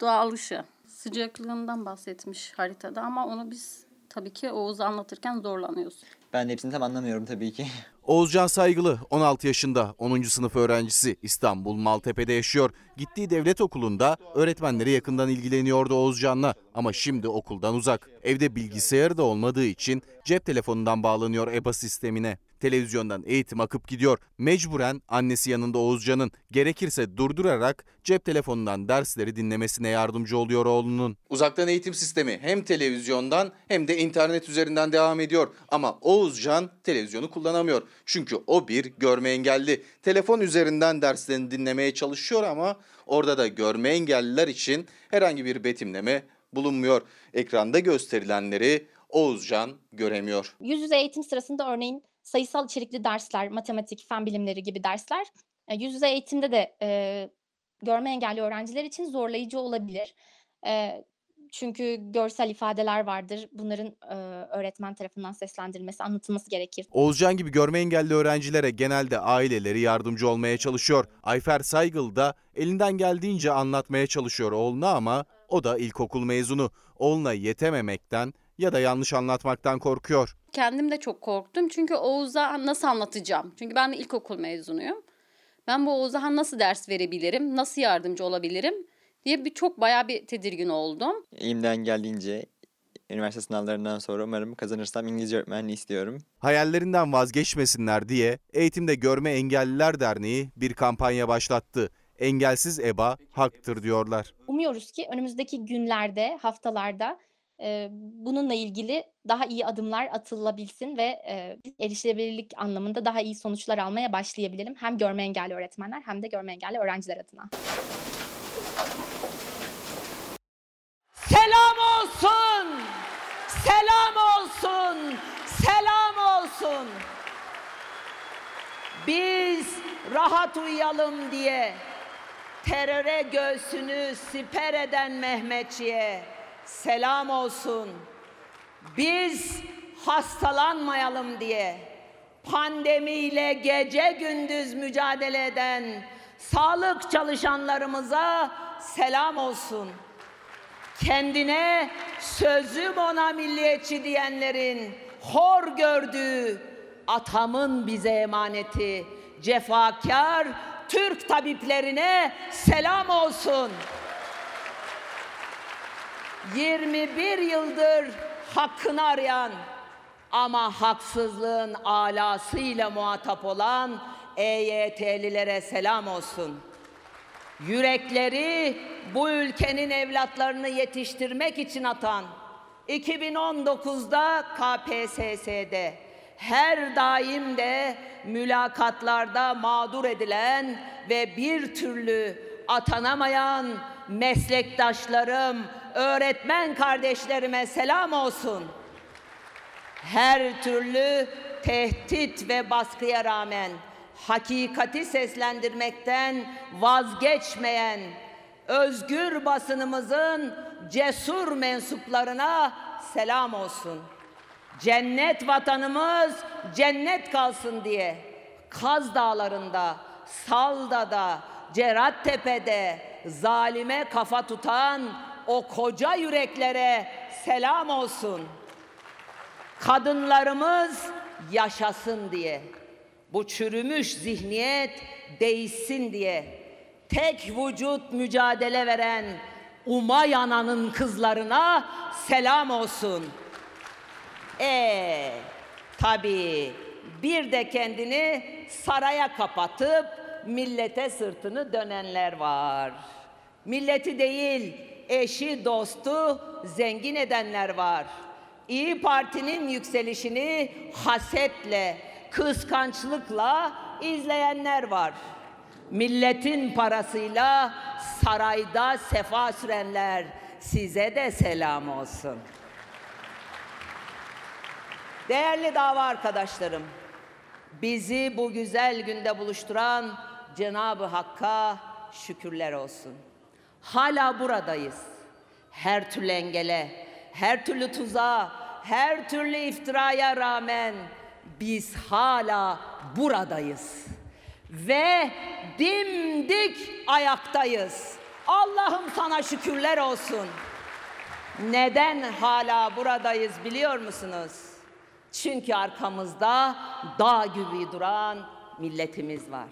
dağılışı. Sıcaklığından bahsetmiş haritada ama onu biz tabii ki Oğuz'a anlatırken zorlanıyoruz. Ben de hepsini tam anlamıyorum tabii ki. Oğuzcan Saygılı on altı yaşında, onuncu sınıf öğrencisi, İstanbul Maltepe'de yaşıyor. Gittiği devlet okulunda öğretmenleri yakından ilgileniyordu Oğuzcan'la ama şimdi okuldan uzak. Evde bilgisayarı da olmadığı için cep telefonundan bağlanıyor E B A sistemine. Televizyondan eğitim akıp gidiyor. Mecburen annesi yanında Oğuzcan'ın, gerekirse durdurarak cep telefonundan dersleri dinlemesine yardımcı oluyor oğlunun. Uzaktan eğitim sistemi hem televizyondan hem de internet üzerinden devam ediyor. Ama Oğuzcan televizyonu kullanamıyor. Çünkü o bir görme engelli. Telefon üzerinden derslerini dinlemeye çalışıyor ama orada da görme engelliler için herhangi bir betimleme bulunmuyor. Ekranda gösterilenleri Oğuzcan göremiyor. Yüz yüze eğitim sırasında örneğin sayısal içerikli dersler, matematik, fen bilimleri gibi dersler yüz yüze eğitimde de e, görme engelli öğrenciler için zorlayıcı olabilir. E, çünkü görsel ifadeler vardır. Bunların e, öğretmen tarafından seslendirilmesi, anlatılması gerekir. Oğuzcan gibi görme engelli öğrencilere genelde aileleri yardımcı olmaya çalışıyor. Ayfer Saygıl da elinden geldiğince anlatmaya çalışıyor oğluna ama o da ilkokul mezunu. Oğluna yetememekten ya da yanlış anlatmaktan korkuyor. Kendim de çok korktum çünkü Oğuz'a nasıl anlatacağım? Çünkü ben de ilkokul mezunuyum. Ben bu Oğuz'a nasıl ders verebilirim, nasıl yardımcı olabilirim diye bir çok bayağı bir tedirgin oldum. Elimden geldiğince üniversite sınavlarından sonra umarım kazanırsam İngilizce öğretmenliği istiyorum. Hayallerinden vazgeçmesinler diye Eğitimde Görme Engelliler Derneği bir kampanya başlattı. Engelsiz E B A haktır diyorlar. Umuyoruz ki önümüzdeki günlerde, haftalarda bununla ilgili daha iyi adımlar atılabilsin ve erişilebilirlik anlamında daha iyi sonuçlar almaya başlayabilirim. Hem görme engelli öğretmenler hem de görme engelli öğrenciler adına. Selam olsun! Selam olsun! Selam olsun! Biz rahat uyuyalım diye teröre göğsünü siper eden Mehmetçi'ye selam olsun. Biz hastalanmayalım diye pandemiyle gece gündüz mücadele eden sağlık çalışanlarımıza selam olsun. Kendine sözüm ona milliyetçi diyenlerin hor gördüğü atamın bize emaneti cefakar Türk tabiplerine selam olsun. yirmi bir yıldır hakkını arayan ama haksızlığın alasıyla muhatap olan E Y T'lilere selam olsun. Yürekleri bu ülkenin evlatlarını yetiştirmek için atan, iki bin on dokuzda K P S S'de, her daim de mülakatlarda mağdur edilen ve bir türlü atanamayan meslektaşlarım, öğretmen kardeşlerime selam olsun. Her türlü tehdit ve baskıya rağmen hakikati seslendirmekten vazgeçmeyen özgür basınımızın cesur mensuplarına selam olsun. Cennet vatanımız cennet kalsın diye Kaz Dağları'nda, Salda'da, Cerattepe'de zalime kafa tutan o koca yüreklere selam olsun. Kadınlarımız yaşasın diye, bu çürümüş zihniyet değişsin diye tek vücut mücadele veren Umay Ana'nın kızlarına selam olsun. E tabii bir de kendini saraya kapatıp millete sırtını dönenler var. Milleti değil, eşi, dostu zengin edenler var. İyi Parti'nin yükselişini hasetle, kıskançlıkla izleyenler var. Milletin parasıyla sarayda sefa sürenler, size de selam olsun. Değerli dava arkadaşlarım, bizi bu güzel günde buluşturan Cenab-ı Hakk'a şükürler olsun. Hala buradayız. Her türlü engele, her türlü tuzağa, her türlü iftiraya rağmen biz hala buradayız. Ve dimdik ayaktayız. Allah'ım sana şükürler olsun. Neden hala buradayız biliyor musunuz? Çünkü arkamızda dağ gibi duran milletimiz var.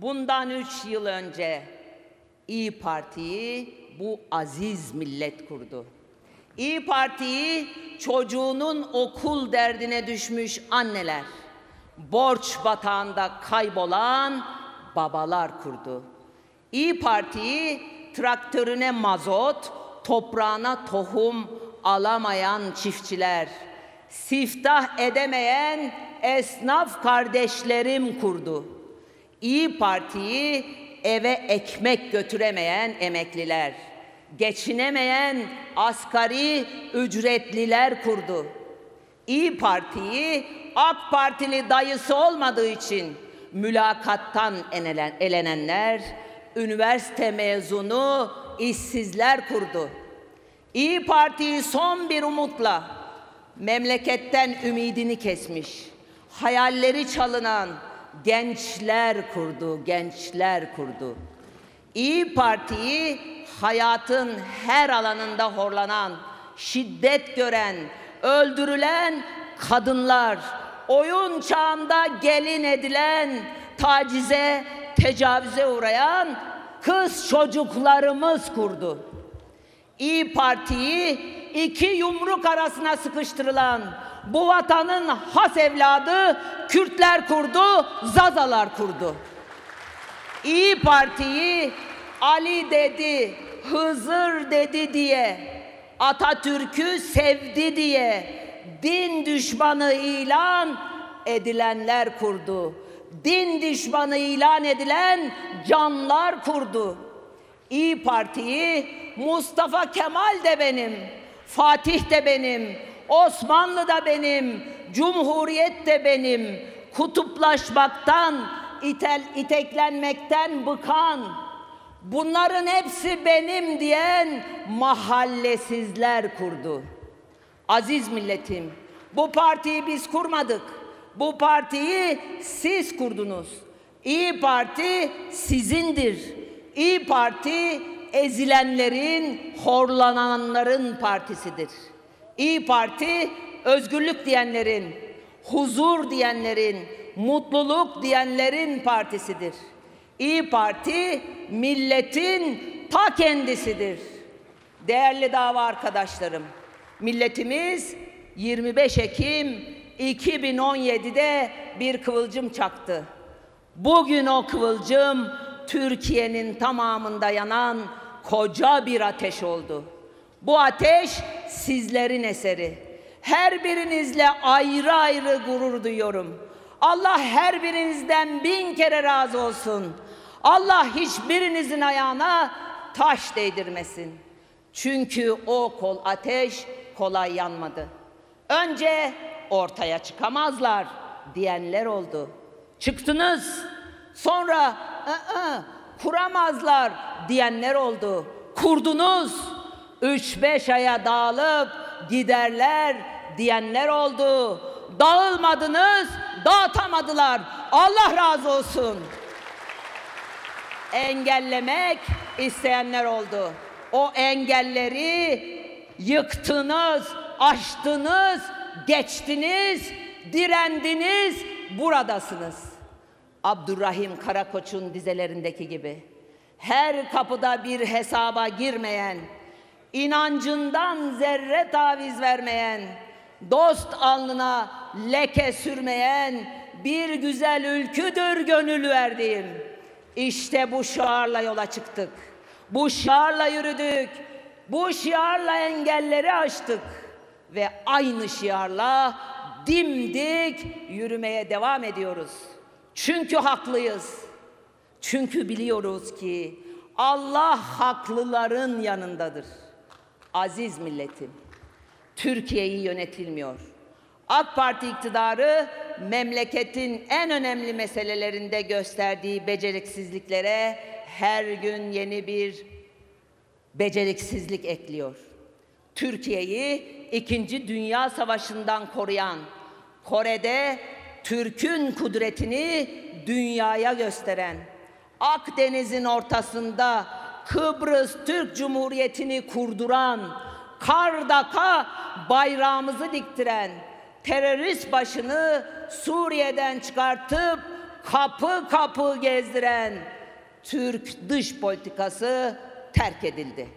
Bundan üç yıl önce İyi Parti'yi bu aziz millet kurdu. İyi Parti'yi çocuğunun okul derdine düşmüş anneler, borç batağında kaybolan babalar kurdu. İyi Parti'yi traktörüne mazot, toprağına tohum alamayan çiftçiler, siftah edemeyen esnaf kardeşlerim kurdu. İyi Parti'yi eve ekmek götüremeyen emekliler, geçinemeyen asgari ücretliler kurdu. İyi Parti'yi AK Partili dayısı olmadığı için mülakattan elenenler, üniversite mezunu işsizler kurdu. İyi Parti'yi son bir umutla, memleketten ümidini kesmiş, hayalleri çalınan gençler kurdu, gençler kurdu. İyi Parti'yi hayatın her alanında horlanan, şiddet gören, öldürülen kadınlar, oyun çağında gelin edilen, tacize, tecavüze uğrayan kız çocuklarımız kurdu. İyi Parti'yi iki yumruk arasına sıkıştırılan bu vatanın has evladı Kürtler kurdu, Zazalar kurdu. İyi Parti'yi Ali dedi, Hızır dedi diye, Atatürk'ü sevdi diye din düşmanı ilan edilenler kurdu. Din düşmanı ilan edilen canlar kurdu. İyi Parti'yi Mustafa Kemal de benim, Fatih de benim, Osmanlı da benim, Cumhuriyet de benim, kutuplaşmaktan, itel, iteklenmekten bıkan, bunların hepsi benim diyen mahallesizler kurdu. Aziz milletim, bu partiyi biz kurmadık. Bu partiyi siz kurdunuz. İyi Parti sizindir. İyi Parti ezilenlerin, horlananların partisidir. İyi Parti özgürlük diyenlerin, huzur diyenlerin, mutluluk diyenlerin partisidir. İyi Parti milletin ta kendisidir. Değerli dava arkadaşlarım, milletimiz yirmi beş Ekim iki bin on yedi'de bir kıvılcım çaktı. Bugün o kıvılcım Türkiye'nin tamamında yanan koca bir ateş oldu. Bu ateş sizlerin eseri. Her birinizle ayrı ayrı gurur duyuyorum. Allah her birinizden bin kere razı olsun. Allah hiçbirinizin ayağına taş değdirmesin. Çünkü o kol ateş kolay yanmadı. Önce ortaya çıkamazlar diyenler oldu. Çıktınız. Sonra ı-ı, kuramazlar diyenler oldu. Kurdunuz. Üç beş aya dağılıp giderler diyenler oldu. Dağılmadınız, dağıtamadılar. Allah razı olsun. Engellemek isteyenler oldu. O engelleri yıktınız, aştınız, geçtiniz, direndiniz, buradasınız. Abdurrahim Karakoç'un dizelerindeki gibi. Her kapıda bir hesaba girmeyen, inancından zerre taviz vermeyen, dost alnına leke sürmeyen bir güzel ülküdür gönül verdiğim. İşte bu şiarla yola çıktık. Bu şiarla yürüdük. Bu şiarla engelleri aştık. Ve aynı şiarla dimdik yürümeye devam ediyoruz. Çünkü haklıyız. Çünkü biliyoruz ki Allah haklıların yanındadır. Aziz milletim, Türkiye'yi yönetilmiyor. AK Parti iktidarı memleketin en önemli meselelerinde gösterdiği beceriksizliklere her gün yeni bir beceriksizlik ekliyor. Türkiye'yi İkinci Dünya Savaşı'ndan koruyan, Kore'de Türk'ün kudretini dünyaya gösteren, Akdeniz'in ortasında Kıbrıs Türk Cumhuriyeti'ni kurduran, Kardak'a bayrağımızı diktiren, terörist başını Suriye'den çıkartıp kapı kapı gezdiren Türk dış politikası terk edildi.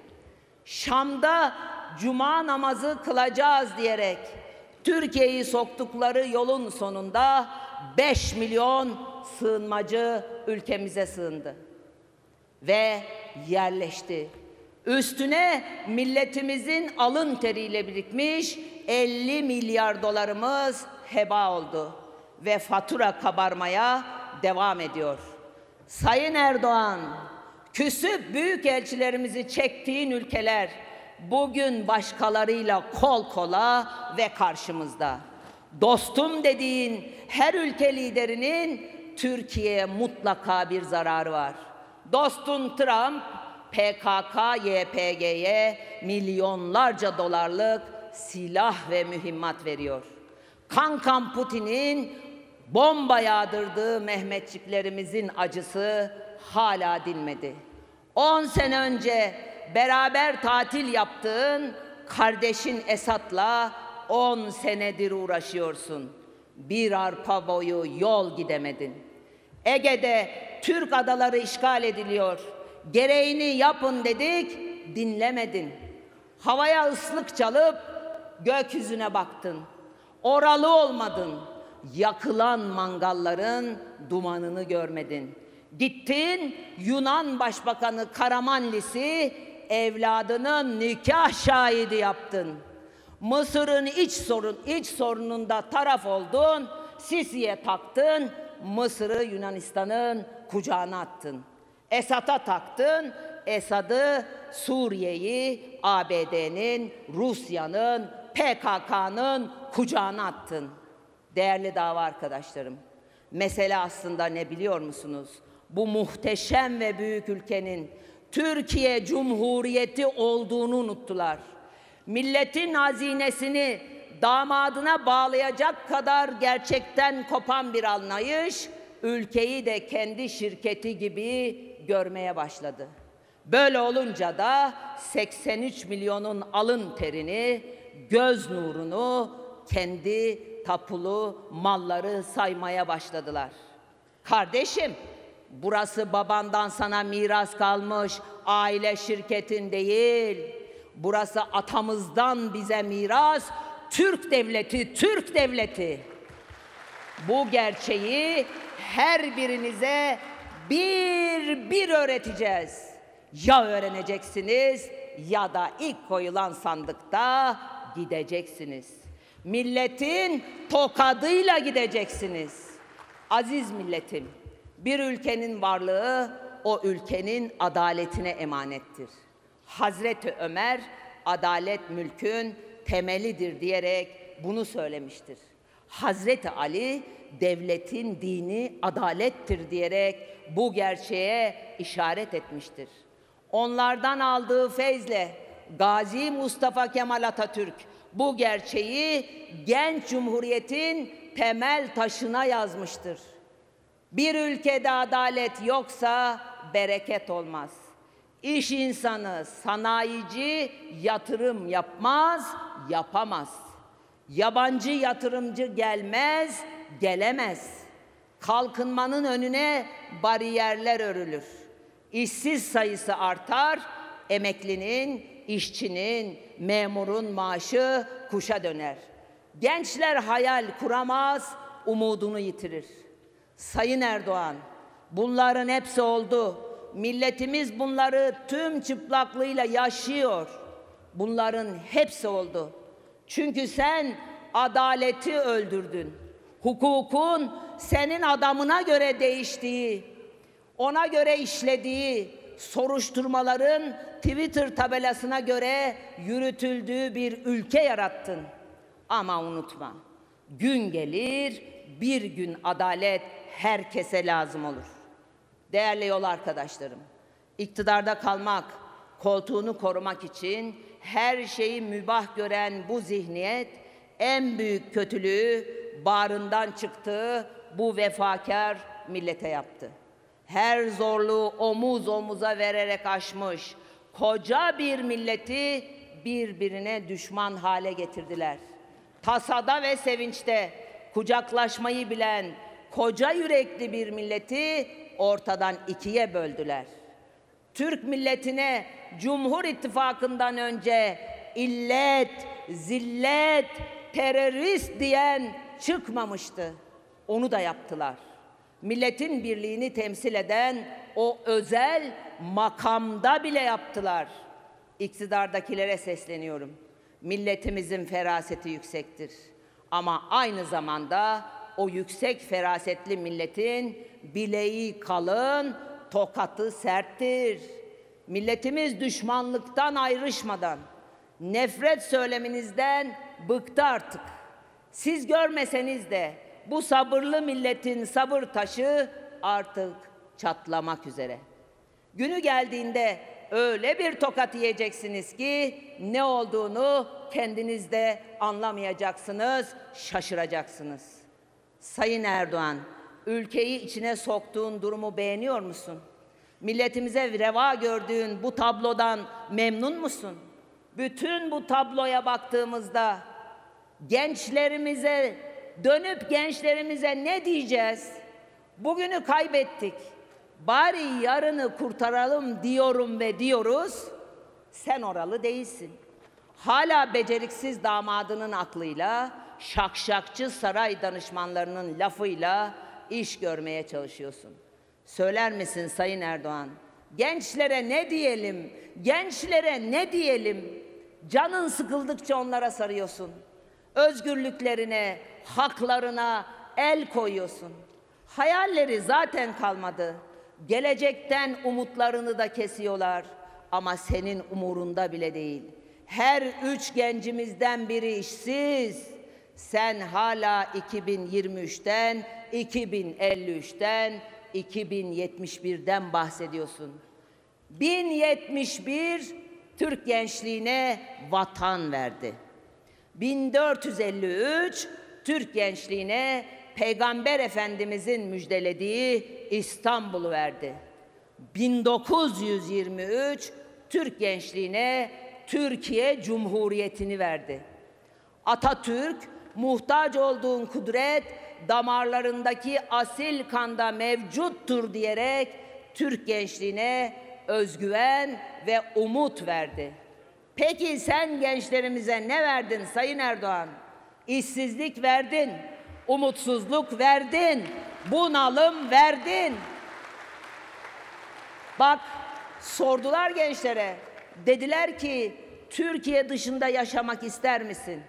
Şam'da cuma namazı kılacağız diyerek Türkiye'yi soktukları yolun sonunda beş milyon sığınmacı ülkemize sığındı ve yerleşti. Üstüne milletimizin alın teriyle birikmiş elli milyar dolarımız heba oldu ve fatura kabarmaya devam ediyor. Sayın Erdoğan, küsüp büyükelçilerimizi çektiğin ülkeler bugün başkalarıyla kol kola ve karşımızda. Dostum dediğin her ülke liderinin Türkiye'ye mutlaka bir zararı var. Dostun Trump, P K K Y P G'ye milyonlarca dolarlık silah ve mühimmat veriyor. Kankan Putin'in bomba yağdırdığı Mehmetçiklerimizin acısı hala dinmedi. on sene önce beraber tatil yaptığın kardeşin Esad'la on senedir uğraşıyorsun. Bir arpa boyu yol gidemedin. Ege'de Türk adaları işgal ediliyor. Gereğini yapın dedik, dinlemedin. Havaya ıslık çalıp gökyüzüne baktın. Oralı olmadın. Yakılan mangalların dumanını görmedin. Gittin Yunan Başbakanı Karamanlisi evladının nikah şahidi yaptın. Mısır'ın iç sorun iç sorununda taraf oldun. Sisi'ye taktın. Mısır'ı Yunanistan'ın kucağına attın. Esad'a taktın. Esad'ı, Suriye'yi A B D'nin, Rusya'nın, P K K'nın kucağına attın. Değerli dava arkadaşlarım, mesele aslında ne biliyor musunuz? Bu muhteşem ve büyük ülkenin Türkiye Cumhuriyeti olduğunu unuttular. Milletin hazinesini damadına bağlayacak kadar gerçekten kopan bir anlayış, ülkeyi de kendi şirketi gibi görmeye başladı. Böyle olunca da seksen üç milyonun alın terini, göz nurunu, kendi tapulu malları saymaya başladılar. Kardeşim, burası babandan sana miras kalmış aile şirketin değil. Burası atamızdan bize miras, Türk devleti, Türk devleti. Bu gerçeği her birinize bir bir öğreteceğiz. Ya öğreneceksiniz ya da ilk koyulan sandıkta gideceksiniz. Milletin tokadıyla gideceksiniz. Aziz milletim, bir ülkenin varlığı o ülkenin adaletine emanettir. Hazreti Ömer, adalet mülkün temelidir diyerek bunu söylemiştir. Hazreti Ali, devletin dini adalettir diyerek bu gerçeğe işaret etmiştir. Onlardan aldığı feyzle Gazi Mustafa Kemal Atatürk bu gerçeği genç cumhuriyetin temel taşına yazmıştır. Bir ülkede adalet yoksa bereket olmaz. İş insanı, sanayici yatırım yapmaz, yapamaz. Yabancı yatırımcı gelmez, gelemez. Kalkınmanın önüne bariyerler örülür. İşsiz sayısı artar, emeklinin, işçinin, memurun maaşı kuşa döner. Gençler hayal kuramaz, umudunu yitirir. Sayın Erdoğan, bunların hepsi oldu. Milletimiz bunları tüm çıplaklığıyla yaşıyor. Bunların hepsi oldu. Çünkü sen adaleti öldürdün. Hukukun senin adamına göre değiştiği, ona göre işlediği, soruşturmaların Twitter tabelasına göre yürütüldüğü bir ülke yarattın. Ama unutma, gün gelir, bir gün adalet herkese lazım olur. Değerli yol arkadaşlarım, iktidarda kalmak, koltuğunu korumak için her şeyi mübah gören bu zihniyet, en büyük kötülüğü bağrından çıktığı bu vefakar millete yaptı. Her zorluğu omuz omuza vererek aşmış, koca bir milleti birbirine düşman hale getirdiler. tasada ve sevinçte kucaklaşmayı bilen koca yürekli bir milleti ortadan ikiye böldüler. Türk milletine Cumhur İttifakı'ndan önce illet, zillet, terörist diyen çıkmamıştı. Onu da yaptılar. Milletin birliğini temsil eden o özel makamda bile yaptılar. İktidardakilere sesleniyorum. Milletimizin feraseti yüksektir. Ama aynı zamanda o yüksek ferasetli milletin bileği kalın, tokatı serttir. Milletimiz düşmanlıktan ayrışmadan, nefret söyleminizden bıktı artık. Siz görmeseniz de bu sabırlı milletin sabır taşı artık çatlamak üzere. Günü geldiğinde öyle bir tokat yiyeceksiniz ki ne olduğunu kendiniz de anlamayacaksınız, şaşıracaksınız. Sayın Erdoğan, ülkeyi içine soktuğun durumu beğeniyor musun? Milletimize reva gördüğün bu tablodan memnun musun? Bütün bu tabloya baktığımızda gençlerimize dönüp gençlerimize ne diyeceğiz? Bugünü kaybettik. Bari yarını kurtaralım diyorum ve diyoruz. Sen oralı değilsin. Hala beceriksiz damadının aklıyla, şakşakçı saray danışmanlarının lafıyla iş görmeye çalışıyorsun. Söyler misin Sayın Erdoğan? Gençlere ne diyelim? Gençlere ne diyelim? Canın sıkıldıkça onlara sarıyorsun. Özgürlüklerine, haklarına el koyuyorsun. Hayalleri zaten kalmadı. Gelecekten umutlarını da kesiyorlar. Ama senin umurunda bile değil. Her üç gencimizden biri işsiz. Sen hala iki bin yirmi üçten, iki bin elli üçten, iki bin yetmiş birden bahsediyorsun. bin yetmiş bir Türk gençliğine vatan verdi. bin dört yüz elli üç Türk gençliğine Peygamber Efendimizin müjdelediği İstanbul'u verdi. bin dokuz yüz yirmi üç Türk gençliğine Türkiye Cumhuriyeti'ni verdi. Atatürk, muhtaç olduğun kudret damarlarındaki asil kanda mevcuttur diyerek Türk gençliğine özgüven ve umut verdi. Peki sen gençlerimize ne verdin Sayın Erdoğan? İşsizlik verdin, umutsuzluk verdin, bunalım verdin. Bak, sordular gençlere, dediler ki Türkiye dışında yaşamak ister misin?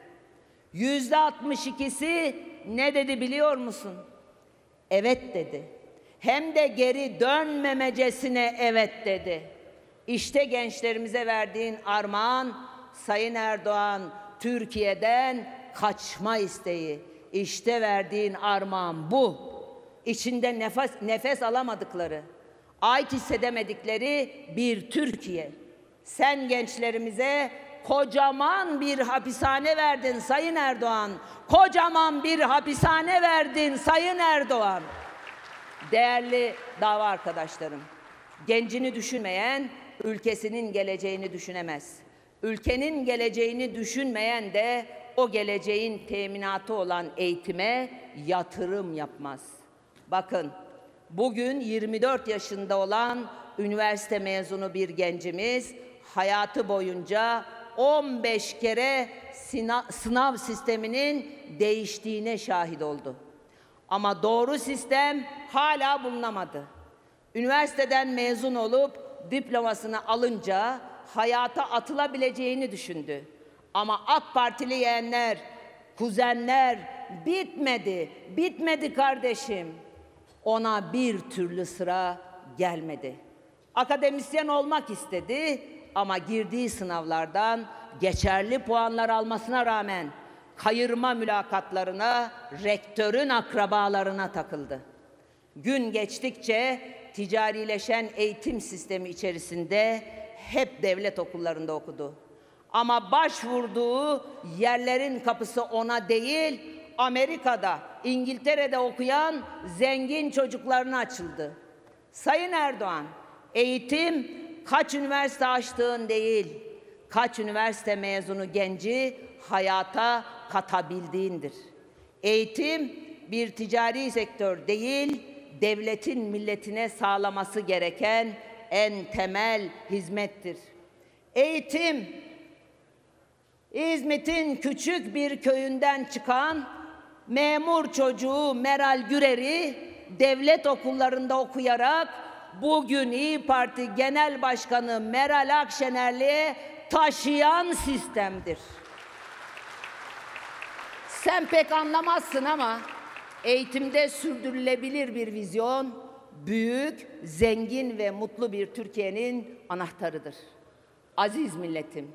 Yüzde altmış ikisi ne dedi biliyor musun? Evet dedi. Hem de geri dönmemecesine evet dedi. İşte gençlerimize verdiğin armağan, Sayın Erdoğan, Türkiye'den kaçma isteği. İşte verdiğin armağan bu. İçinde nefes, nefes alamadıkları, ait hissedemedikleri bir Türkiye. Sen gençlerimize kocaman bir hapishane verdin Sayın Erdoğan. Kocaman bir hapishane verdin Sayın Erdoğan. Değerli dava arkadaşlarım, gencini düşünmeyen ülkesinin geleceğini düşünemez. Ülkenin geleceğini düşünmeyen de o geleceğin teminatı olan eğitime yatırım yapmaz. Bakın, bugün yirmi dört yaşında olan üniversite mezunu bir gencimiz hayatı boyunca on beş kere sınav sisteminin değiştiğine şahit oldu. Ama doğru sistem hala bulunamadı. Üniversiteden mezun olup diplomasını alınca hayata atılabileceğini düşündü. Ama AK Partili yeğenler, kuzenler, bitmedi, bitmedi kardeşim. Ona bir türlü sıra gelmedi. Akademisyen olmak istedi ama girdiği sınavlardan geçerli puanlar almasına rağmen kayırma mülakatlarına, rektörün akrabalarına takıldı. Gün geçtikçe ticarileşen eğitim sistemi içerisinde hep devlet okullarında okudu. Ama başvurduğu yerlerin kapısı ona değil, Amerika'da, İngiltere'de okuyan zengin çocuklarına açıldı. Sayın Erdoğan, eğitim kaç üniversite açtığın değil, kaç üniversite mezunu genci hayata katabildiğindir. Eğitim bir ticari sektör değil, devletin milletine sağlaması gereken en temel hizmettir. Eğitim, İzmit'in küçük bir köyünden çıkan memur çocuğu Meral Gürer'i devlet okullarında okuyarak bugün İyi Parti Genel Başkanı Meral Akşener'liğe taşıyan sistemdir. Sen pek anlamazsın ama eğitimde sürdürülebilir bir vizyon, büyük, zengin ve mutlu bir Türkiye'nin anahtarıdır. Aziz milletim,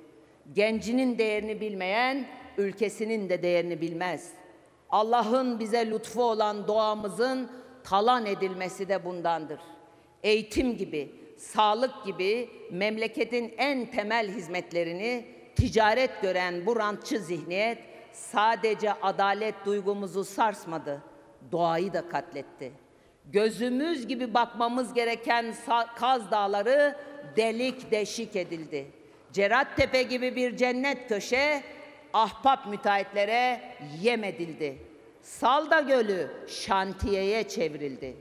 gencinin değerini bilmeyen, ülkesinin de değerini bilmez. Allah'ın bize lütfu olan doğamızın talan edilmesi de bundandır. Eğitim gibi, sağlık gibi memleketin en temel hizmetlerini ticaret gören bu rantçı zihniyet sadece adalet duygumuzu sarsmadı, doğayı da katletti. Gözümüz gibi bakmamız gereken Kaz Dağları delik deşik edildi. Cerattepe gibi bir cennet köşe ahbap müteahhitlere yem edildi. Salda Gölü şantiyeye çevrildi.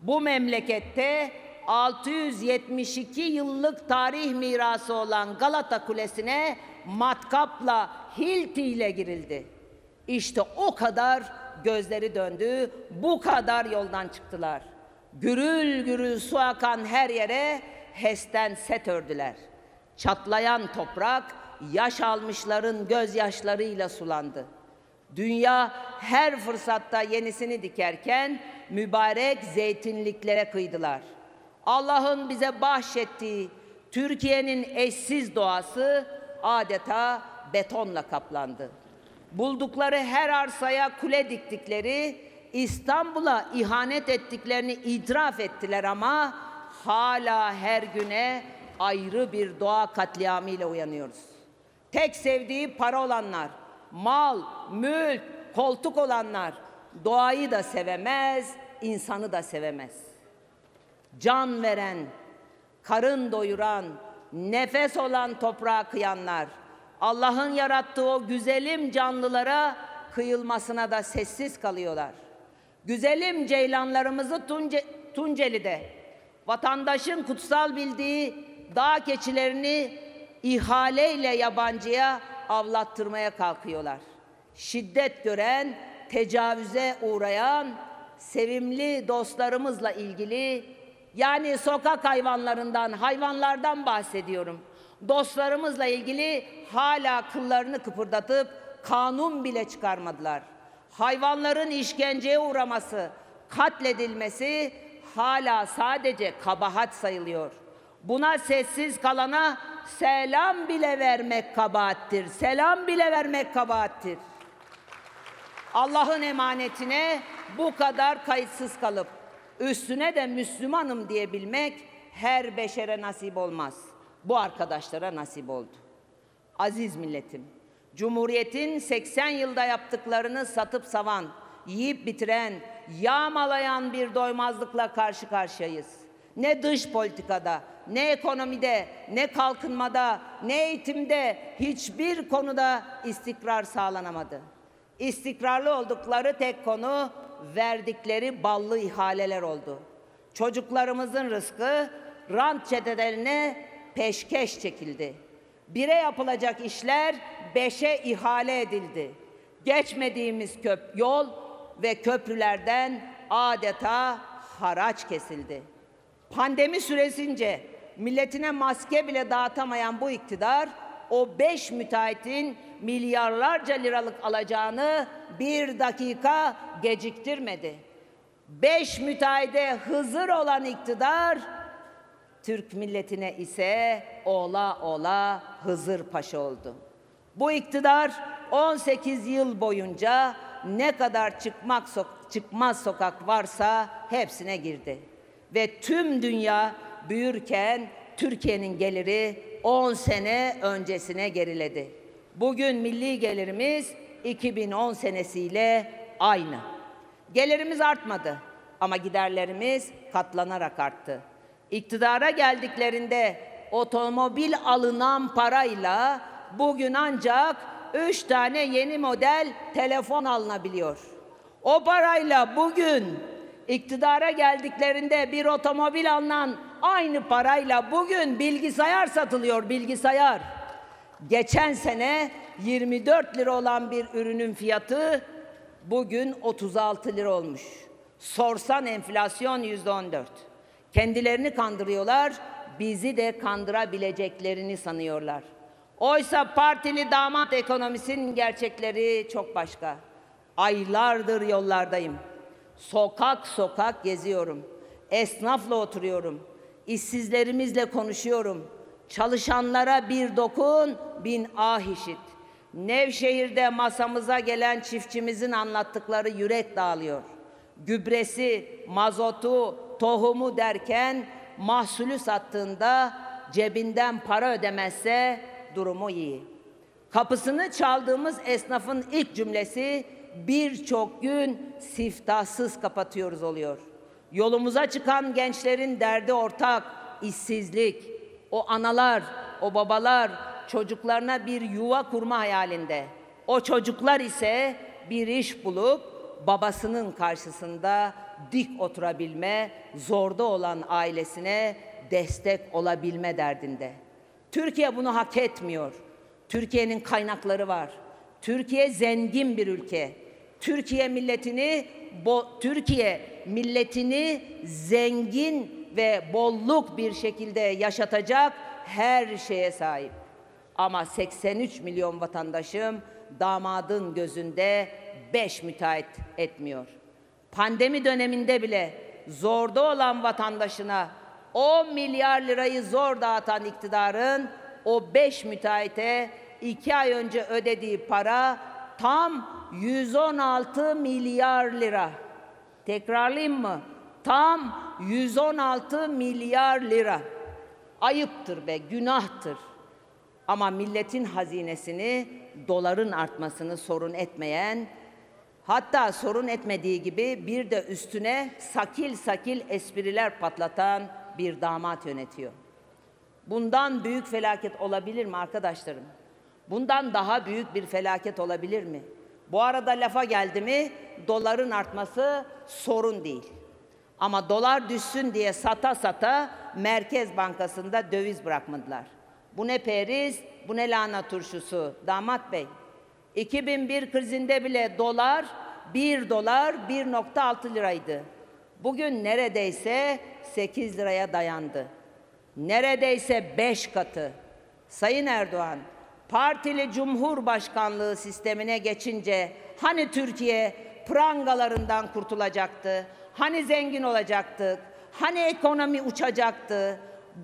Bu memlekette altı yüz yetmiş iki yıllık tarih mirası olan Galata Kulesi'ne matkapla, hiltiyle girildi. İşte o kadar gözleri döndü, bu kadar yoldan çıktılar. Gürül gürül su akan her yere HES'ten set ördüler. Çatlayan toprak yaş almışların gözyaşlarıyla sulandı. Dünya her fırsatta yenisini dikerken mübarek zeytinliklere kıydılar. Allah'ın bize bahşettiği Türkiye'nin eşsiz doğası adeta betonla kaplandı. Buldukları her arsaya kule diktikleri, İstanbul'a ihanet ettiklerini itiraf ettiler ama hala her güne ayrı bir doğa katliamıyla uyanıyoruz. Tek sevdiği para olanlar, mal, mülk, koltuk olanlar doğayı da sevemez, insanı da sevemez. Can veren, karın doyuran, nefes olan toprağa kıyanlar, Allah'ın yarattığı o güzelim canlılara kıyılmasına da sessiz kalıyorlar. Güzelim ceylanlarımızı Tunce, Tunceli'de, vatandaşın kutsal bildiği dağ keçilerini ihaleyle yabancıya avlattırmaya kalkıyorlar. Şiddet gören, tecavüze uğrayan, sevimli dostlarımızla ilgili, yani sokak hayvanlarından, hayvanlardan bahsediyorum. Dostlarımızla ilgili hala kıllarını kıpırdatıp kanun bile çıkarmadılar. Hayvanların işkenceye uğraması, katledilmesi hala sadece kabahat sayılıyor. Buna sessiz kalana selam bile vermek kabahattir. Selam bile vermek kabahattir. Allah'ın emanetine bu kadar kayıtsız kalıp üstüne de Müslümanım diyebilmek her beşere nasip olmaz. Bu arkadaşlara nasip oldu. Aziz milletim, Cumhuriyet'in seksen yılda yaptıklarını satıp savan, yiyip bitiren, yağmalayan bir doymazlıkla karşı karşıyayız. Ne dış politikada, ne ekonomide, ne kalkınmada, ne eğitimde hiçbir konuda istikrar sağlanamadı. İstikrarlı oldukları tek konu verdikleri ballı ihaleler oldu. Çocuklarımızın rızkı rant çetelerine peşkeş çekildi. Bire yapılacak işler beşe ihale edildi. Geçmediğimiz köp yol ve köprülerden adeta haraç kesildi. Pandemi süresince milletine maske bile dağıtamayan bu iktidar, o beş müteahhitin milyarlarca liralık alacağını bir dakika geciktirmedi. Beş müteahhide hızır olan iktidar, Türk milletine ise ola ola Hızır Paşa oldu. Bu iktidar on sekiz yıl boyunca ne kadar çıkmak so çıkmaz sokak varsa hepsine girdi. Ve tüm dünya büyürken Türkiye'nin geliri on sene öncesine geriledi. Bugün milli gelirimiz iki bin on senesiyle aynı. Gelirimiz artmadı ama giderlerimiz katlanarak arttı. İktidara geldiklerinde otomobil alınan parayla bugün ancak üç tane yeni model telefon alınabiliyor. O parayla bugün iktidara geldiklerinde bir otomobil alınan aynı parayla bugün bilgisayar satılıyor, bilgisayar. Geçen sene yirmi dört lira olan bir ürünün fiyatı bugün otuz altı lira olmuş. Sorsan enflasyon yüzde on dört. Kendilerini kandırıyorlar, bizi de kandırabileceklerini sanıyorlar. Oysa partili damat ekonomisinin gerçekleri çok başka. Aylardır yollardayım. Sokak sokak geziyorum. Esnafla oturuyorum. İşsizlerimizle konuşuyorum. Çalışanlara bir dokun, bin ah işit. Nevşehir'de masamıza gelen çiftçimizin anlattıkları yürek dağılıyor. Gübresi, mazotu, tohumu derken mahsulü sattığında cebinden para ödemezse durumu iyi. Kapısını çaldığımız esnafın ilk cümlesi birçok gün siftahsız kapatıyoruz oluyor. Yolumuza çıkan gençlerin derdi ortak, işsizlik. O analar, o babalar çocuklarına bir yuva kurma hayalinde. O çocuklar ise bir iş bulup babasının karşısında dik oturabilme, zorda olan ailesine destek olabilme derdinde. Türkiye bunu hak etmiyor. Türkiye'nin kaynakları var. Türkiye zengin bir ülke. Türkiye milletini Türkiye milletini zengin ve bolluk bir şekilde yaşatacak her şeye sahip. Ama seksen üç milyon vatandaşım damadın gözünde beş müteahhit etmiyor. Pandemi döneminde bile zorda olan vatandaşına on milyar lirayı zor dağıtan iktidarın o beş müteahhite iki ay önce ödediği para tam yüz on altı milyar lira. Tekrarlayayım mı? Tam yüz on altı milyar lira. Ayıptır be, günahtır. Ama milletin hazinesini doların artmasını sorun etmeyen, hatta sorun etmediği gibi bir de üstüne sakil sakil espriler patlatan bir damat yönetiyor. Bundan büyük felaket olabilir mi arkadaşlarım? Bundan daha büyük bir felaket olabilir mi? Bu arada lafa geldi mi doların artması sorun değil. Ama dolar düşsün diye sata sata Merkez Bankası'nda döviz bırakmadılar. Bu ne periz, bu ne lahana turşusu damat bey. iki bin bir krizinde bile dolar bir dolar bir nokta altı liraydı. Bugün neredeyse sekiz liraya dayandı. Neredeyse beş katı. Sayın Erdoğan, partili cumhurbaşkanlığı sistemine geçince hani Türkiye prangalarından kurtulacaktı? Hani zengin olacaktık? Hani ekonomi uçacaktı?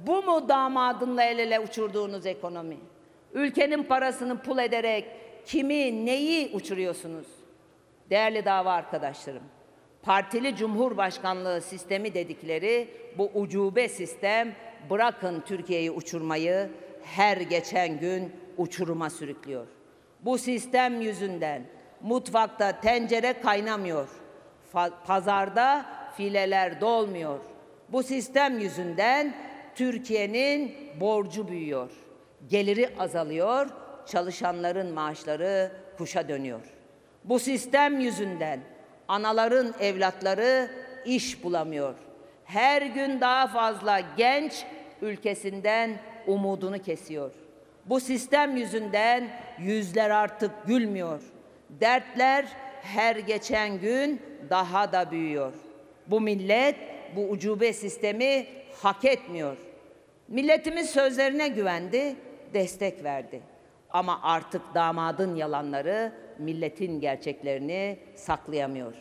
Bu mu damadınla el ele uçurduğunuz ekonomi? Ülkenin parasını pul ederek kimi, neyi uçuruyorsunuz? Değerli dava arkadaşlarım, partili cumhurbaşkanlığı sistemi dedikleri bu ucube sistem, bırakın Türkiye'yi uçurmayı, her geçen gün uçuruma sürüklüyor. Bu sistem yüzünden mutfakta tencere kaynamıyor, pazarda fileler dolmuyor. Bu sistem yüzünden Türkiye'nin borcu büyüyor, geliri azalıyor, çalışanların maaşları kuşa dönüyor. Bu sistem yüzünden anaların evlatları iş bulamıyor. Her gün daha fazla genç ülkesinden umudunu kesiyor. Bu sistem yüzünden yüzler artık gülmüyor. Dertler her geçen gün daha da büyüyor. Bu millet bu ucube sistemi hak etmiyor. Milletimiz sözlerine güvendi, destek verdi. Ama artık damadın yalanları milletin gerçeklerini saklayamıyor.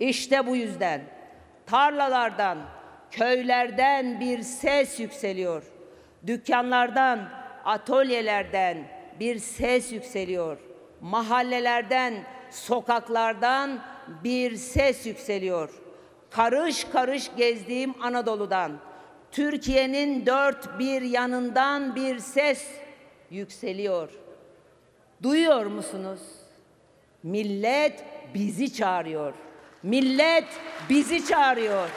İşte bu yüzden tarlalardan, köylerden bir ses yükseliyor. Dükkanlardan, atölyelerden bir ses yükseliyor. Mahallelerden, sokaklardan bir ses yükseliyor. Karış karış gezdiğim Anadolu'dan, Türkiye'nin dört bir yanından bir ses yükseliyor. Duyuyor musunuz? Millet bizi çağırıyor. Millet bizi çağırıyor.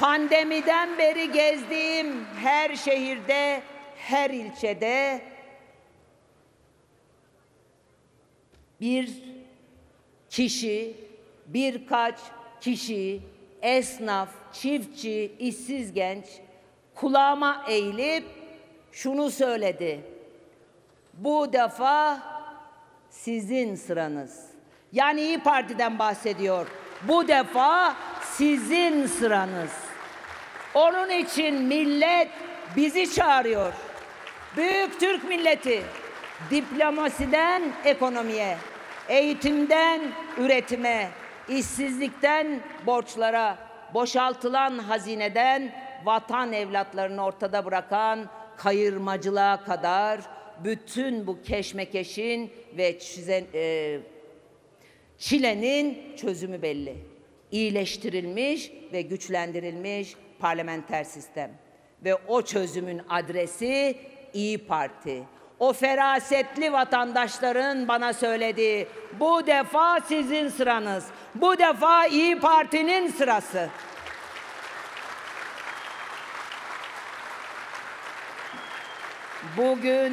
Pandemiden beri gezdiğim her şehirde, her ilçede bir kişi, birkaç kişi, esnaf, çiftçi, işsiz genç kulağıma eğilip şunu söyledi: bu defa sizin sıranız. Yani İyi Parti'den bahsediyor. Bu defa sizin sıranız. Onun için millet bizi çağırıyor. Büyük Türk milleti, diplomasiden ekonomiye, eğitimden üretime, işsizlikten borçlara, boşaltılan hazineden vatan evlatlarını ortada bırakan kayırmacılığa kadar bütün bu keşmekeşin ve çilenin çözümü belli. İyileştirilmiş ve güçlendirilmiş parlamenter sistem. Ve o çözümün adresi İyi Parti. O ferasetli vatandaşların bana söylediği bu defa sizin sıranız, bu defa İyi Parti'nin sırası. Bugün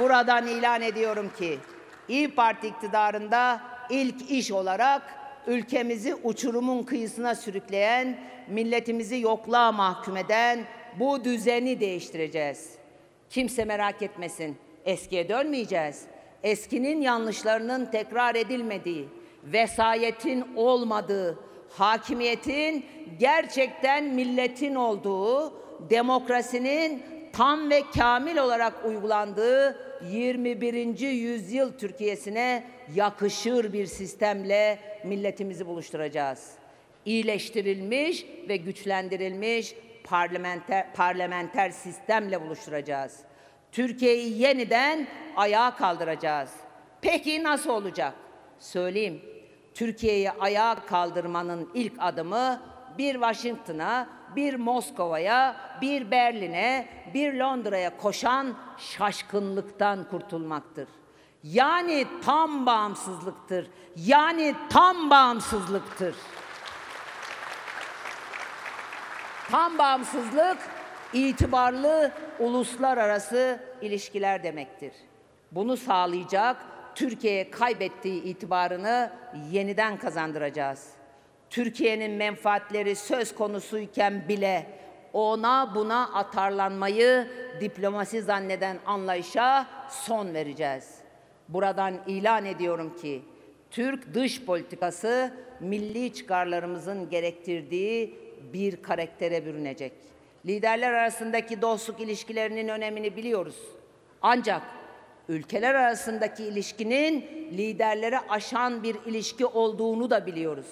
buradan ilan ediyorum ki İyi Parti iktidarında ilk iş olarak ülkemizi uçurumun kıyısına sürükleyen, milletimizi yokluğa mahkum eden bu düzeni değiştireceğiz. Kimse merak etmesin, eskiye dönmeyeceğiz. Eskinin yanlışlarının tekrar edilmediği, vesayetin olmadığı, hakimiyetin gerçekten milletin olduğu, demokrasinin tam ve kamil olarak uygulandığı yirmi birinci yüzyıl Türkiye'sine yakışır bir sistemle milletimizi buluşturacağız. İyileştirilmiş ve güçlendirilmiş parlamenter, parlamenter sistemle buluşturacağız. Türkiye'yi yeniden ayağa kaldıracağız. Peki nasıl olacak? Söyleyeyim. Türkiye'yi ayağa kaldırmanın ilk adımı bir Washington'a, bir Moskova'ya, bir Berlin'e, bir Londra'ya koşan şaşkınlıktan kurtulmaktır. Yani tam bağımsızlıktır. Yani tam bağımsızlıktır. Tam bağımsızlık, itibarlı uluslararası ilişkiler demektir. Bunu sağlayacak, Türkiye'ye kaybettiği itibarını yeniden kazandıracağız. Türkiye'nin menfaatleri söz konusuyken bile ona buna atarlanmayı diplomasi zanneden anlayışa son vereceğiz. Buradan ilan ediyorum ki Türk dış politikası milli çıkarlarımızın gerektirdiği bir karaktere bürünecek. Liderler arasındaki dostluk ilişkilerinin önemini biliyoruz. Ancak ülkeler arasındaki ilişkinin liderleri aşan bir ilişki olduğunu da biliyoruz.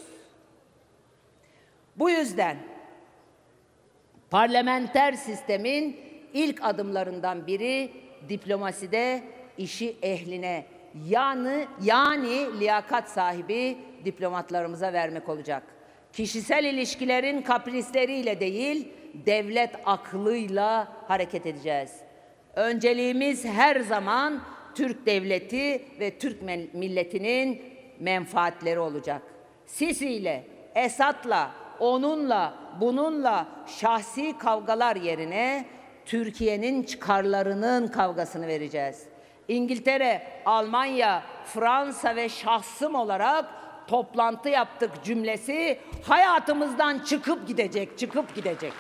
Bu yüzden parlamenter sistemin ilk adımlarından biri diplomaside işi ehline, yani, yani liyakat sahibi diplomatlarımıza vermek olacak. Kişisel ilişkilerin kaprisleriyle değil, devlet aklıyla hareket edeceğiz. Önceliğimiz her zaman Türk devleti ve Türk milletinin menfaatleri olacak. Sisi'yle, Esad'la, onunla, bununla şahsi kavgalar yerine Türkiye'nin çıkarlarının kavgasını vereceğiz. İngiltere, Almanya, Fransa ve şahsım olarak toplantı yaptık cümlesi hayatımızdan çıkıp gidecek, çıkıp gidecek.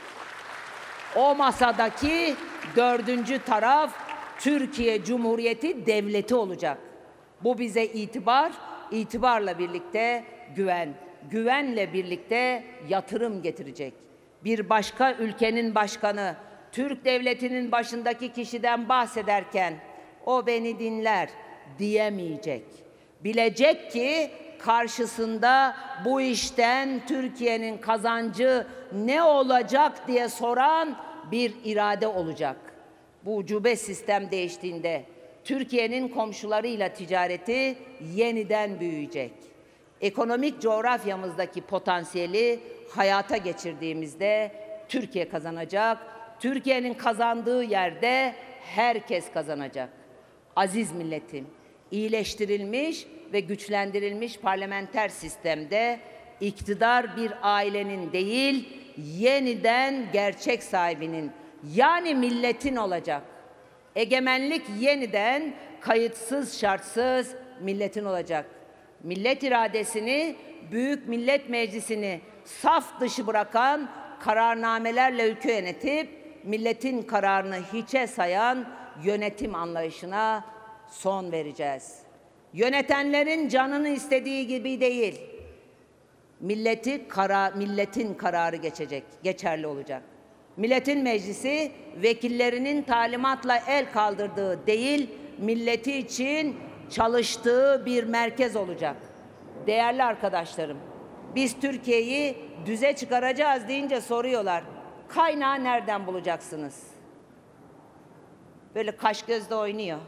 O masadaki dördüncü taraf Türkiye Cumhuriyeti Devleti olacak. Bu bize itibar, itibarla birlikte güven, güvenle birlikte yatırım getirecek. Bir başka ülkenin başkanı, Türk Devleti'nin başındaki kişiden bahsederken "o beni dinler" diyemeyecek. Bilecek ki karşısında bu işten Türkiye'nin kazancı ne olacak diye soran bir irade olacak. Bu ucube sistem değiştiğinde Türkiye'nin komşularıyla ticareti yeniden büyüyecek. Ekonomik coğrafyamızdaki potansiyeli hayata geçirdiğimizde Türkiye kazanacak. Türkiye'nin kazandığı yerde herkes kazanacak. Aziz milletim, iyileştirilmiş ve güçlendirilmiş parlamenter sistemde iktidar bir ailenin değil, yeniden gerçek sahibinin, yani milletin olacak. Egemenlik yeniden kayıtsız şartsız milletin olacak. Millet iradesini, Büyük Millet Meclisi'ni saf dışı bırakan kararnamelerle ülke yönetip milletin kararını hiçe sayan yönetim anlayışına son vereceğiz. Yönetenlerin canını istediği gibi değil, milleti kara, milletin kararı geçecek, geçerli olacak. Milletin meclisi vekillerinin talimatla el kaldırdığı değil, milleti için çalıştığı bir merkez olacak. Değerli arkadaşlarım, biz Türkiye'yi düze çıkaracağız deyince soruyorlar, kaynağı nereden bulacaksınız? Böyle kaş gözde oynuyor.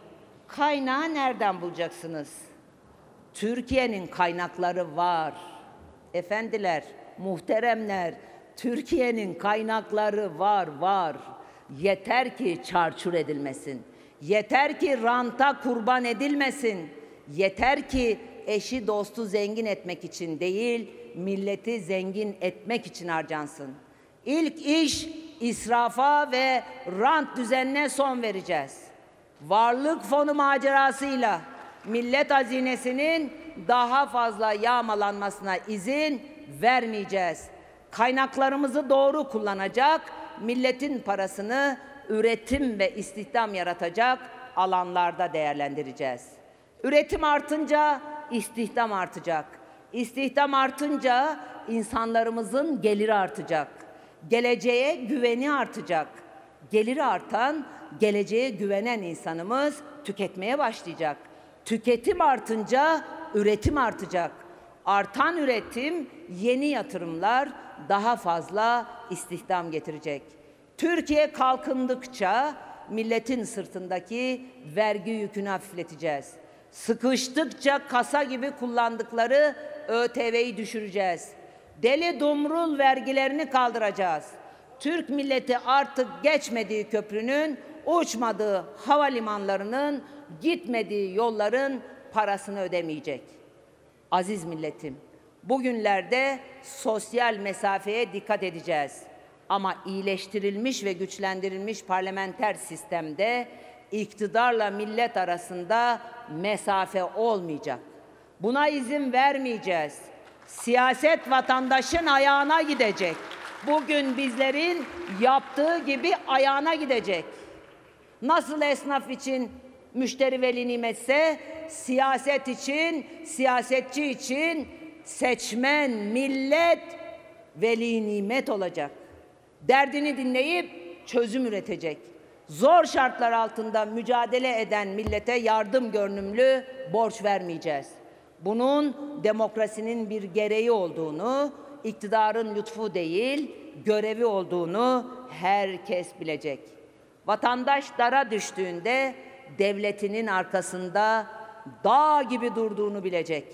Kaynağı nereden bulacaksınız? Türkiye'nin kaynakları var. Efendiler, muhteremler, Türkiye'nin kaynakları var, var. Yeter ki çarçur edilmesin. Yeter ki ranta kurban edilmesin. Yeter ki eşi dostu zengin etmek için değil, milleti zengin etmek için harcansın. İlk iş israfa ve rant düzenine son vereceğiz. Varlık fonu macerasıyla millet hazinesinin daha fazla yağmalanmasına izin vermeyeceğiz. Kaynaklarımızı doğru kullanacak, milletin parasını üretim ve istihdam yaratacak alanlarda değerlendireceğiz. Üretim artınca istihdam artacak. İstihdam artınca insanlarımızın geliri artacak. Geleceğe güveni artacak. Geliri artan, geleceğe güvenen insanımız tüketmeye başlayacak. Tüketim artınca üretim artacak. Artan üretim, yeni yatırımlar, daha fazla istihdam getirecek. Türkiye kalkındıkça milletin sırtındaki vergi yükünü hafifleteceğiz. Sıkıştıkça kasa gibi kullandıkları ÖTV'yi düşüreceğiz. Deli dumrul vergilerini kaldıracağız. Türk milleti artık geçmediği köprünün, uçmadığı havalimanlarının, gitmediği yolların parasını ödemeyecek. Aziz milletim, bugünlerde sosyal mesafeye dikkat edeceğiz. Ama iyileştirilmiş ve güçlendirilmiş parlamenter sistemde iktidarla millet arasında mesafe olmayacak. Buna izin vermeyeceğiz. Siyaset vatandaşın ayağına gidecek. Bugün bizlerin yaptığı gibi ayağına gidecek. Nasıl esnaf için müşteri veli nimetse, siyaset için, siyasetçi için seçmen, millet veli nimet olacak. Derdini dinleyip çözüm üretecek. Zor şartlar altında mücadele eden millete yardım görünümlü borç vermeyeceğiz. Bunun demokrasinin bir gereği olduğunu, iktidarın lütfu değil, görevi olduğunu herkes bilecek. Vatandaş dara düştüğünde devletinin arkasında dağ gibi durduğunu bilecek.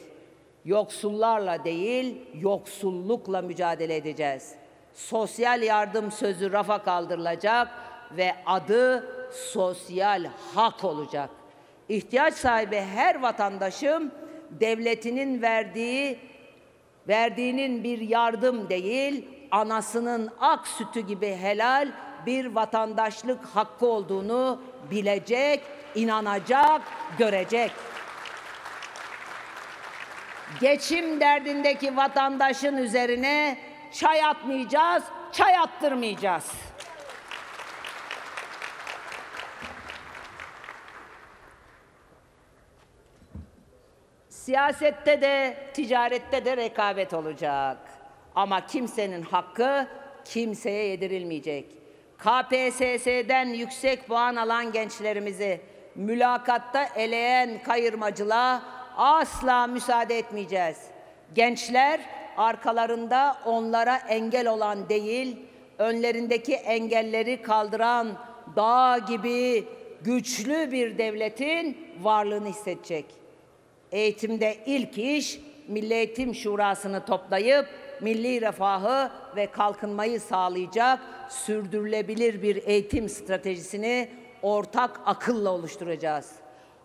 Yoksullarla değil, yoksullukla mücadele edeceğiz. Sosyal yardım sözü rafa kaldırılacak ve adı sosyal hak olacak. İhtiyaç sahibi her vatandaşım devletinin verdiği, verdiğinin bir yardım değil, anasının ak sütü gibi helal bir vatandaşlık hakkı olduğunu bilecek, inanacak, görecek. Geçim derdindeki vatandaşın üzerine çay atmayacağız, çay attırmayacağız. Siyasette de, ticarette de rekabet olacak. Ama kimsenin hakkı kimseye yedirilmeyecek. K P S S'den yüksek puan alan gençlerimizi mülakatta eleyen kayırmacılığa asla müsaade etmeyeceğiz. Gençler arkalarında onlara engel olan değil, önlerindeki engelleri kaldıran dağ gibi güçlü bir devletin varlığını hissedecek. Eğitimde ilk iş, Milli Eğitim Şurası'nı toplayıp milli refahı ve kalkınmayı sağlayacak sürdürülebilir bir eğitim stratejisini ortak akılla oluşturacağız.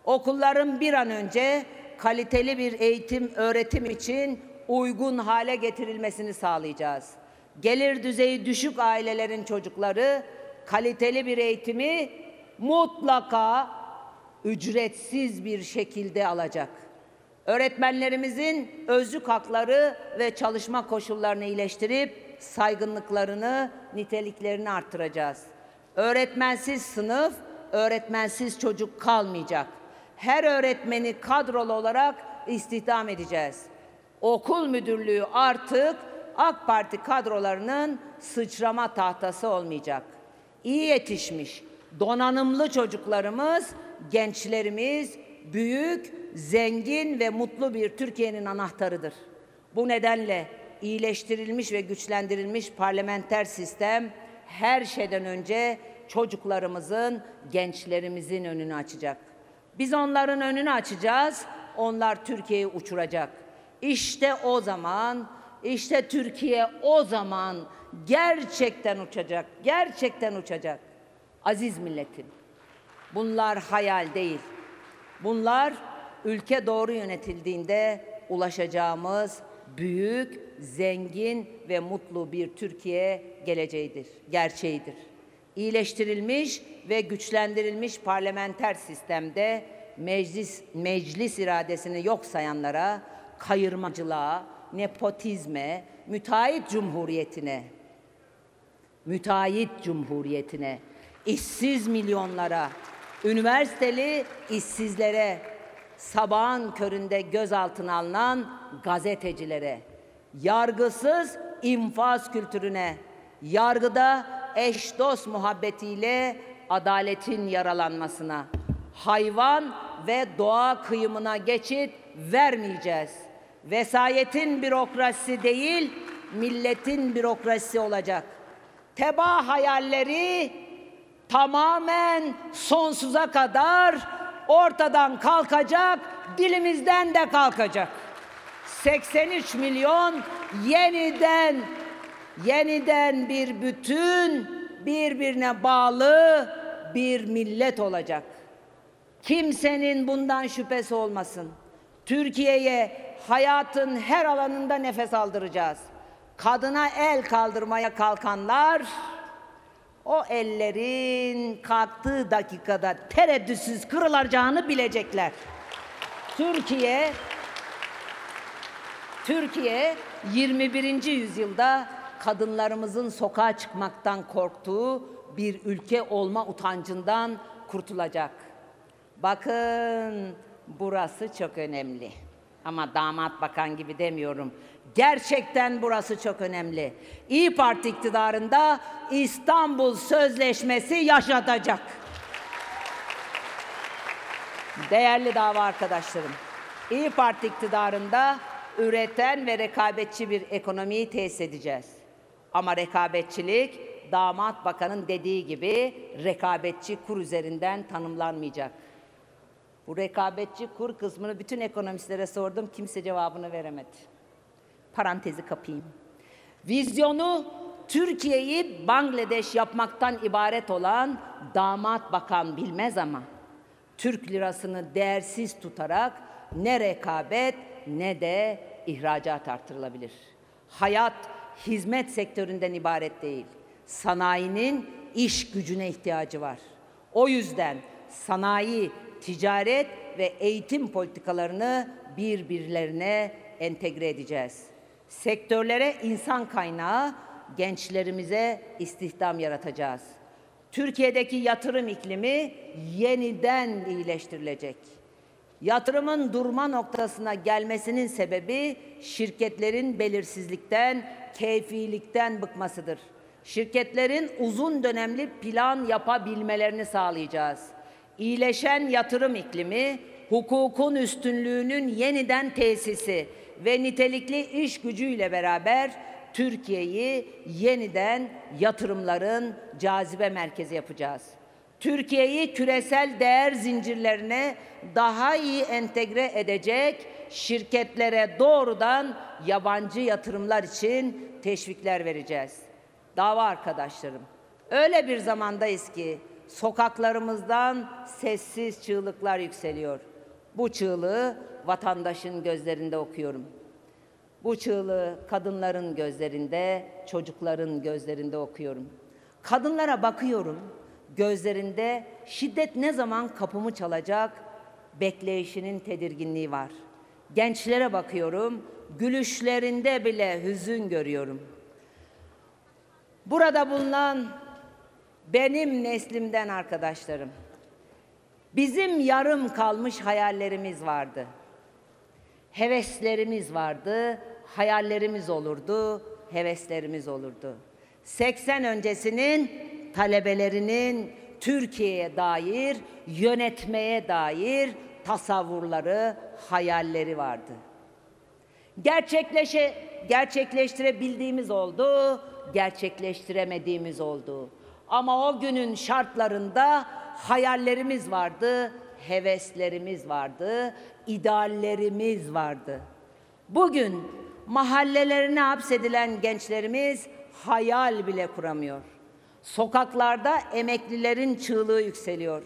Okulların bir an önce kaliteli bir eğitim, öğretim için uygun hale getirilmesini sağlayacağız. Gelir düzeyi düşük ailelerin çocukları kaliteli bir eğitimi mutlaka ücretsiz bir şekilde alacak. Öğretmenlerimizin özlük hakları ve çalışma koşullarını iyileştirip saygınlıklarını, niteliklerini artıracağız. Öğretmensiz sınıf, öğretmensiz çocuk kalmayacak. Her öğretmeni kadrolu olarak istihdam edeceğiz. Okul müdürlüğü artık AK Parti kadrolarının sıçrama tahtası olmayacak. İyi yetişmiş, donanımlı çocuklarımız, gençlerimiz büyük, zengin ve mutlu bir Türkiye'nin anahtarıdır. Bu nedenle iyileştirilmiş ve güçlendirilmiş parlamenter sistem her şeyden önce çocuklarımızın, gençlerimizin önünü açacak. Biz onların önünü açacağız, onlar Türkiye'yi uçuracak. İşte o zaman, işte Türkiye o zaman gerçekten uçacak, gerçekten uçacak. Aziz milletim, bunlar hayal değil. Bunlar ülke doğru yönetildiğinde ulaşacağımız büyük, zengin ve mutlu bir Türkiye geleceğidir, gerçeğidir. İyileştirilmiş ve güçlendirilmiş parlamenter sistemde meclis, meclis iradesini yok sayanlara, kayırmacılığa, nepotizme, müteahhit cumhuriyetine, müteahhit cumhuriyetine, işsiz milyonlara, üniversiteli işsizlere, sabahın köründe gözaltına alınan gazetecilere, yargısız infaz kültürüne, yargıda eş dost muhabbetiyle adaletin yaralanmasına, hayvan ve doğa kıyımına geçit vermeyeceğiz. Vesayetin bürokrasisi değil, milletin bürokrasisi olacak. Tebaa hayalleri tamamen sonsuza kadar ortadan kalkacak, dilimizden de kalkacak. seksen üç milyon yeniden, yeniden bir bütün, birbirine bağlı bir millet olacak. Kimsenin bundan şüphesi olmasın. Türkiye'ye hayatın her alanında nefes aldıracağız. Kadına el kaldırmaya kalkanlar, o ellerin kalktığı dakikada tereddütsüz kırılacağını bilecekler. Türkiye, Türkiye yirmi birinci yüzyılda kadınlarımızın sokağa çıkmaktan korktuğu bir ülke olma utancından kurtulacak. Bakın, burası çok önemli. Ama damat bakan gibi demiyorum. Gerçekten burası çok önemli. İyi Parti iktidarında İstanbul Sözleşmesi yaşatacak. Değerli dava arkadaşlarım, İyi Parti iktidarında üreten ve rekabetçi bir ekonomiyi tesis edeceğiz. Ama rekabetçilik, damat bakanın dediği gibi rekabetçi kur üzerinden tanımlanmayacak. Bu rekabetçi kur kısmını bütün ekonomistlere sordum, kimse cevabını veremedi. Parantezi kapayım. Vizyonu Türkiye'yi Bangladeş yapmaktan ibaret olan damat bakan bilmez ama Türk lirasını değersiz tutarak ne rekabet ne de ihracat artırılabilir. Hayat hizmet sektöründen ibaret değil. Sanayinin iş gücüne ihtiyacı var. O yüzden sanayi, ticaret ve eğitim politikalarını birbirlerine entegre edeceğiz. Sektörlere insan kaynağı, gençlerimize istihdam yaratacağız. Türkiye'deki yatırım iklimi yeniden iyileştirilecek. Yatırımın durma noktasına gelmesinin sebebi şirketlerin belirsizlikten, keyfilikten bıkmasıdır. Şirketlerin uzun dönemli plan yapabilmelerini sağlayacağız. İyileşen yatırım iklimi, hukukun üstünlüğünün yeniden tesisi ve nitelikli iş gücüyle beraber Türkiye'yi yeniden yatırımların cazibe merkezi yapacağız. Türkiye'yi küresel değer zincirlerine daha iyi entegre edecek, şirketlere doğrudan yabancı yatırımlar için teşvikler vereceğiz. Dava arkadaşlarım, öyle bir zamandayız ki sokaklarımızdan sessiz çığlıklar yükseliyor. Bu çığlığı vatandaşın gözlerinde okuyorum. Bu çığlığı kadınların gözlerinde, çocukların gözlerinde okuyorum. Kadınlara bakıyorum, Gözlerinde şiddet ne zaman kapımı çalacak bekleyişinin tedirginliği var. Gençlere bakıyorum, gülüşlerinde bile hüzün görüyorum. Burada bulunan benim neslimden arkadaşlarım, bizim yarım kalmış hayallerimiz vardı. Heveslerimiz vardı, hayallerimiz olurdu, heveslerimiz olurdu. seksen öncesinin talebelerinin Türkiye'ye dair, yönetmeye dair tasavvurları, hayalleri vardı. Gerçekleşe, gerçekleştirebildiğimiz oldu, gerçekleştiremediğimiz oldu. Ama o günün şartlarında hayallerimiz vardı, heveslerimiz vardı, ideallerimiz vardı. Bugün mahallelerine hapsedilen gençlerimiz hayal bile kuramıyor. Sokaklarda emeklilerin çığlığı yükseliyor.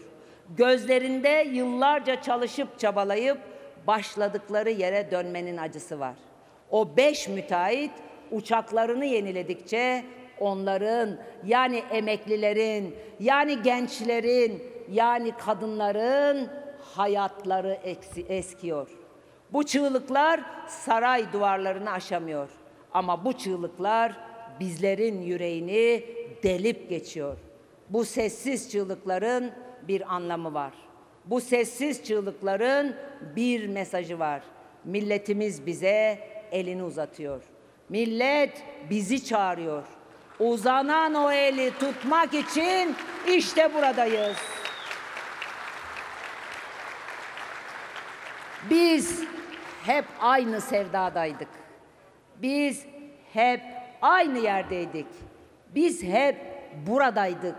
Gözlerinde yıllarca çalışıp çabalayıp başladıkları yere dönmenin acısı var. O beş müteahhit uçaklarını yeniledikçe onların, yani emeklilerin, yani gençlerin, yani kadınların hayatları eskiyor. Bu çığlıklar saray duvarlarını aşamıyor. Ama bu çığlıklar bizlerin yüreğini delip geçiyor. Bu sessiz çığlıkların bir anlamı var. Bu sessiz çığlıkların bir mesajı var. Milletimiz bize elini uzatıyor. Millet bizi çağırıyor. Uzanan o eli tutmak için işte buradayız. Biz hep aynı sevdadaydık. Biz hep aynı yerdeydik. Biz hep buradaydık.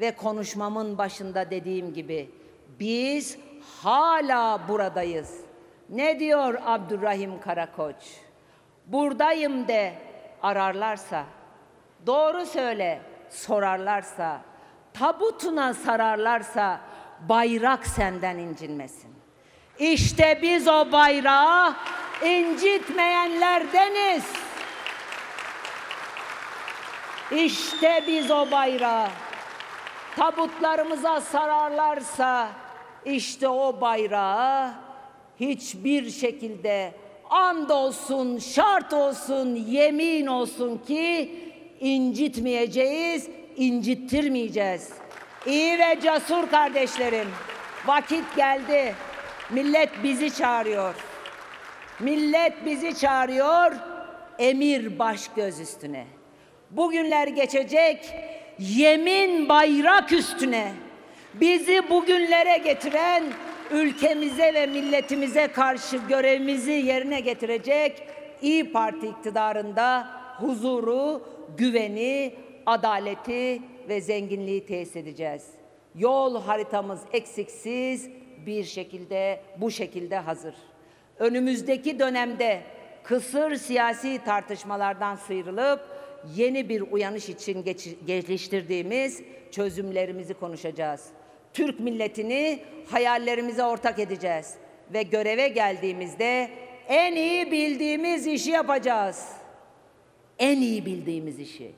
Ve konuşmamın başında dediğim gibi biz hala buradayız. Ne diyor Abdurrahim Karakoç? Buradayım de ararlarsa, doğru söyle sorarlarsa, tabutuna sararlarsa bayrak senden incinmesin. İşte biz o bayrağı incitmeyenlerdeniz. İşte biz o bayrağı tabutlarımıza sararlarsa, işte o bayrağı hiçbir şekilde and olsun, şart olsun, yemin olsun ki incitmeyeceğiz, incittirmeyeceğiz. İyi ve cesur kardeşlerim, vakit geldi. Millet bizi çağırıyor. Millet bizi çağırıyor. Emir baş göz üstüne. Bugünler geçecek. Yemin bayrak üstüne. Bizi bugünlere getiren, ülkemize ve milletimize karşı görevimizi yerine getirecek İyi Parti iktidarında huzuru, güveni, adaleti ve zenginliği tesis edeceğiz. Yol haritamız eksiksiz bir şekilde, bu şekilde hazır. Önümüzdeki dönemde kısır siyasi tartışmalardan sıyrılıp yeni bir uyanış için geliştirdiğimiz çözümlerimizi konuşacağız. Türk milletini hayallerimize ortak edeceğiz ve göreve geldiğimizde en iyi bildiğimiz işi yapacağız. En iyi bildiğimiz işi.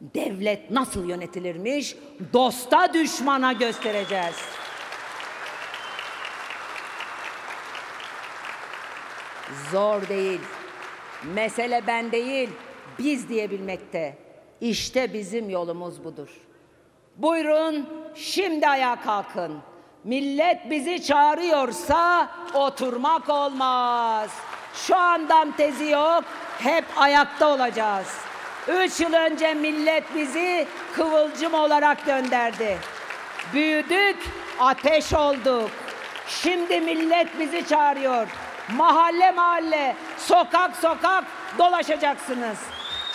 Devlet nasıl yönetilirmiş, dosta düşmana göstereceğiz. Zor değil. Mesele ben değil, biz diyebilmekte. İşte bizim yolumuz budur. Buyurun şimdi ayağa kalkın. Millet bizi çağırıyorsa oturmak olmaz. Şu andan tezi yok, hep ayakta olacağız. Üç yıl önce millet bizi kıvılcım olarak gönderdi. Büyüdük, ateş olduk. Şimdi millet bizi çağırıyor. Mahalle mahalle, sokak sokak dolaşacaksınız.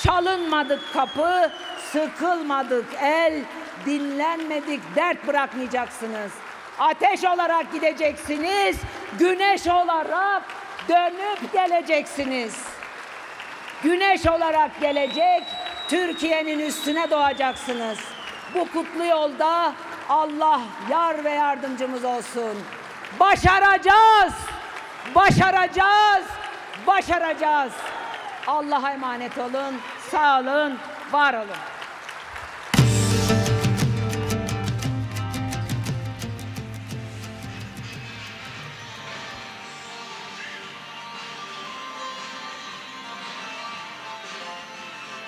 Çalınmadık kapı, sıkılmadık el, dinlenmedik dert bırakmayacaksınız. Ateş olarak gideceksiniz, güneş olarak dönüp geleceksiniz. Güneş olarak gelecek, Türkiye'nin üstüne doğacaksınız. Bu kutlu yolda Allah yar ve yardımcımız olsun. Başaracağız! Başaracağız, başaracağız. Allah'a emanet olun, sağ olun, var olun.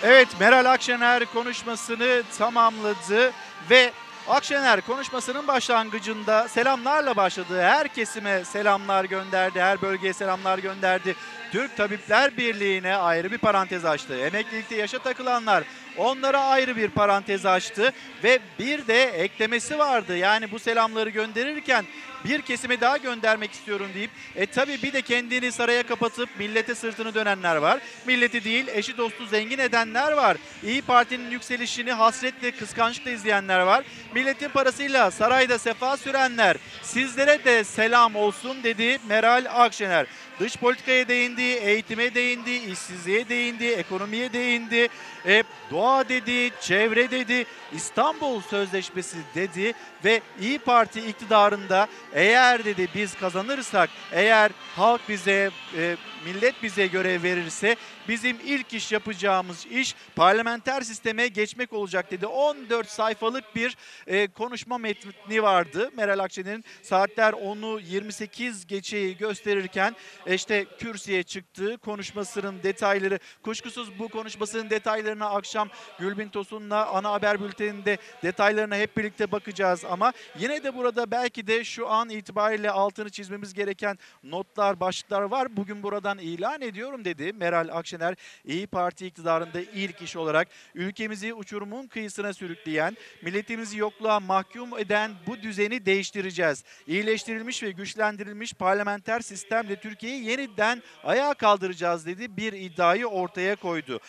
Evet, Meral Akşener konuşmasını tamamladı ve Akşener konuşmasının başlangıcında selamlarla başladı. Her kesime selamlar gönderdi, her bölgeye selamlar gönderdi. Türk Tabipler Birliği'ne ayrı bir parantez açtı. Emeklilikte yaşa takılanlar, onlara ayrı bir parantez açtı ve bir de eklemesi vardı. Yani bu selamları gönderirken bir kesime daha göndermek istiyorum deyip e tabii bir de kendini saraya kapatıp millete sırtını dönenler var. Milleti değil, eşi dostu zengin edenler var. İyi Parti'nin yükselişini hasretle, kıskançlıkla izleyenler var. Milletin parasıyla sarayda sefa sürenler, sizlere de selam olsun dedi Meral Akşener. Dış politikaya değindi, eğitime değindi, işsizliğe değindi, ekonomiye değindi, e, doğa dedi, çevre dedi, İstanbul Sözleşmesi dedi ve İyi Parti iktidarında eğer dedi biz kazanırsak, eğer halk bize, e, millet bize görev verirse bizim ilk iş yapacağımız iş parlamenter sisteme geçmek olacak dedi. on dört sayfalık bir e, konuşma metni vardı. Meral Akşener'in saatler onu yirmi sekiz geçeyi gösterirken işte kürsüye çıktığı konuşmasının detayları, kuşkusuz bu konuşmasının detaylarına akşam Gülbin Tosun'la ana haber bülteninde detaylarına hep birlikte bakacağız ama yine de burada belki de şu an itibariyle altını çizmemiz gereken notlar, başlıklar var. Bugün buradan ilan ediyorum dedi Meral Akşener. İyi Parti iktidarında ilk iş olarak ülkemizi uçurumun kıyısına sürükleyen, milletimizi yokluğa mahkum eden bu düzeni değiştireceğiz. İyileştirilmiş ve güçlendirilmiş parlamenter sistemle Türkiye'yi yeniden ayağa kaldıracağız dedi. Bir iddiayı ortaya koydu.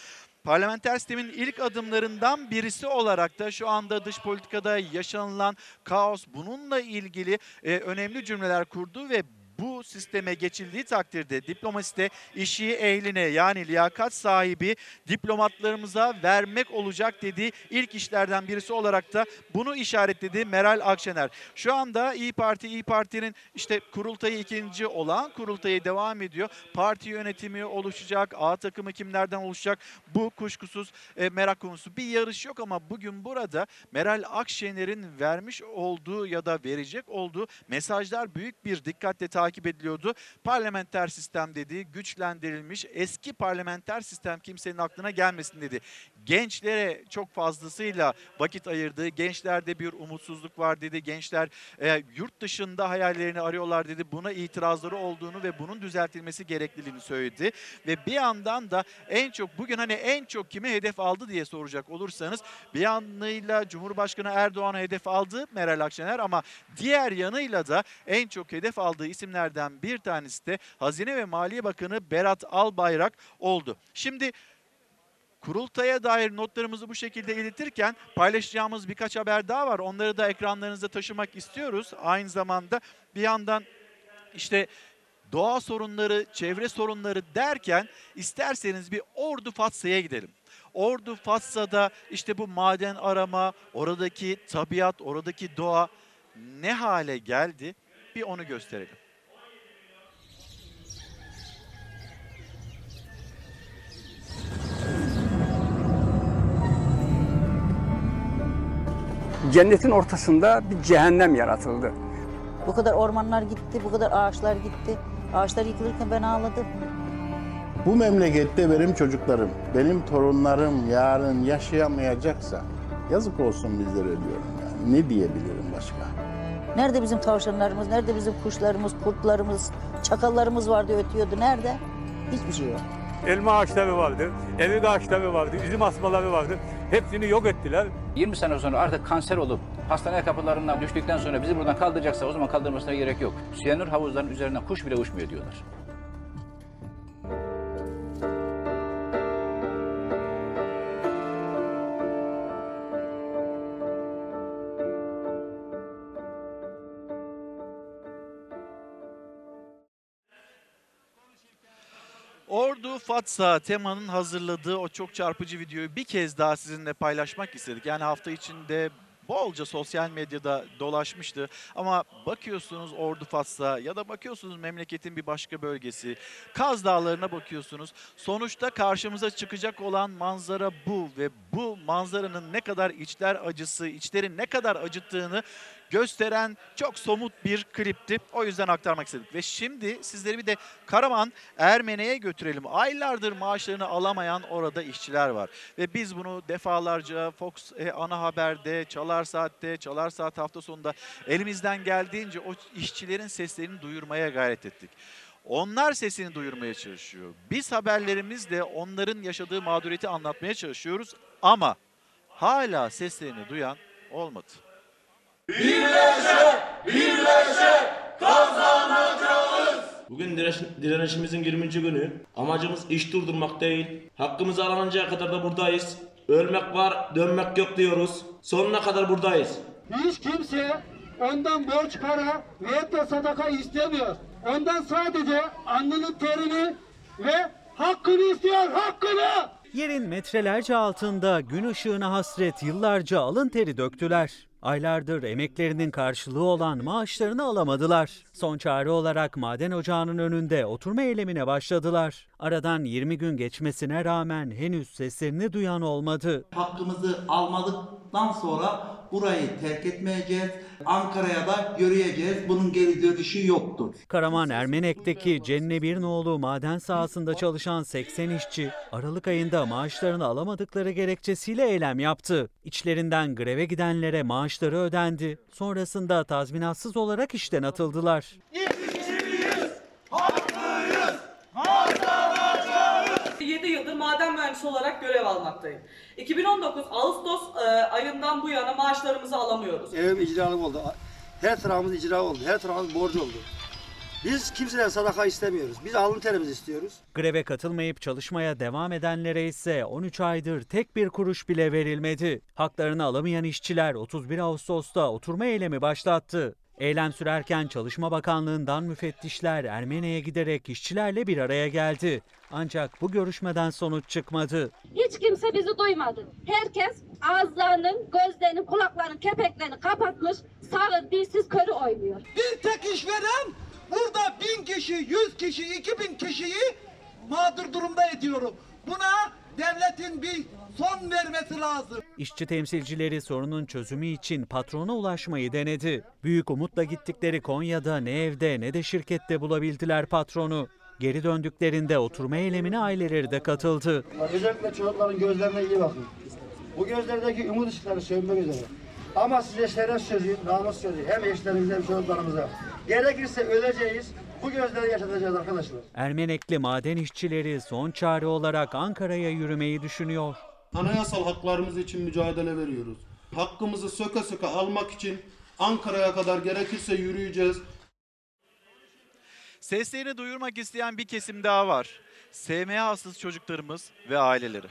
Parlamenter sistemin ilk adımlarından birisi olarak da şu anda dış politikada yaşanılan kaos, bununla ilgili e, önemli cümleler kurdu ve bu sisteme geçildiği takdirde diplomaside işi ehline, yani liyakat sahibi diplomatlarımıza vermek olacak dediği ilk işlerden birisi olarak da bunu işaretledi Meral Akşener. Şu anda İyi Parti, İyi Parti'nin işte kurultayı, ikinci olan kurultayı devam ediyor. Parti yönetimi oluşacak, A takımı kimlerden oluşacak, bu kuşkusuz e, merak konusu. Bir yarış yok ama bugün burada Meral Akşener'in vermiş olduğu ya da verecek olduğu mesajlar büyük bir dikkatle takip takip ediliyordu. Parlamenter sistem dedi, güçlendirilmiş eski parlamenter sistem kimsenin aklına gelmesin dedi. Gençlere çok fazlasıyla vakit ayırdı. Gençlerde bir umutsuzluk var dedi. Gençler e, yurt dışında hayallerini arıyorlar dedi. Buna itirazları olduğunu ve bunun düzeltilmesi gerekliliğini söyledi. Ve bir yandan da en çok bugün hani en çok kimi hedef aldı diye soracak olursanız bir yanıyla Cumhurbaşkanı Erdoğan'a hedef aldı Meral Akşener ama diğer yanıyla da en çok hedef aldığı isimler bir tanesi de Hazine ve Maliye Bakanı Berat Albayrak oldu. Şimdi kurultaya dair notlarımızı bu şekilde iletirken paylaşacağımız birkaç haber daha var. Onları da ekranlarınıza taşımak istiyoruz. Aynı zamanda bir yandan işte doğa sorunları, çevre sorunları derken isterseniz bir Ordu Fatsa'ya gidelim. Ordu Fatsa'da işte bu maden arama, oradaki tabiat, oradaki doğa ne hale geldi? Bir onu gösterelim. Cennetin ortasında bir cehennem yaratıldı. Bu kadar ormanlar gitti, bu kadar ağaçlar gitti. Ağaçlar yıkılırken ben ağladım. Bu memlekette benim çocuklarım, benim torunlarım yarın yaşayamayacaksa yazık olsun bizlere diyorum. Yani ne diyebilirim başka? Nerede bizim tavşanlarımız, nerede bizim kuşlarımız, kurtlarımız, çakallarımız vardı ötüyordu, nerede? Hiçbir şey yok. Elma ağaçları vardı, evik ağaçları vardı, üzüm asmaları vardı. Hepsini yok ettiler. yirmi sene sonra artık kanser olup hastane kapılarından düştükten sonra bizi buradan kaldıracaksa o zaman kaldırmasına gerek yok. Siyanür havuzlarının üzerinden kuş bile uçmuyor diyorlar. Ordu Fatsa, Tema'nın hazırladığı o çok çarpıcı videoyu bir kez daha sizinle paylaşmak istedik. Yani hafta içinde bolca sosyal medyada dolaşmıştı ama bakıyorsunuz Ordu Fatsa ya da bakıyorsunuz memleketin bir başka bölgesi, Kaz Dağları'na bakıyorsunuz. Sonuçta karşımıza çıkacak olan manzara bu ve bu manzaranın ne kadar içler acısı, içleri ne kadar acıttığını gösteren çok somut bir klipti. O yüzden aktarmak istedik. Ve şimdi sizleri bir de Karaman Ermene'ye götürelim. Aylardır maaşlarını alamayan orada işçiler var. Ve biz bunu defalarca Fox e, Ana Haber'de, Çalar Saat'te, Çalar Saat hafta sonunda elimizden geldiğince o işçilerin seslerini duyurmaya gayret ettik. Onlar sesini duyurmaya çalışıyor. Biz haberlerimizle onların yaşadığı mağduriyeti anlatmaya çalışıyoruz ama hala seslerini duyan olmadı. Birleşe, birleşe kazanacağız. Bugün direnişimizin yirminci günü. Amacımız iş durdurmak değil. Hakkımızı alanıncaya kadar da buradayız. Ölmek var, dönmek yok diyoruz. Sonuna kadar buradayız. Hiç kimse ondan borç para veyahut da sadaka istemiyor. Ondan sadece alnının terini ve hakkını istiyor, hakkını! Yerin metrelerce altında gün ışığına hasret yıllarca alın teri döktüler. Aylardır emeklerinin karşılığı olan maaşlarını alamadılar. Son çare olarak maden ocağının önünde oturma eylemine başladılar. Aradan yirmi gün geçmesine rağmen henüz seslerini duyan olmadı. Hakkımızı almadıktan sonra burayı terk etmeyeceğiz. Ankara'ya da yürüyeceğiz. Bunun geri dönüşü yoktur. Karaman Ermenek'teki Cennebirnoğlu maden sahasında çalışan seksen işçi Aralık ayında maaşlarını alamadıkları gerekçesiyle eylem yaptı. İçlerinden greve gidenlere maaşları ödendi. Sonrasında tazminatsız olarak işten atıldılar. İşçiyiz, haklıyız, kazanacağız. yedi yıldır maden mühendisi olarak görev almaktayım. iki bin on dokuz Ağustos ayından bu yana maaşlarımızı alamıyoruz. Evim icralık oldu. Her tarafımız icra oldu. Her tarafımız borcu oldu. Biz kimseden sadaka istemiyoruz. Biz alın terimizi istiyoruz. Greve katılmayıp çalışmaya devam edenlere ise on üç aydır tek bir kuruş bile verilmedi. Haklarını alamayan işçiler otuz bir Ağustos'ta oturma eylemi başlattı. Eylem sürerken Çalışma Bakanlığı'ndan müfettişler Ermene'ye giderek işçilerle bir araya geldi. Ancak bu görüşmeden sonuç çıkmadı. Hiç kimse bizi duymadı. Herkes ağızlarının, gözlerinin, kulaklarının kepeklerini kapatmış, sağır, dilsiz, körü oynuyor. Bir tek işveren burada bin kişi, yüz kişi, iki bin kişiyi mağdur durumda ediyorum. Buna devletin bir son vermesi lazım. İşçi temsilcileri sorunun çözümü için patrona ulaşmayı denedi. Büyük umutla gittikleri Konya'da ne evde ne de şirkette bulabildiler patronu. Geri döndüklerinde oturma eylemine aileleri de katıldı. Özellikle çocukların gözlerine iyi bakın. Bu gözlerdeki umut ışıkları sönmek üzere. Ama siz eşlere sözü, namus sözü hem eşlerimize hem çocuklarımıza. Gerekirse öleceğiz, bu gözleri yaşatacağız arkadaşlar. Ermenekli maden işçileri son çare olarak Ankara'ya yürümeyi düşünüyor. Anayasal haklarımız için mücadele veriyoruz. Hakkımızı söke söke almak için Ankara'ya kadar gerekirse yürüyeceğiz. Seslerini duyurmak isteyen bir kesim daha var. S M A hastası çocuklarımız ve aileleri.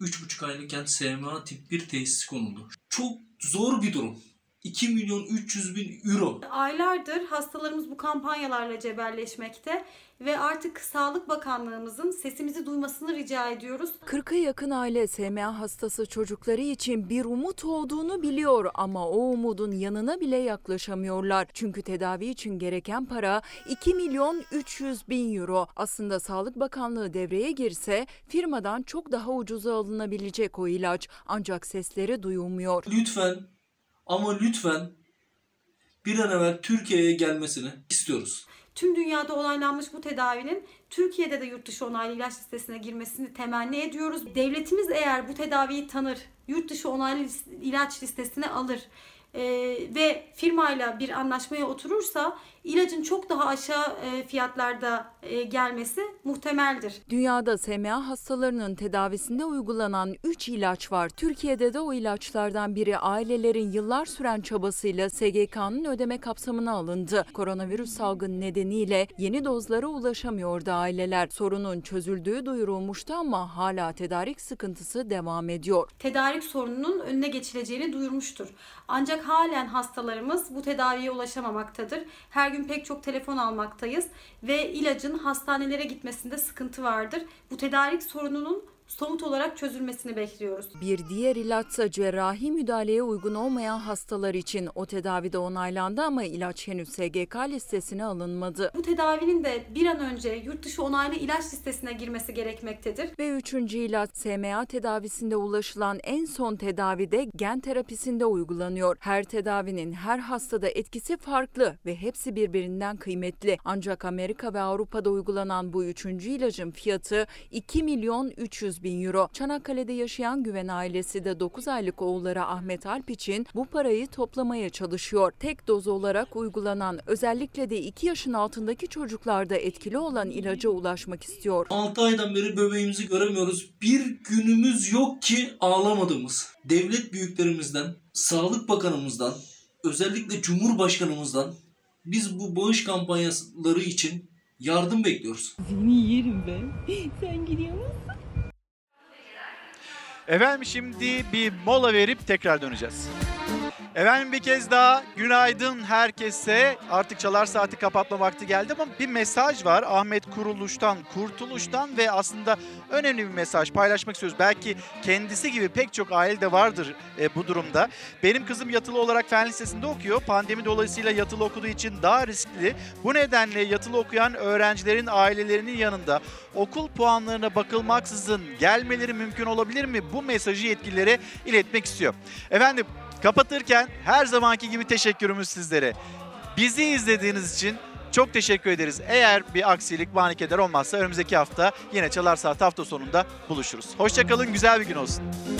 üç buçuk aylıkken S M A tip bir teşhisi konuldu. Çok zor bir durum. iki milyon üç yüz bin euro. Aylardır hastalarımız bu kampanyalarla cebelleşmekte ve artık Sağlık Bakanlığımızın sesimizi duymasını rica ediyoruz. kırka yakın aile S M A hastası çocukları için bir umut olduğunu biliyor ama o umudun yanına bile yaklaşamıyorlar. Çünkü tedavi için gereken para iki milyon üç yüz bin euro. Aslında Sağlık Bakanlığı devreye girse firmadan çok daha ucuza alınabilecek o ilaç. Ancak sesleri duyulmuyor. Lütfen. Ama lütfen bir an evvel Türkiye'ye gelmesini istiyoruz. Tüm dünyada onaylanmış bu tedavinin Türkiye'de de yurt dışı onaylı ilaç listesine girmesini temenni ediyoruz. Devletimiz eğer bu tedaviyi tanır, yurt dışı onaylı ilaç listesine alır e, ve firmayla bir anlaşmaya oturursa ilacın çok daha aşağı fiyatlarda gelmesi muhtemeldir. Dünyada S M A hastalarının tedavisinde uygulanan üç ilaç var. Türkiye'de de o ilaçlardan biri ailelerin yıllar süren çabasıyla S G K'nın ödeme kapsamına alındı. Koronavirüs salgını nedeniyle yeni dozlara ulaşamıyordu aileler. Sorunun çözüldüğü duyurulmuştu ama hala tedarik sıkıntısı devam ediyor. Tedarik sorununun önüne geçileceğini duyurmuştur. Ancak halen hastalarımız bu tedaviye ulaşamamaktadır. Her gün pek çok telefon almaktayız ve ilacın hastanelere gitmesinde sıkıntı vardır. Bu tedarik sorununun somut olarak çözülmesini bekliyoruz. Bir diğer ilaçsa cerrahi müdahaleye uygun olmayan hastalar için. O tedavide onaylandı ama ilaç henüz S G K listesine alınmadı. Bu tedavinin de bir an önce yurt dışı onaylı ilaç listesine girmesi gerekmektedir. Ve üçüncü ilaç S M A tedavisinde ulaşılan en son tedavide gen terapisinde uygulanıyor. Her tedavinin her hastada etkisi farklı ve hepsi birbirinden kıymetli. Ancak Amerika ve Avrupa'da uygulanan bu üçüncü ilacın fiyatı iki milyon üç yüz bin euro. Çanakkale'de yaşayan Güven ailesi de dokuz aylık oğulları Ahmet Alp için bu parayı toplamaya çalışıyor. Tek doz olarak uygulanan, özellikle de iki yaşın altındaki çocuklarda etkili olan ilaca ulaşmak istiyor. altı aydan beri bebeğimizi göremiyoruz. Bir günümüz yok ki ağlamadığımız. Devlet büyüklerimizden, Sağlık Bakanımızdan, özellikle Cumhurbaşkanımızdan biz bu bağış kampanyaları için yardım bekliyoruz. Seni yerim ben. Sen gidiyor musun? Efendim şimdi bir mola verip tekrar döneceğiz. Efendim bir kez daha günaydın herkese. Artık çalar saati kapatma vakti geldi ama bir mesaj var. Ahmet Kuruluş'tan, Kurtuluş'tan ve aslında önemli bir mesaj paylaşmak istiyoruz. Belki kendisi gibi pek çok aile de vardır e, bu durumda. Benim kızım yatılı olarak fen lisesinde okuyor. Pandemi dolayısıyla yatılı okuduğu için daha riskli. Bu nedenle yatılı okuyan öğrencilerin ailelerinin yanında okul puanlarına bakılmaksızın gelmeleri mümkün olabilir mi? Bu mesajı yetkililere iletmek istiyor. Efendim kapatırken her zamanki gibi teşekkürümüz sizlere. Bizi izlediğiniz için çok teşekkür ederiz. Eğer bir aksilik, manikeder olmazsa önümüzdeki hafta yine Çalar Saat hafta sonunda buluşuruz. Hoşça kalın, güzel bir gün olsun.